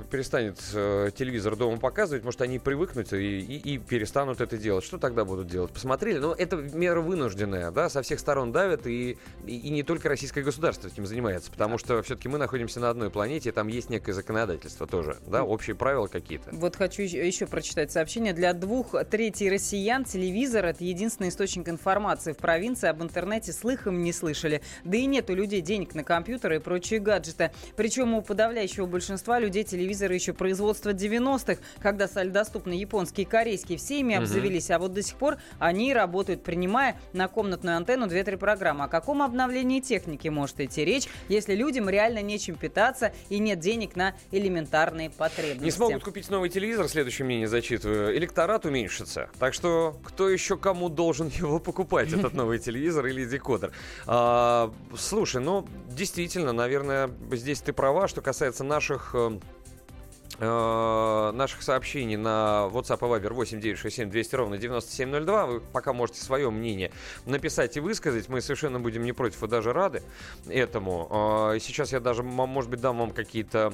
перестанет телевизор дома показывать, может, они привыкнут и перестанут это делать. Что тогда будут делать? Посмотрели, но это мера вынужденная, да, со всех сторон давят, и не только российское государство этим занимается, потому что все-таки мы находимся на одной планете, и там есть некое законодательство тоже, да, общие правила какие-то. Вот хочу еще прочитать сообщение. Для 2/3 россиян телевизор — это единственный источник информации в провинции, об интернете слыхом не слышали. Да и нет у людей денег на компьютеры и прочие гаджеты. Причем у подавляющего большинства людей телевизоры еще производства 90-х, когда стали доступны японские и корейские, все ими обзавелись, а вот до сих пор они работают, принимая на комнатную антенну 2-3 программы. О каком обновлении техники может идти речь, если людям реально нечем питаться и нет денег на элементарные потребности? Не смогут купить новый телевизор, следующее мнение зачитываю, электорат уменьшится. Так что кто еще кому должен его покупать, этот новый телевизор или декодер? Слушай, ну, действительно, наверное, здесь ты права, что касается наших сообщений на WhatsApp и Viber 8 967 200 ровно 9702. Вы пока можете свое мнение написать и высказать. Мы совершенно будем не против и даже рады этому. Сейчас я даже, может быть, дам вам какие-то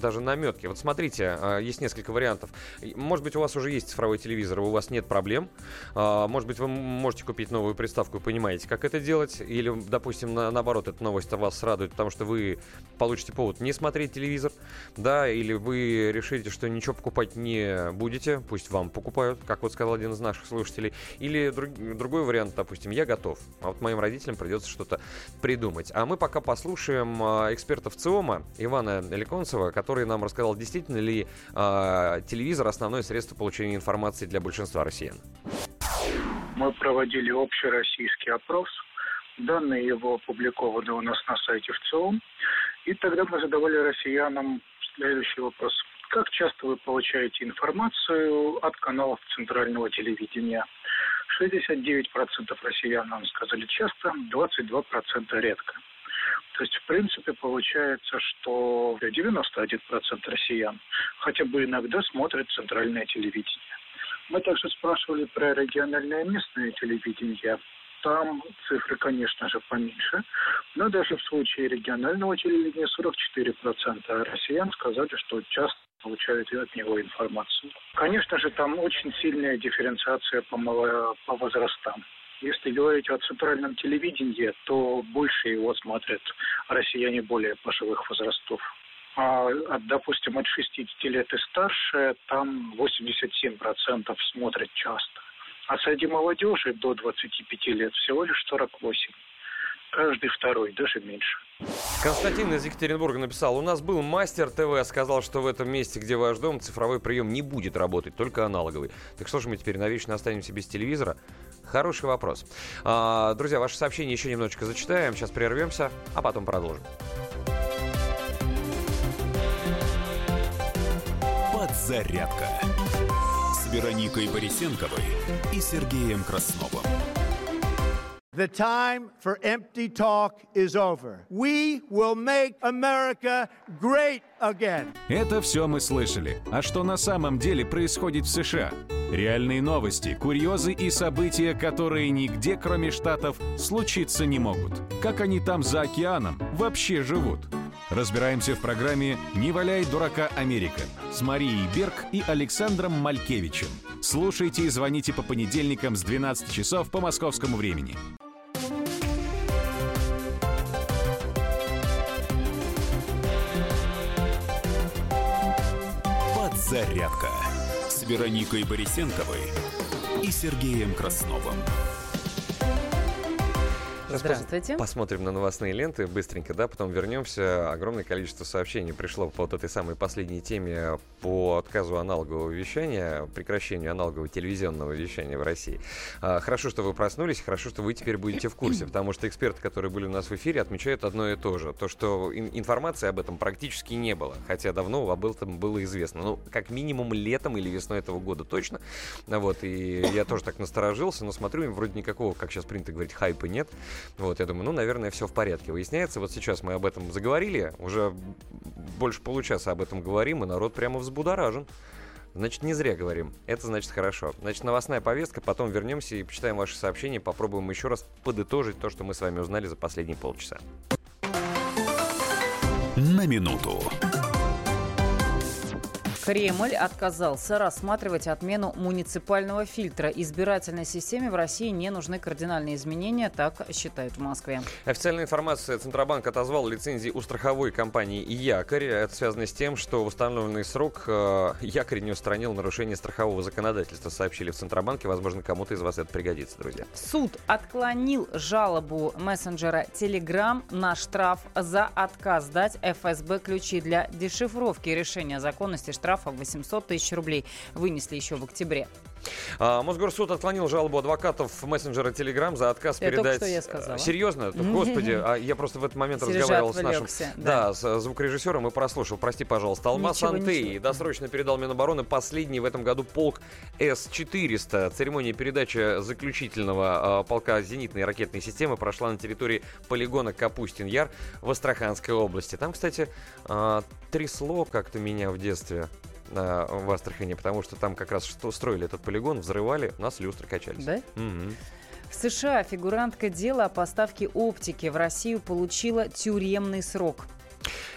даже наметки. Вот смотрите, есть несколько вариантов. Может быть, у вас уже есть цифровой телевизор, у вас нет проблем. Может быть, вы можете купить новую приставку и понимаете, как это делать. Или, допустим, наоборот, эта новость вас радует, потому что вы получите повод не смотреть телевизор. да, или вы решите, что ничего покупать не будете, пусть вам покупают, как вот сказал один из наших слушателей, или другой вариант, допустим, я готов, а вот моим родителям придется что-то придумать. А мы пока послушаем эксперта ВЦИОМа Ивана Леконцева, который нам рассказал, действительно ли телевизор основное средство получения информации для большинства россиян. Мы проводили общероссийский опрос. Данные его опубликованы у нас на сайте ВЦИОМ. И тогда мы задавали россиянам следующий вопрос. Как часто вы получаете информацию от каналов центрального телевидения? 69% россиян нам сказали часто, 22% редко. То есть, в принципе, получается, что 91% россиян хотя бы иногда смотрят центральное телевидение. Мы также спрашивали про региональное местное телевидение. Там цифры, конечно же, поменьше, но даже в случае регионального телевидения 44% россиян сказали, что часто получают от него информацию. Конечно же, там очень сильная дифференциация по возрастам. Если говорить о центральном телевидении, то больше его смотрят россияне более пожилых возрастов. А, допустим, от 60 лет и старше, там 87% смотрят часто. А среди молодежи до 25 лет всего лишь 48. Каждый второй, даже меньше. Константин из Екатеринбурга написал: у нас был мастер ТВ, сказал, что в этом месте, где ваш дом, цифровой прием не будет работать, только аналоговый. Так что же мы теперь навечно останемся без телевизора? Хороший вопрос. Друзья, ваши сообщения еще немножечко зачитаем. Сейчас прервемся, а потом продолжим. Подзарядка с Вероникой Борисенковой и Сергеем Красновым. The time for empty talk is over. We will make America great again. Это все мы слышали. А что на самом деле происходит в США? Реальные новости, курьезы и события, которые нигде, кроме Штатов, случиться не могут. Как они там за океаном вообще живут? Разбираемся в программе «Не валяй дурака, Америка» с Марией Берг и Александром Малькевичем. Слушайте и звоните по понедельникам с 12 часов по московскому времени. Подзарядка с Вероникой Борисенковой и Сергеем Красновым. Здравствуйте. Посмотрим на новостные ленты быстренько, да, потом вернемся. Огромное количество сообщений пришло по вот этой самой последней теме по отказу аналогового вещания, прекращению аналогового телевизионного вещания в России. Хорошо, что вы проснулись, хорошо, что вы теперь будете в курсе, потому что эксперты, которые были у нас в эфире, отмечают одно и то же. То, что информации об этом практически не было, хотя давно об этом было известно. Ну, как минимум летом или весной этого года точно. Вот, и я тоже так насторожился, но смотрю, вроде никакого, как сейчас принято говорить, хайпа нет. Вот, я думаю, ну, наверное, все в порядке. Выясняется, вот сейчас мы об этом заговорили, уже больше получаса об этом говорим, и народ прямо взбудоражен. Значит, не зря говорим. Это значит хорошо. Значит, новостная повестка, потом вернемся и почитаем ваши сообщения, попробуем еще раз подытожить то, что мы с вами узнали за последние полчаса. На минуту. Кремль отказался рассматривать отмену муниципального фильтра. Избирательной системе в России не нужны кардинальные изменения, так считают в Москве. Официальная информация. Центробанк отозвал лицензии у страховой компании «Якорь». Это связано с тем, что в установленный срок «Якорь» не устранил нарушение страхового законодательства, сообщили в Центробанке. Возможно, кому-то из вас это пригодится, друзья. Суд отклонил жалобу мессенджера Telegram на штраф за отказ дать ФСБ ключи для дешифровки. Решения о законности штрафа 800 тысяч рублей вынесли еще в октябре. Мосгорсуд отклонил жалобу адвокатов мессенджера Telegram за отказ передать... Серьезно? Господи, я просто в этот момент разговаривал с нашим звукорежиссером и прослушал. Прости, пожалуйста. Алмаз Антей досрочно передал Минобороны последний в этом году полк С-400. Церемония передачи заключительного полка зенитной ракетной системы прошла на территории полигона Капустин-Яр в Астраханской области. Там, кстати, трясло как-то меня в детстве. В Астрахани, потому что там как раз что строили этот полигон, взрывали, у нас люстры качались. Да? Угу. В США фигурантка дела о поставке оптики в Россию получила тюремный срок.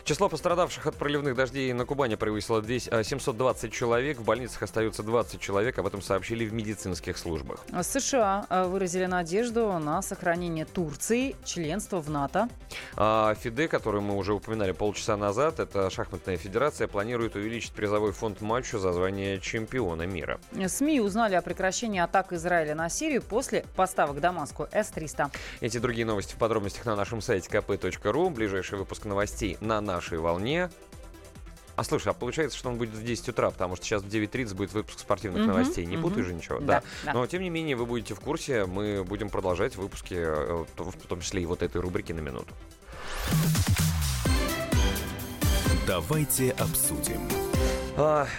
Число пострадавших от проливных дождей на Кубани превысило 720 человек. В больницах остаются 20 человек. Об этом сообщили в медицинских службах. США выразили надежду на сохранение Турции членства в НАТО. ФИДЕ, которую мы уже упоминали полчаса назад, это шахматная федерация, планирует увеличить призовой фонд матчу за звание чемпиона мира. СМИ узнали о прекращении атак Израиля на Сирию после поставок Дамаску С-300. Эти другие новости в подробностях на нашем сайте kp.ru. Ближайший выпуск новостей на нашей волне. А слушай, а получается, что он будет в 10 утра, потому что сейчас в 9:30 будет выпуск спортивных новостей. Не путаю же ничего. Да. Но, тем не менее, вы будете в курсе. Мы будем продолжать выпуски, в том числе и вот этой рубрики «На минуту». Давайте обсудим.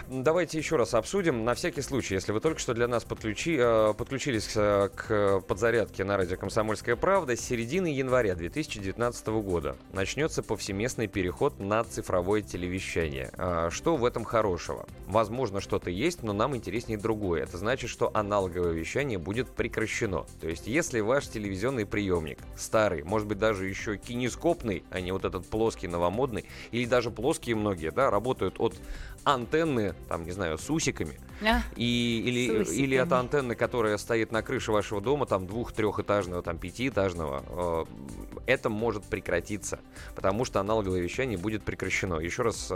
Давайте еще раз обсудим. На всякий случай, если вы только что для нас подключились к подзарядке на радио «Комсомольская правда», с середины января 2019 года начнется повсеместный переход на цифровое телевещание. Что в этом хорошего? Возможно, что-то есть, но нам интереснее другое. Это значит, что аналоговое вещание будет прекращено. То есть, если ваш телевизионный приемник старый, может быть, даже еще кинескопный, а не вот этот плоский, новомодный, или даже плоские многие, да, работают от антенны, там, не знаю, с усиками, или от антенны, которая стоит на крыше вашего дома, там, 2-3-этажного, там, 5-этажного, это может прекратиться, потому что аналоговое вещание будет прекращено. Еще раз,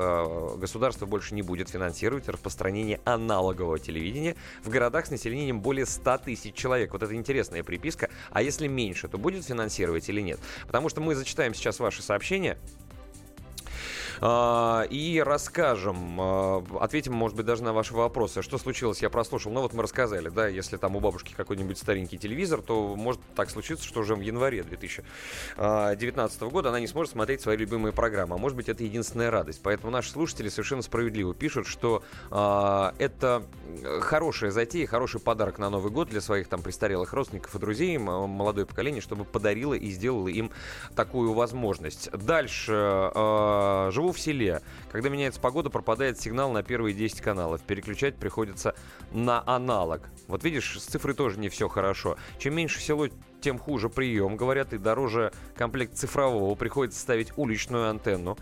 государство больше не будет финансировать распространение аналогового телевидения в городах с населением более 100 тысяч человек. Вот это интересная приписка. А если меньше, то будет финансировать или нет? Потому что мы зачитаем сейчас ваши сообщения и расскажем, ответим, может быть, даже на ваши вопросы. Что случилось, я прослушал. Ну вот мы рассказали, да, если там у бабушки какой-нибудь старенький телевизор, то может так случиться, что уже в январе 2019 года она не сможет смотреть свои любимые программы. А может быть, это единственная радость. Поэтому наши слушатели совершенно справедливо пишут, что это хорошая затея, хороший подарок на Новый год для своих там престарелых родственников и друзей, молодое поколение, чтобы подарило и сделало им такую возможность. Дальше. Живу в селе. Когда меняется погода, пропадает сигнал на первые 10 каналов. Переключать приходится на аналог. Вот видишь, с цифрой тоже не все хорошо. Чем меньше село, тем хуже прием, говорят, и дороже комплект цифрового. Приходится ставить уличную антенну.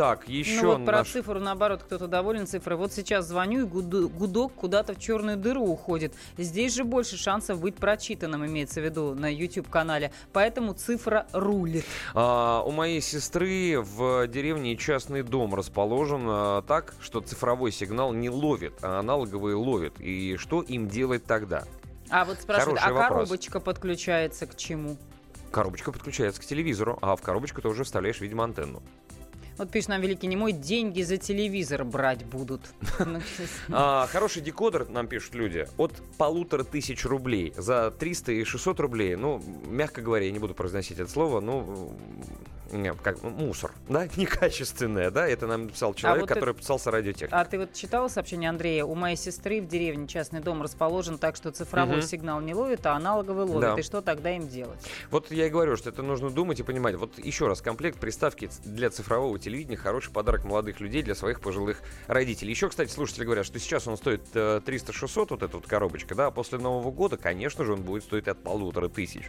Так, еще... Ну вот про цифру, наоборот, кто-то доволен цифрой. Вот сейчас звоню, и гудок куда-то в черную дыру уходит. Здесь же больше шансов быть прочитанным, имеется в виду, на YouTube-канале. Поэтому цифра рулит. У моей сестры в деревне частный дом расположен так, что цифровой сигнал не ловит, а аналоговый ловит. И что им делать тогда? А вот спрашивают, коробочка подключается к чему? Коробочка подключается к телевизору, а в коробочку ты уже вставляешь, видимо, антенну. Вот пишет нам Великий Немой, деньги за телевизор брать будут. Хороший декодер, нам пишут люди, от 1500 рублей. За 300 и 600 рублей, ну, мягко говоря, я не буду произносить это слово, но... Как мусор, да, некачественное, да, это нам написал человек, который писался радиотехником. А ты вот читала сообщение Андрея? У моей сестры в деревне частный дом расположен так, что цифровой сигнал не ловит, а аналоговый ловит, да. И что тогда им делать? Вот я и говорю, что это нужно думать и понимать. Вот еще раз, комплект приставки для цифрового телевидения — хороший подарок молодых людей для своих пожилых родителей. Еще, кстати, слушатели говорят, что сейчас он стоит 300-600, вот эта вот коробочка, да, а после Нового года, конечно же, он будет стоить от 1500.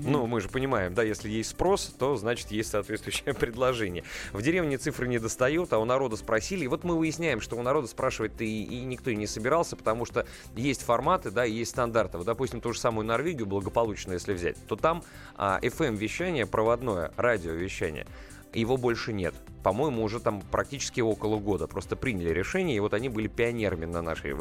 Ну, мы же понимаем, да, если есть спрос, то, значит, есть соответствующее предложение. В деревне цифры не достает, а у народа спросили. И вот мы выясняем, что у народа спрашивать-то и никто и не собирался, потому что есть форматы, да, и есть стандарты. Вот, допустим, ту же самую Норвегию, благополучно, если взять, то там FM-вещание, проводное радиовещание, его больше нет. По-моему, уже там практически около года. Просто приняли решение, и вот они были пионерами на нашей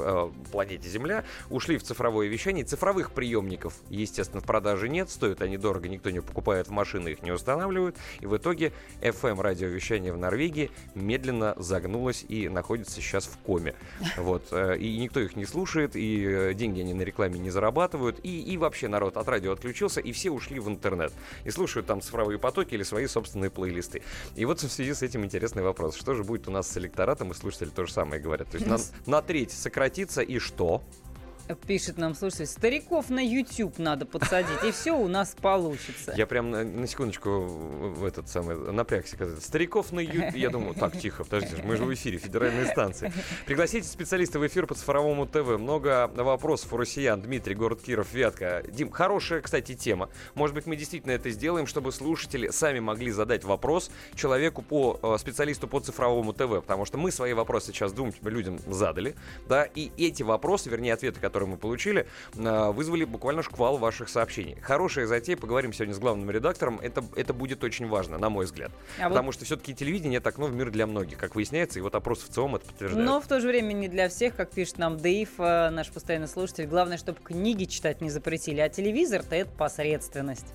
планете Земля. Ушли в цифровое вещание. Цифровых приемников, естественно, в продаже нет. Стоят они дорого, никто не покупает, в машины их не устанавливают. И в итоге FM-радиовещание в Норвегии медленно загнулось и находится сейчас в коме. Вот. И никто их не слушает, и деньги они на рекламе не зарабатывают. И вообще народ от радио отключился, и все ушли в интернет. И слушают там цифровые потоки или свои собственные плейлисты. И вот в связи с этим интересный вопрос. Что же будет у нас с электоратом? И слушатели то же самое говорят. То есть на треть сократится, и что? Пишет нам, слушай, стариков на YouTube надо подсадить, и все у нас получится. Я прям на секундочку в этот самый напрягся. Стариков на YouTube. Я думаю, так, тихо, подожди, мы же в эфире федеральной станции. Пригласите специалиста в эфир по цифровому ТВ. Много вопросов у россиян. Дмитрий, город Киров, Вятка. Дим, хорошая, кстати, тема. Может быть, мы действительно это сделаем, чтобы слушатели сами могли задать вопрос человеку, по специалисту по цифровому ТВ. Потому что мы свои вопросы сейчас двум людям задали, да, и эти вопросы, вернее, ответы, которые мы получили, вызвали буквально шквал ваших сообщений. Хорошая затея, поговорим сегодня с главным редактором, это будет очень важно, на мой взгляд. Потому вот... что все-таки телевидение — это окно в мир для многих, как выясняется, и вот опросы в целом это подтверждают. Но в то же время не для всех, как пишет нам Дейв, наш постоянный слушатель. Главное, чтобы книги читать не запретили, а телевизор-то — это посредственность.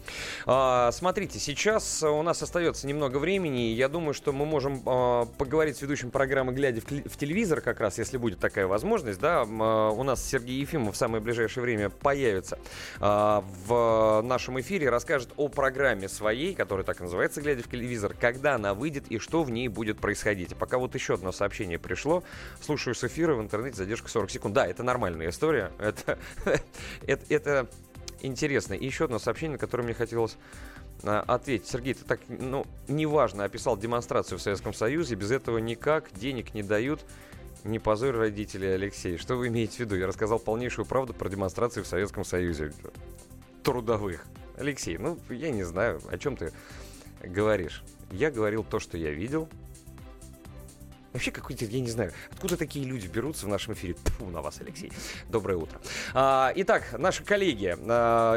Смотрите, сейчас у нас остается немного времени, и я думаю, что мы можем поговорить с ведущим программы «Глядя в телевизор», как раз, если будет такая возможность, да, у нас Сергей Ефимов в самое ближайшее время появится в нашем эфире, расскажет о программе своей, которая так и называется «Глядя в телевизор», когда она выйдет и что в ней будет происходить. А пока вот еще одно сообщение пришло. Слушаю с эфира, в интернете задержка 40 секунд. Да, это нормальная история, это интересно. И еще одно сообщение, на которое мне хотелось... ответь. Сергей, ты так, неважно, описал демонстрацию в Советском Союзе, без этого никак, денег не дают, не позорь родителей, Алексей. Что вы имеете в виду? Я рассказал полнейшую правду про демонстрации в Советском Союзе. Трудовых. Алексей, я не знаю, о чем ты говоришь. Я говорил то, что я видел. Вообще какой-то, я не знаю, откуда такие люди берутся в нашем эфире. Тьфу на вас, Алексей. Доброе утро. Итак, наши коллеги.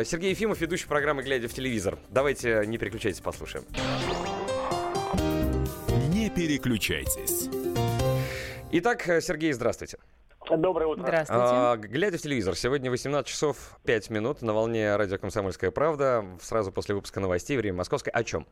Сергей Ефимов, ведущий программы «Глядя в телевизор». Давайте, не переключайтесь, послушаем. Не переключайтесь. Итак, Сергей, здравствуйте. Доброе утро. Здравствуйте. Глядя в телевизор. Сегодня 18 часов 5 минут на волне радио «Комсомольская правда». Сразу после выпуска новостей «Время московское». О чем?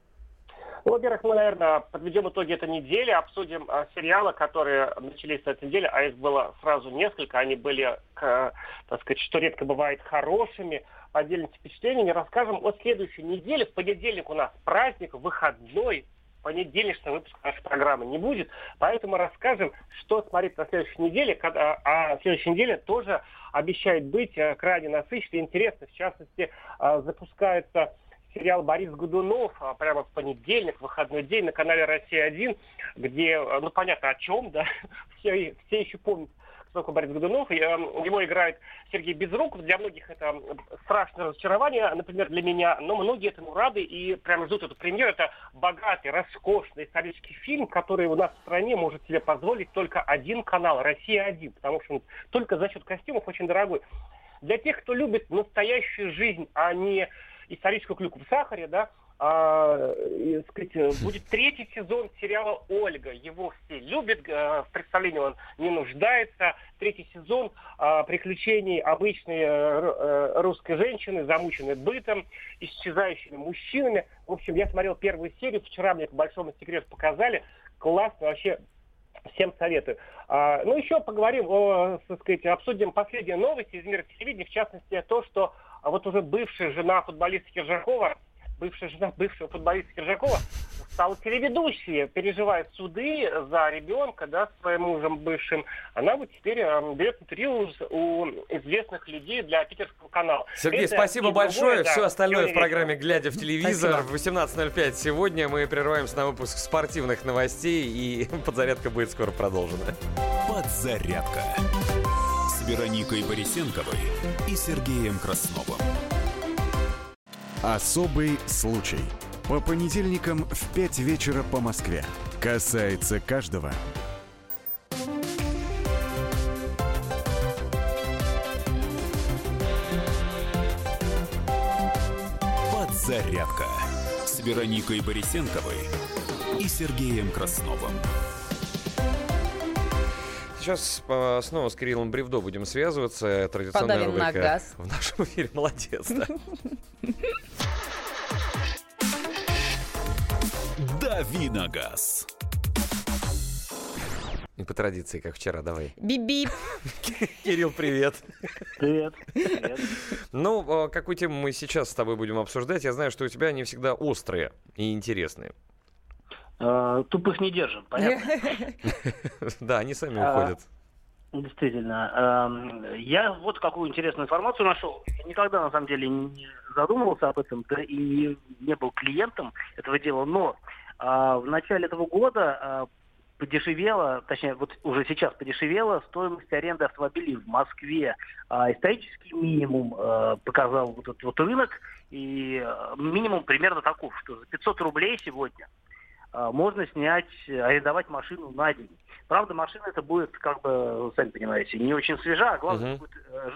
Во-первых, мы, наверное, подведем итоги этой недели, обсудим сериалы, которые начались на этой неделе, а их было сразу несколько, они были, так сказать, что редко бывает, хорошими, отдельными впечатлениями. Расскажем о следующей неделе. В понедельник у нас праздник, выходной, понедельничный выпуск нашей программы не будет, поэтому расскажем, что смотреть на следующей неделе, а следующей неделе тоже обещает быть крайне насыщенной и интересной. В частности, запускается... сериал «Борис Годунов» прямо в понедельник, в выходной день на канале «Россия-1», где, понятно, о чем, да, все еще помнят, кто такой Борис Годунов. Его играет Сергей Безруков. Для многих это страшное разочарование, например, для меня, но многие этому рады и прямо ждут эту премьеру. Это богатый, роскошный исторический фильм, который у нас в стране может себе позволить только один канал, «Россия-1», потому что он только за счет костюмов очень дорогой. Для тех, кто любит настоящую жизнь, а не... историческую клюкву в сахаре, да, будет третий сезон сериала «Ольга». Его все любят, в представлении он не нуждается. Третий сезон приключений обычной русской женщины, замученной бытом, исчезающими мужчинами. В общем, я смотрел первую серию, вчера мне по большому секрету показали. Классно, вообще всем советую. Еще поговорим, обсудим последние новости из мира телевидения, в частности, то, что уже бывшая жена футболиста Киржакова, бывшая жена бывшего футболиста Киржакова стала телеведущей, переживает суды за ребенка, да, с своим мужем бывшим. Она теперь берет интервью у известных людей для питерского канала. Сергей, спасибо большое. Все остальное в программе «Глядя в телевизор». В 18.05 сегодня мы прерываемся на выпуск спортивных новостей, и подзарядка будет скоро продолжена. Подзарядка. Вероникой Борисенковой и Сергеем Красновым. Особый случай. По понедельникам в 5 вечера по Москве. Касается каждого. Подзарядка с Вероникой Борисенковой и Сергеем Красновым. Сейчас снова с Кириллом Бревдо будем связываться. Традиционная Подавим рубрика на газ. В нашем эфире. Молодец, да? Дави на газ. И по традиции, как вчера, давай. Бип-бип. Кирилл, привет. Привет. Привет. Какую тему мы сейчас с тобой будем обсуждать? Я знаю, что у тебя они всегда острые и интересные. Тупых не держим, понятно? Да, они сами уходят. Действительно. Я вот какую интересную информацию нашел. Никогда, на самом деле, не задумывался об этом, да и не был клиентом этого дела. Но в начале этого года подешевела, точнее, вот уже сейчас подешевела стоимость аренды автомобилей в Москве. Исторический минимум показал вот этот вот рынок. И минимум примерно таков, что за 500 рублей сегодня можно арендовать машину на день. Правда, машина это будет, как бы, сами понимаете, не очень свежа, а главное, будет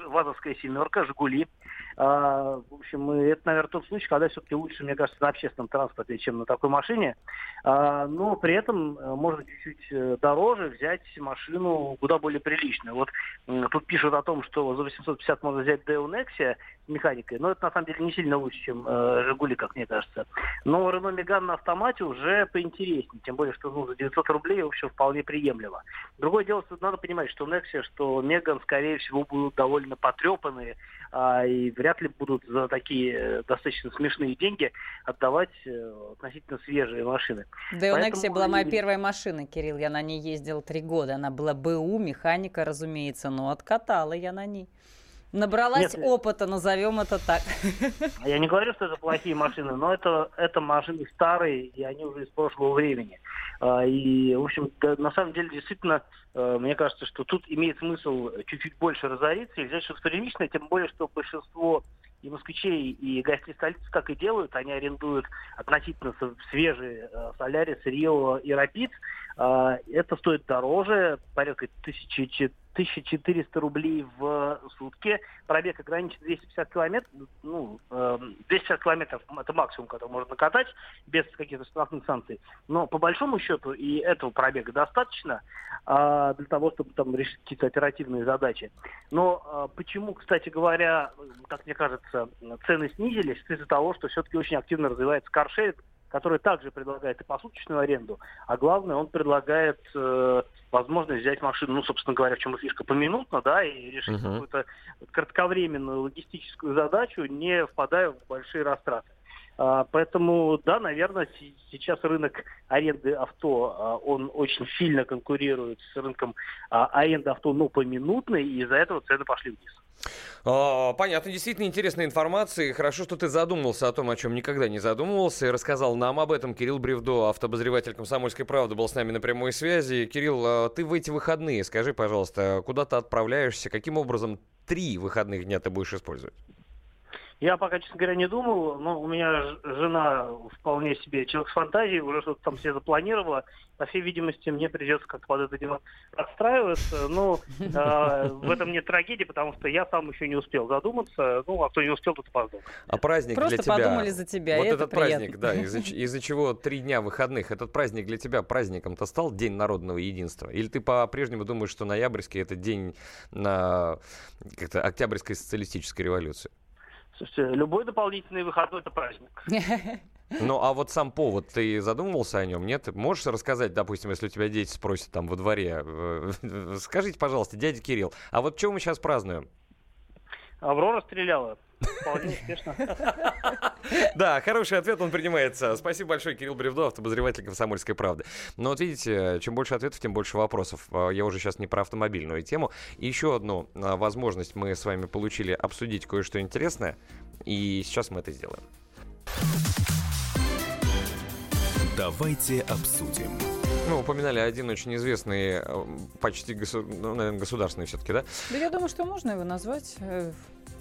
ВАЗовская семерка, Жигули. В общем, это, наверное, тот случай, когда все-таки лучше, мне кажется, на общественном транспорте, чем на такой машине. Но при этом можно чуть-чуть дороже взять машину куда более приличную. Вот тут пишут о том, что за 850 можно взять Дэу Некси с механикой, но это, на самом деле, не сильно лучше, чем Жигули, как мне кажется. Но Renault Megane на автомате уже поинтереснее, тем более, что за 900 рублей, в общем, вполне приемлемо. Другое дело, что надо понимать, что Некси, что Megane, скорее всего, будут довольно потрепанные, и вряд ли будут за такие достаточно смешные деньги отдавать относительно свежие машины. Да, у Некси была моя первая машина, Кирилл. Я на ней ездил 3 года. Она была БУ, механика, разумеется, но откатала я на ней. Набралась опыта, назовем это так. Я не говорю, что это плохие машины, но это машины старые, и они уже из прошлого времени. И, в общем, на самом деле, действительно, мне кажется, что тут имеет смысл чуть-чуть больше разориться и взять что-то приличное, тем более, что большинство и москвичей, и гостей столицы так и делают. Они арендуют относительно свежие Солярис, Рио и Рапид. Это стоит дороже, порядка 1400 рублей в сутки. Пробег ограничен 250 километров. 250 километров – это максимум, который можно накатать без каких-то штрафных санкций. Но по большому счету и этого пробега достаточно для того, чтобы там решить какие-то оперативные задачи. Но почему, кстати говоря, как мне кажется, цены снизились из-за того, что все-таки очень активно развивается каршеринг, который также предлагает и посуточную аренду, а главное, он предлагает возможность взять машину, собственно говоря, в чем и фишка, поминутно, да, и решить какую-то кратковременную логистическую задачу, не впадая в большие растраты. Поэтому, да, наверное, сейчас рынок аренды авто, он очень сильно конкурирует с рынком аренды авто, но поминутной, и из-за этого цены пошли вниз. Понятно, действительно интересная информация. Хорошо, что ты задумался о том, о чем никогда не задумывался, и рассказал нам об этом. Кирилл Бревдо, автообозреватель «Комсомольской правды», был с нами на прямой связи. Кирилл, ты в эти выходные, скажи, пожалуйста, куда ты отправляешься, каким образом 3 выходных дня ты будешь использовать? Я пока, честно говоря, не думал, но у меня жена вполне себе человек с фантазией, уже что-то там себе запланировала. По всей видимости, мне придется как-то под это дело подстраиваться. Но в этом нет трагедии, потому что я сам еще не успел задуматься. А кто не успел, тот опоздал. А праздник просто для тебя... Просто подумали за тебя, вот этот праздник, да, из-за чего 3 дня выходных. Этот праздник для тебя праздником-то стал День народного единства? Или ты по-прежнему думаешь, что ноябрьский – это день как-то Октябрьской социалистической революции? Слушайте, любой дополнительный выходной – это праздник. Ну, а вот сам повод, ты задумывался о нем, нет? Можешь рассказать, допустим, если у тебя дети спросят там во дворе, скажите, пожалуйста, дядя Кирилл, а вот что мы сейчас празднуем? Аврора стреляла. Вполне успешно. Да, хороший ответ, он принимается. Спасибо большое, Кирилл Бревдо, автообозреватель «Комсомольской правды». Но вот видите, чем больше ответов, тем больше вопросов. Я уже сейчас не про автомобильную тему. И еще одну возможность мы с вами получили обсудить кое-что интересное. И сейчас мы это сделаем. Давайте обсудим. Мы упоминали один очень известный, почти государственный все-таки, да? Да, я думаю, что можно его назвать...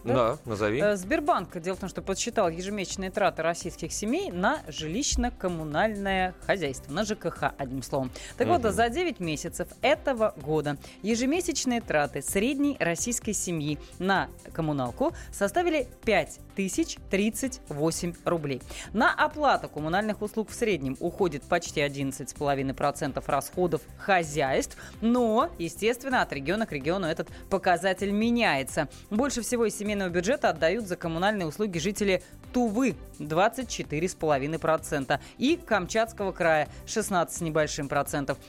Да, назови. Сбербанк. Дело в том, что подсчитал ежемесячные траты российских семей на жилищно-коммунальное хозяйство, на ЖКХ, одним словом. Так вот, за 9 месяцев этого года ежемесячные траты средней российской семьи на коммуналку составили 5038 рублей. На оплату коммунальных услуг в среднем уходит почти 11,5% расходов хозяйств, но, естественно, от региона к региону этот показатель меняется. Больше всего из семейного бюджета отдают за коммунальные услуги жители Тувы 24,5% и Камчатского края 16% с небольшим.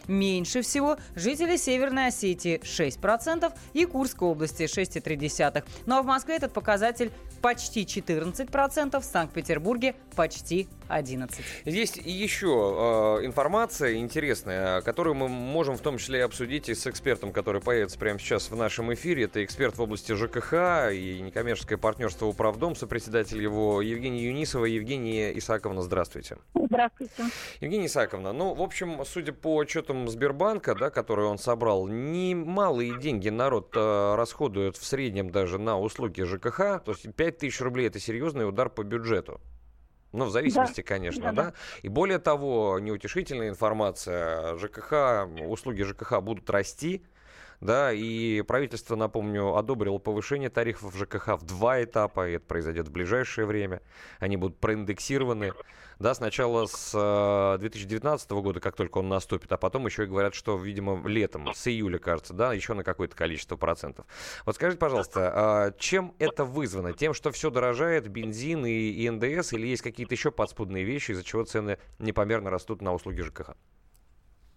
Меньше всего жители Северной Осетии 6% и Курской области 6,3%. Ну а в Москве этот показатель почти 14%, в Санкт-Петербурге почти 11. Есть еще информация интересная, которую мы можем в том числе и обсудить и с экспертом, который появится прямо сейчас в нашем эфире. Это эксперт в области ЖКХ и некоммерческое партнерство «Управдом», сопредседатель его Евгения Юницова. Евгения Исааковна, здравствуйте. Здравствуйте. Евгения Исааковна, ну, в общем, судя по отчетам Сбербанка, да, которые он собрал, немалые деньги народ расходует в среднем даже на услуги ЖКХ. То есть 5 тысяч рублей – это серьезный удар по бюджету. Ну, в зависимости, да, конечно, да. И более того, неутешительная информация. ЖКХ, услуги ЖКХ будут расти, да, и правительство, напомню, одобрило повышение тарифов ЖКХ в 2 этапа, и это произойдет в ближайшее время. Они будут проиндексированы, да, сначала с 2019 года, как только он наступит, а потом еще и говорят, что, видимо, летом, с июля, кажется, да, еще на какое-то количество процентов. Вот скажите, пожалуйста, чем это вызвано? Тем, что все дорожает, бензин и НДС, или есть какие-то еще подспудные вещи, из-за чего цены непомерно растут на услуги ЖКХ?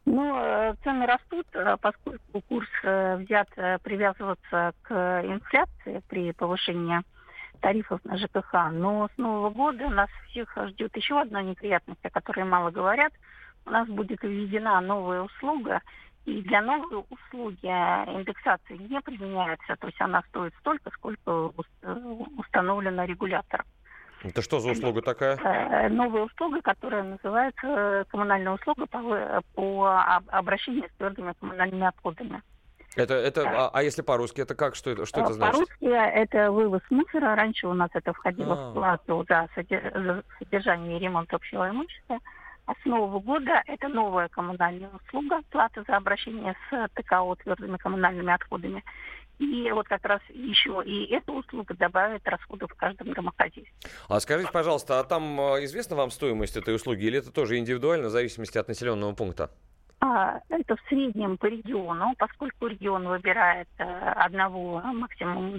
Ну, цены растут, поскольку курс взят привязываться к инфляции при повышении тарифов на ЖКХ. Но с Нового года нас всех ждет еще одна неприятность, о которой мало говорят. У нас будет введена новая услуга, и для новой услуги индексация не применяется. То есть она стоит столько, сколько установлено регулятором. Это что за услуга такая? Новая услуга, которая называется коммунальная услуга по обращению с твердыми коммунальными отходами. Это, а если по-русски, это как? Что это значит? По-русски это вывоз мусора. Раньше у нас это входило в плату за содержание и ремонт общего имущества. А с Нового года это новая коммунальная услуга, плата за обращение с ТКО твердыми коммунальными отходами. И вот как раз еще и эта услуга добавит расходов в каждом домохозяйстве. А скажите, пожалуйста, а там известна вам стоимость этой услуги или это тоже индивидуально в зависимости от населенного пункта? Это в среднем по региону, поскольку регион выбирает одного, максимум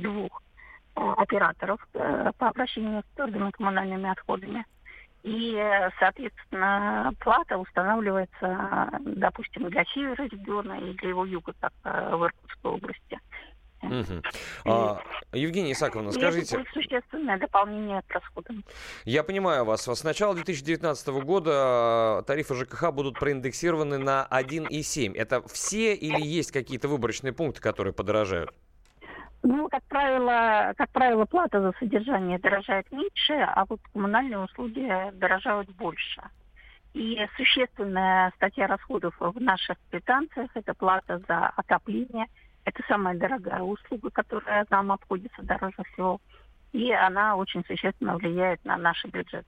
2 операторов по обращению с твердыми коммунальными отходами. И, соответственно, плата устанавливается, допустим, для севера региона и для его юга, как в Иркутской области. Угу. Евгения Исааковна, скажите... Это существенное дополнение к расходам. Я понимаю вас. С начала 2019 года тарифы ЖКХ будут проиндексированы на 1,7. Это все или есть какие-то выборочные пункты, которые подорожают? Ну, как правило, плата за содержание дорожает меньше, а вот коммунальные услуги дорожают больше. И существенная статья расходов в наших квитанциях – это плата за отопление. Это самая дорогая услуга, которая нам обходится дороже всего. И она очень существенно влияет на наши бюджеты.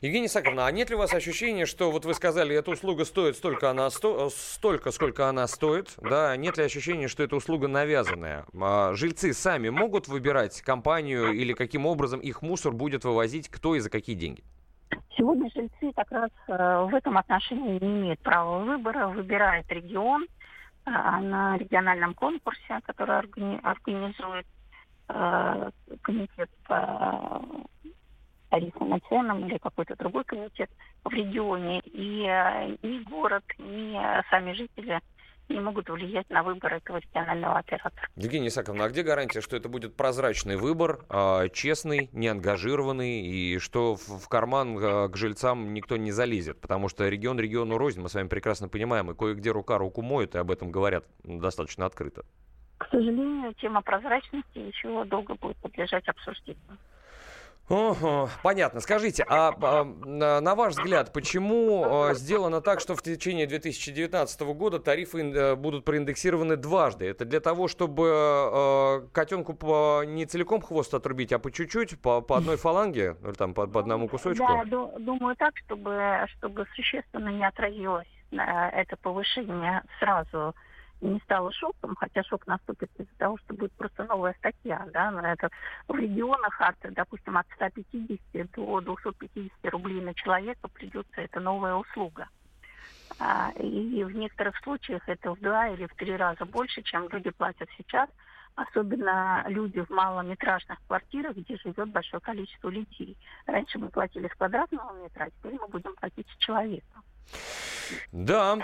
Евгения Исааковна, а нет ли у вас ощущения, что вот вы сказали, эта услуга стоит столько, сколько она стоит, да? Нет ли ощущения, что эта услуга навязанная? Жильцы сами могут выбирать компанию или каким образом их мусор будет вывозить, кто и за какие деньги? Сегодня жильцы как раз в этом отношении не имеют права выбора, выбирает регион на региональном конкурсе, который организует комитет по тарифным ценам или какой-то другой комитет в регионе. И ни город, ни сами жители не могут влиять на выбор этого регионального оператора. Евгения Исааковна, а где гарантия, что это будет прозрачный выбор, честный, неангажированный, и что в карман к жильцам никто не залезет? Потому что регион региону рознь, мы с вами прекрасно понимаем, и кое-где рука руку моет, и об этом говорят достаточно открыто. К сожалению, тема прозрачности еще долго будет подлежать обсуждению. Ого, понятно. Скажите, а на ваш взгляд, почему сделано так, что в течение 2019 года тарифы будут проиндексированы дважды? Это для того, чтобы котенку не целиком хвост отрубить, а по чуть-чуть, по одной фаланге, или там по одному кусочку? Да, думаю так, чтобы существенно не отразилось это повышение сразу. Не стало шоком, хотя шок наступит из-за того, что будет просто новая статья, да, это в регионах допустим, от 150 до 250 рублей на человека придется эта новая услуга. И в некоторых случаях это в 2 или в 3 раза больше, чем люди платят сейчас, особенно люди в малометражных квартирах, где живет большое количество людей. Раньше мы платили с квадратного метра, а теперь мы будем платить с человека. Да,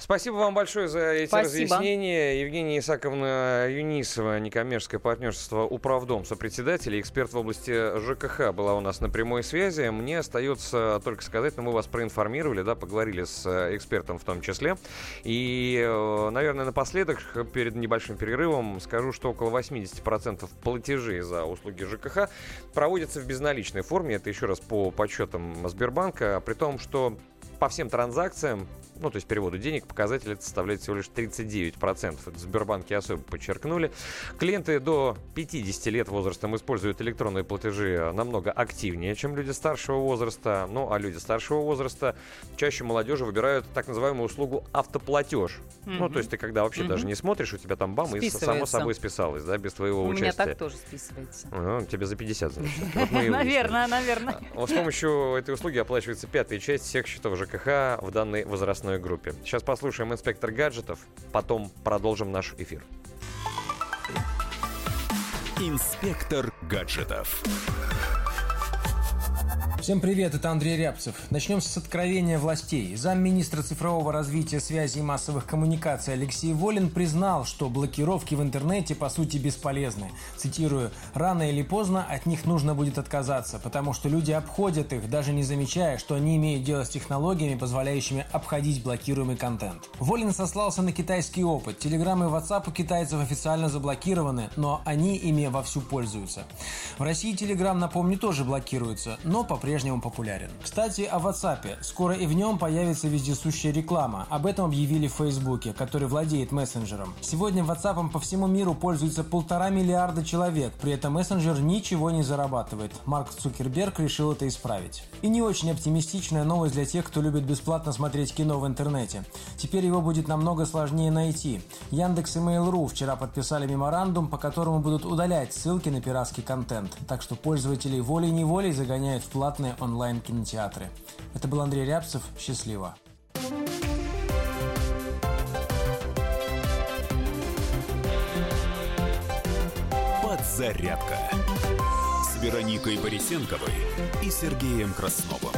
спасибо вам большое за эти разъяснения. Евгения Исаковна Юницова, некоммерческое партнерство «Управдом», сопредседатель и эксперт в области ЖКХ, была у нас на прямой связи. Мне остается только сказать, мы вас проинформировали, да, поговорили с экспертом в том числе. И, наверное, напоследок, перед небольшим перерывом, скажу, что около 80% платежей за услуги ЖКХ проводятся в безналичной форме. Это еще раз по подсчетам Сбербанка, при том, что по всем транзакциям, ну, то есть переводу денег, показатель это составляет всего лишь 39%. Это Сбербанки особо подчеркнули. Клиенты до 50 лет возрастом используют электронные платежи намного активнее, чем люди старшего возраста. Ну, а люди старшего возраста чаще молодежи выбирают так называемую услугу автоплатеж. Mm-hmm. Ну, то есть ты когда вообще даже не смотришь, у тебя там бам, и само собой списалось, да, без твоего участия. У меня так тоже списывается. Тебе за 50, значит. Наверное. С помощью этой услуги оплачивается пятая часть всех счетов ЖКХ в данной возрастной группе. Сейчас послушаем «Инспектор гаджетов», потом продолжим наш эфир. «Инспектор гаджетов». Всем привет, это Андрей Рябцев. Начнем с откровения властей. Замминистра цифрового развития, связи и массовых коммуникаций Алексей Волин признал, что блокировки в интернете по сути бесполезны. Цитирую: «Рано или поздно от них нужно будет отказаться, потому что люди обходят их, даже не замечая, что они имеют дело с технологиями, позволяющими обходить блокируемый контент». Волин сослался на китайский опыт. Телеграм и WhatsApp у китайцев официально заблокированы, но они ими вовсю пользуются. В России Телеграм, напомню, тоже блокируется, но по-прежнему популярен. Кстати, о WhatsApp. Скоро и в нем появится вездесущая реклама. Об этом объявили в Фейсбуке, который владеет мессенджером. Сегодня WhatsApp по всему миру пользуется 1,5 миллиарда человек, при этом мессенджер ничего не зарабатывает. Марк Цукерберг решил это исправить. И не очень оптимистичная новость для тех, кто любит бесплатно смотреть кино в интернете. Теперь его будет намного сложнее найти. Яндекс и Mail.ru вчера подписали меморандум, по которому будут удалять ссылки на пиратский контент. Так что пользователей волей-неволей загоняют в платные онлайн-кинотеатры. Это был Андрей Рябцев. Счастливо. Подзарядка с Вероникой Борисенковой и Сергеем Красновым.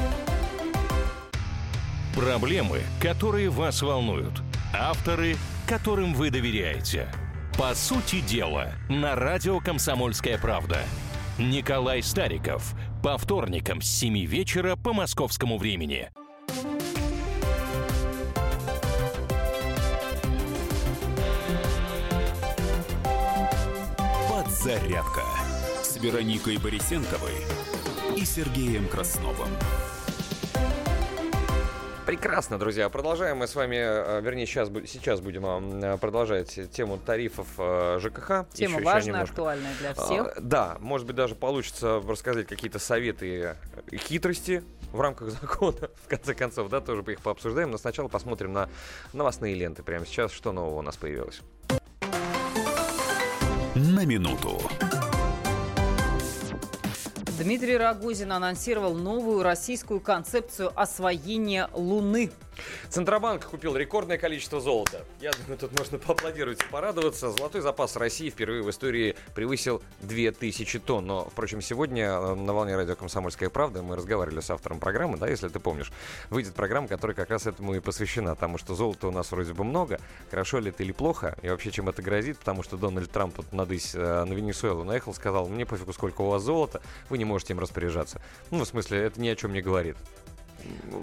Проблемы, которые вас волнуют. Авторы, которым вы доверяете. По сути дела, на радио «Комсомольская правда». Николай Стариков. По вторникам с 7 вечера по московскому времени. Подзарядка с Вероникой Борисенковой и Сергеем Красновым. Прекрасно, друзья. Продолжаем мы с вами, вернее, сейчас будем продолжать тему тарифов ЖКХ. Тема важная, актуальная для всех. Да, может быть, даже получится рассказать какие-то советы и хитрости в рамках закона, в конце концов, да, тоже их пообсуждаем. Но сначала посмотрим на новостные ленты. Прямо сейчас, что нового у нас появилось. На минуту. Дмитрий Рогозин анонсировал новую российскую концепцию освоения Луны. Центробанк купил рекордное количество золота. Я думаю, тут можно поаплодировать и порадоваться. Золотой запас России впервые в истории превысил 2000 тонн. Но, впрочем, сегодня на волне радио «Комсомольская правда» мы разговаривали с автором программы, да, если ты помнишь. Выйдет программа, которая как раз этому и посвящена. Потому что золота у нас вроде бы много. Хорошо ли это или плохо? И вообще, чем это грозит? Потому что Дональд Трамп вот надысь на Венесуэлу наехал, сказал: мне пофигу, сколько у вас золота, вы не можете им распоряжаться. Ну, в смысле, это ни о чем не говорит.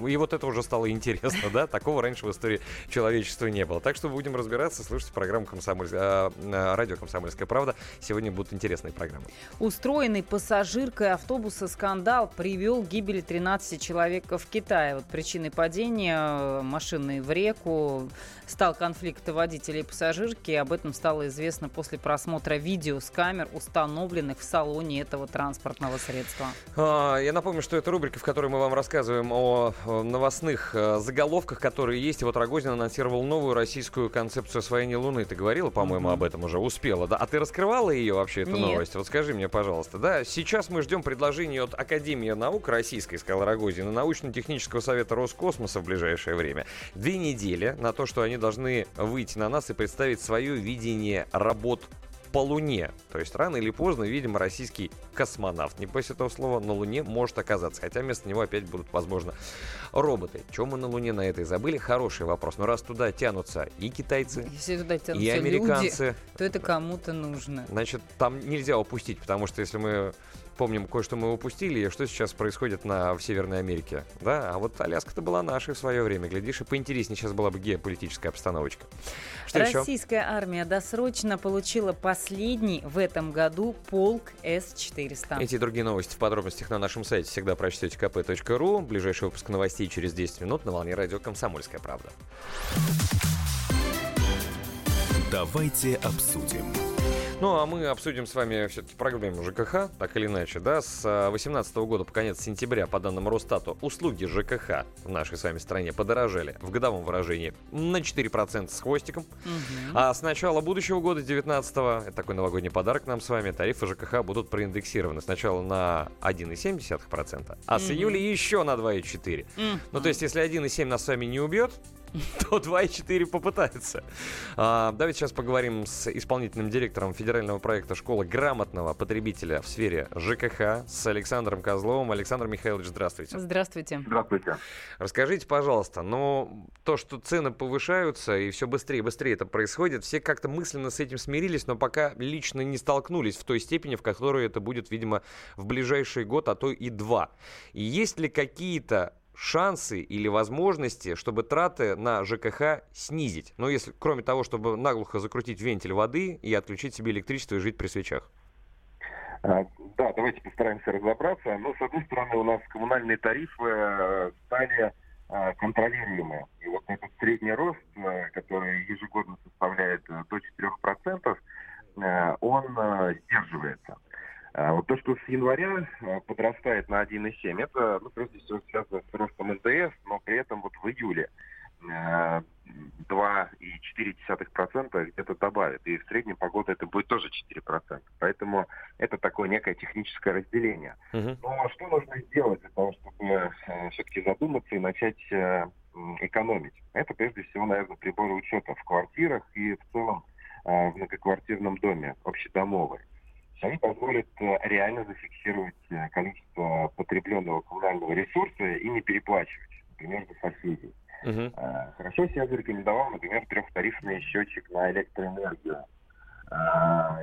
И вот это уже стало интересно, да? Такого раньше в истории человечества не было. Так что будем разбираться, слушайте программу «Радио «Комсомольская правда». Сегодня будут интересные программы. Устроенный пассажиркой автобуса скандал привел к гибели 13 человек в Китае. Вот причиной падения машины в реку стал конфликт водителей и пассажирки. Об этом стало известно после просмотра видео с камер, установленных в салоне этого транспортного средства. Я напомню, что это рубрика, в которой мы вам рассказываем о новостных заголовках, которые есть. И вот Рогозин анонсировал новую российскую концепцию освоения Луны. Ты говорила, по-моему, об этом уже, успела, да? А ты раскрывала ее вообще, эту новость? Вот скажи мне, пожалуйста, да? Сейчас мы ждем предложений от Академии наук российской, сказал Рогозин, и научно-технического совета Роскосмоса в ближайшее время. 2 недели на то, что они должны выйти на нас и представить свое видение работ по Луне. То есть рано или поздно, видимо, российский космонавт, не после этого слова, на Луне может оказаться. Хотя вместо него опять будут, возможно, роботы. Чего мы на Луне на этой забыли? Хороший вопрос. Но раз туда тянутся и китайцы, и американцы, люди, то это кому-то нужно. Значит, там нельзя упустить, потому что если мы помним, кое-что мы упустили, и что сейчас происходит в Северной Америке. Да, а вот Аляска-то была нашей в свое время. Глядишь, и поинтереснее сейчас была бы геополитическая обстановочка. Что Российская еще? Армия досрочно получила последний в этом году полк С-400. Эти и другие новости в подробностях на нашем сайте всегда прочтете kp.ru. Ближайший выпуск новостей через 10 минут на волне радио «Комсомольская правда». Давайте обсудим. Ну, а мы обсудим с вами все-таки проблему ЖКХ, так или иначе, да, с 2018 года по конец сентября, по данным Росстата, услуги ЖКХ в нашей с вами стране подорожали, в годовом выражении, на 4% с хвостиком, а с начала будущего года, 19-го, это такой новогодний подарок нам с вами, тарифы ЖКХ будут проиндексированы сначала на 1,7%, а с июля еще на 2,4%. Ну, то есть, если 1,7% нас с вами не убьет, то 2,4 попытается. Давайте сейчас поговорим с исполнительным директором федерального проекта «Школа грамотного потребителя в сфере ЖКХ» с Александром Козловым. Александр Михайлович, здравствуйте. Здравствуйте. Здравствуйте. Расскажите, пожалуйста, то, что цены повышаются и все быстрее и быстрее это происходит, все как-то мысленно с этим смирились, но пока лично не столкнулись в той степени, в которой это будет, видимо, в ближайший год, а то и два. И есть ли какие-то шансы или возможности, чтобы траты на ЖКХ снизить? Ну, если, кроме того, чтобы наглухо закрутить вентиль воды и отключить себе электричество и жить при свечах. Да, давайте постараемся разобраться. Но, с одной стороны, у нас коммунальные тарифы стали контролируемые. И вот этот средний рост, который ежегодно составляет до 4%, он сдерживается. Вот то, что с января подрастает на 1,7, это, прежде всего, связано с ростом НДС, но при этом вот в июле 2,4% где-то добавят. И в среднем по году это будет тоже 4%. Поэтому это такое некое техническое разделение. Но что нужно сделать для того, чтобы все-таки задуматься и начать экономить? Это, прежде всего, наверное, приборы учета в квартирах и в целом в многоквартирном доме, общедомовой. Они позволят реально зафиксировать количество потребленного коммунального ресурса и не переплачивать, например, за соседей. Хорошо, я зарекомендовал, например, трехтарифный счетчик на электроэнергию.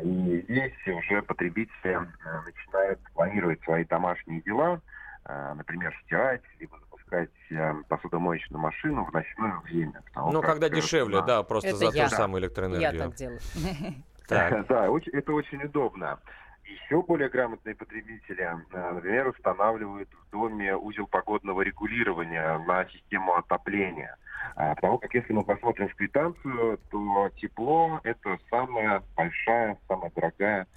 И здесь уже потребители начинают планировать свои домашние дела, например, стирать, либо запускать посудомоечную машину в ночное время. Ну, когда дешевле, да, просто за ту самую электроэнергию. Я так делаю. Да, это очень удобно. Еще более грамотные потребители, например, устанавливают в доме узел погодного регулирования на систему отопления. Потому как если мы посмотрим в квитанцию, то тепло – это самая большая, самая дорогая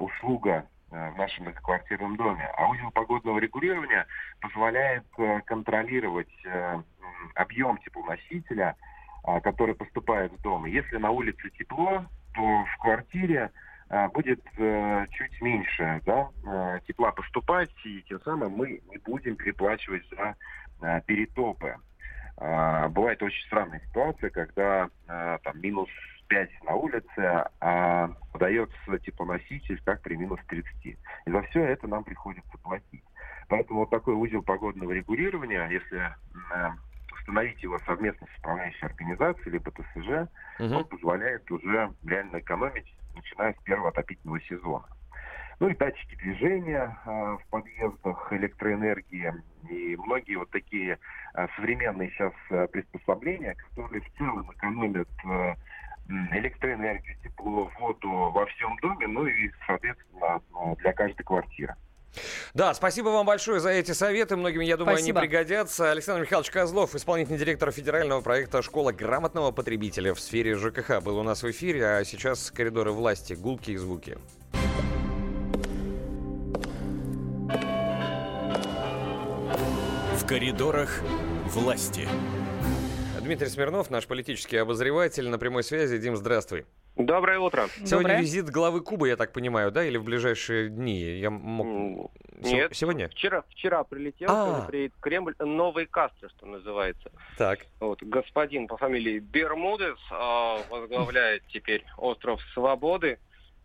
услуга в нашем многоквартирном доме. А узел погодного регулирования позволяет контролировать объем теплоносителя, который поступает в дом. Если на улице тепло, то в квартире будет чуть меньше тепла поступать, и тем самым мы не будем переплачивать за перетопы. Бывает очень странная ситуация, когда минус 5 на улице, а подается теплоноситель как при минус 30. И за все это нам приходится платить. Поэтому вот такой узел погодного регулирования, если установить его совместно с управляющей организацией, либо ТСЖ, он позволяет уже реально экономить, начиная с первого отопительного сезона. Ну и датчики движения в подъездах, электроэнергии и многие вот такие современные сейчас приспособления, которые в целом экономят электроэнергию, тепло, воду во всем доме, и, соответственно, для каждой квартиры. Да, спасибо вам большое за эти советы. Многим, я думаю, спасибо. Они пригодятся. Александр Михайлович Козлов, исполнительный директор федерального проекта «Школа грамотного потребителя» в сфере ЖКХ, был у нас в эфире, а сейчас коридоры власти, гулкие звуки. В коридорах власти. Дмитрий Смирнов, наш политический обозреватель, на прямой связи. Дим, здравствуй. Доброе утро. Сегодня визит главы Кубы, я так понимаю, да? Или в ближайшие дни? Нет. Сегодня? Вчера прилетел, приедет в Кремль, новый Кастро, что называется. Так. Вот, господин по фамилии Бермудес возглавляет теперь остров Свободы.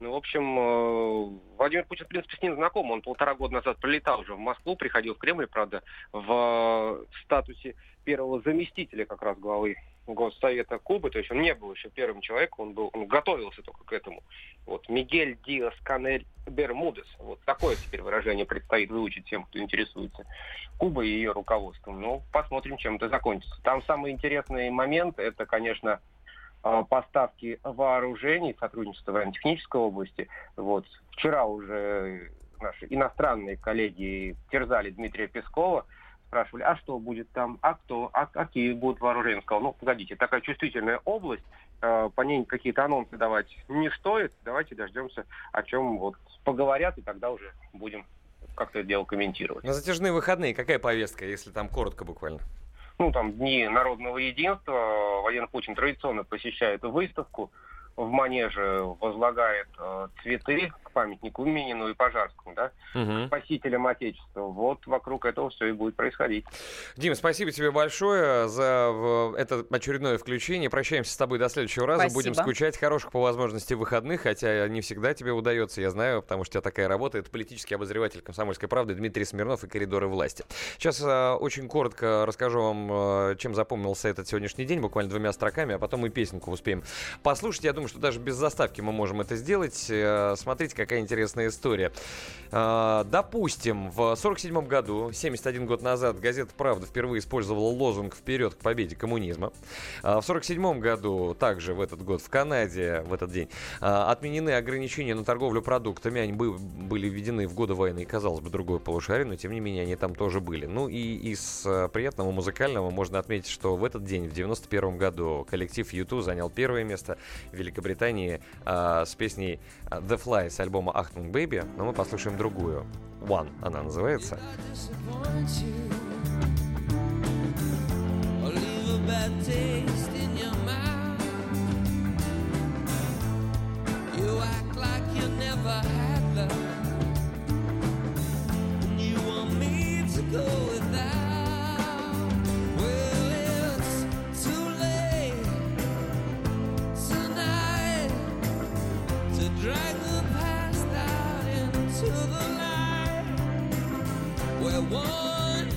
Ну, в общем, Владимир Путин, в принципе, с ним знаком. Он 1,5 года назад прилетал уже в Москву, приходил в Кремль, правда, в статусе первого заместителя как раз главы Госсовета Кубы. То есть он не был еще первым человеком, он готовился только к этому. Вот, Мигель Диас-Канель Бермудес. Вот такое теперь выражение предстоит выучить тем, кто интересуется Кубой и ее руководством. Ну, посмотрим, чем это закончится. Там самый интересный момент, это, конечно, поставки вооружений, сотрудничество в военно-технической области. Вот. Вчера уже наши иностранные коллеги терзали Дмитрия Пескова, спрашивали, а что будет там, а кто, а какие будут вооружения. Он сказал, ну, погодите, такая чувствительная область, по ней какие-то анонсы давать не стоит, давайте дождемся, о чем вот поговорят, и тогда уже будем как-то это дело комментировать. На затяжные выходные какая повестка, если там коротко буквально? Ну, там, Дни народного единства. Владимир Путин традиционно посещает выставку. В Манеже возлагает цветы к памятнику Минину и Пожарскому, да, спасителям Отечества. Вот вокруг этого все и будет происходить. Дим, спасибо тебе большое за это очередное включение. Прощаемся с тобой до следующего раза. Спасибо. Будем скучать. Хороших по возможности выходных, хотя не всегда тебе удается, я знаю, потому что у тебя такая работа. Это политический обозреватель «Комсомольской правды» Дмитрий Смирнов и «Коридоры власти». Сейчас очень коротко расскажу вам, чем запомнился этот сегодняшний день, буквально 2 строками, а потом мы песенку успеем послушать. Я думаю, что даже без заставки мы можем это сделать. Смотрите, какая интересная история. Допустим, в 1947 году, 71 год назад, газета «Правда» впервые использовала лозунг «Вперед к победе коммунизма». В 1947 году, также в этот год, в Канаде, в этот день, отменены ограничения на торговлю продуктами. Они были введены в годы войны, казалось бы, другое полушарие, но, тем не менее, они там тоже были. Ну и из приятного музыкального можно отметить, что в этот день, в 1991 году, коллектив U2 занял 1-е место в Великобритании с песней The Fly с альбома Achtung Baby, но мы послушаем другую. One она называется. Drag the past out into the light. We're one,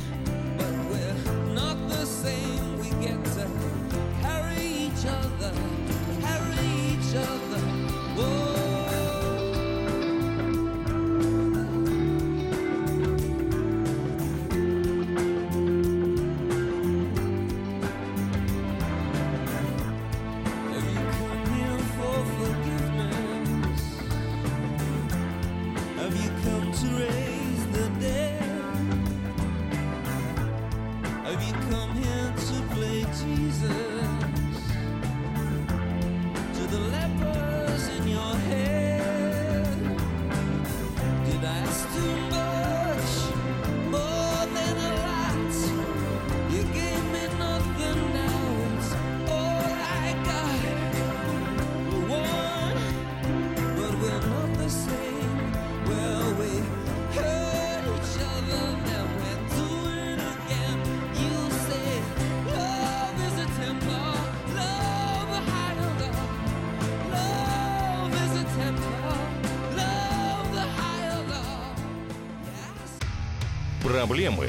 but we're not the same. We get to carry each other, carry each other. Whoa. Проблемы,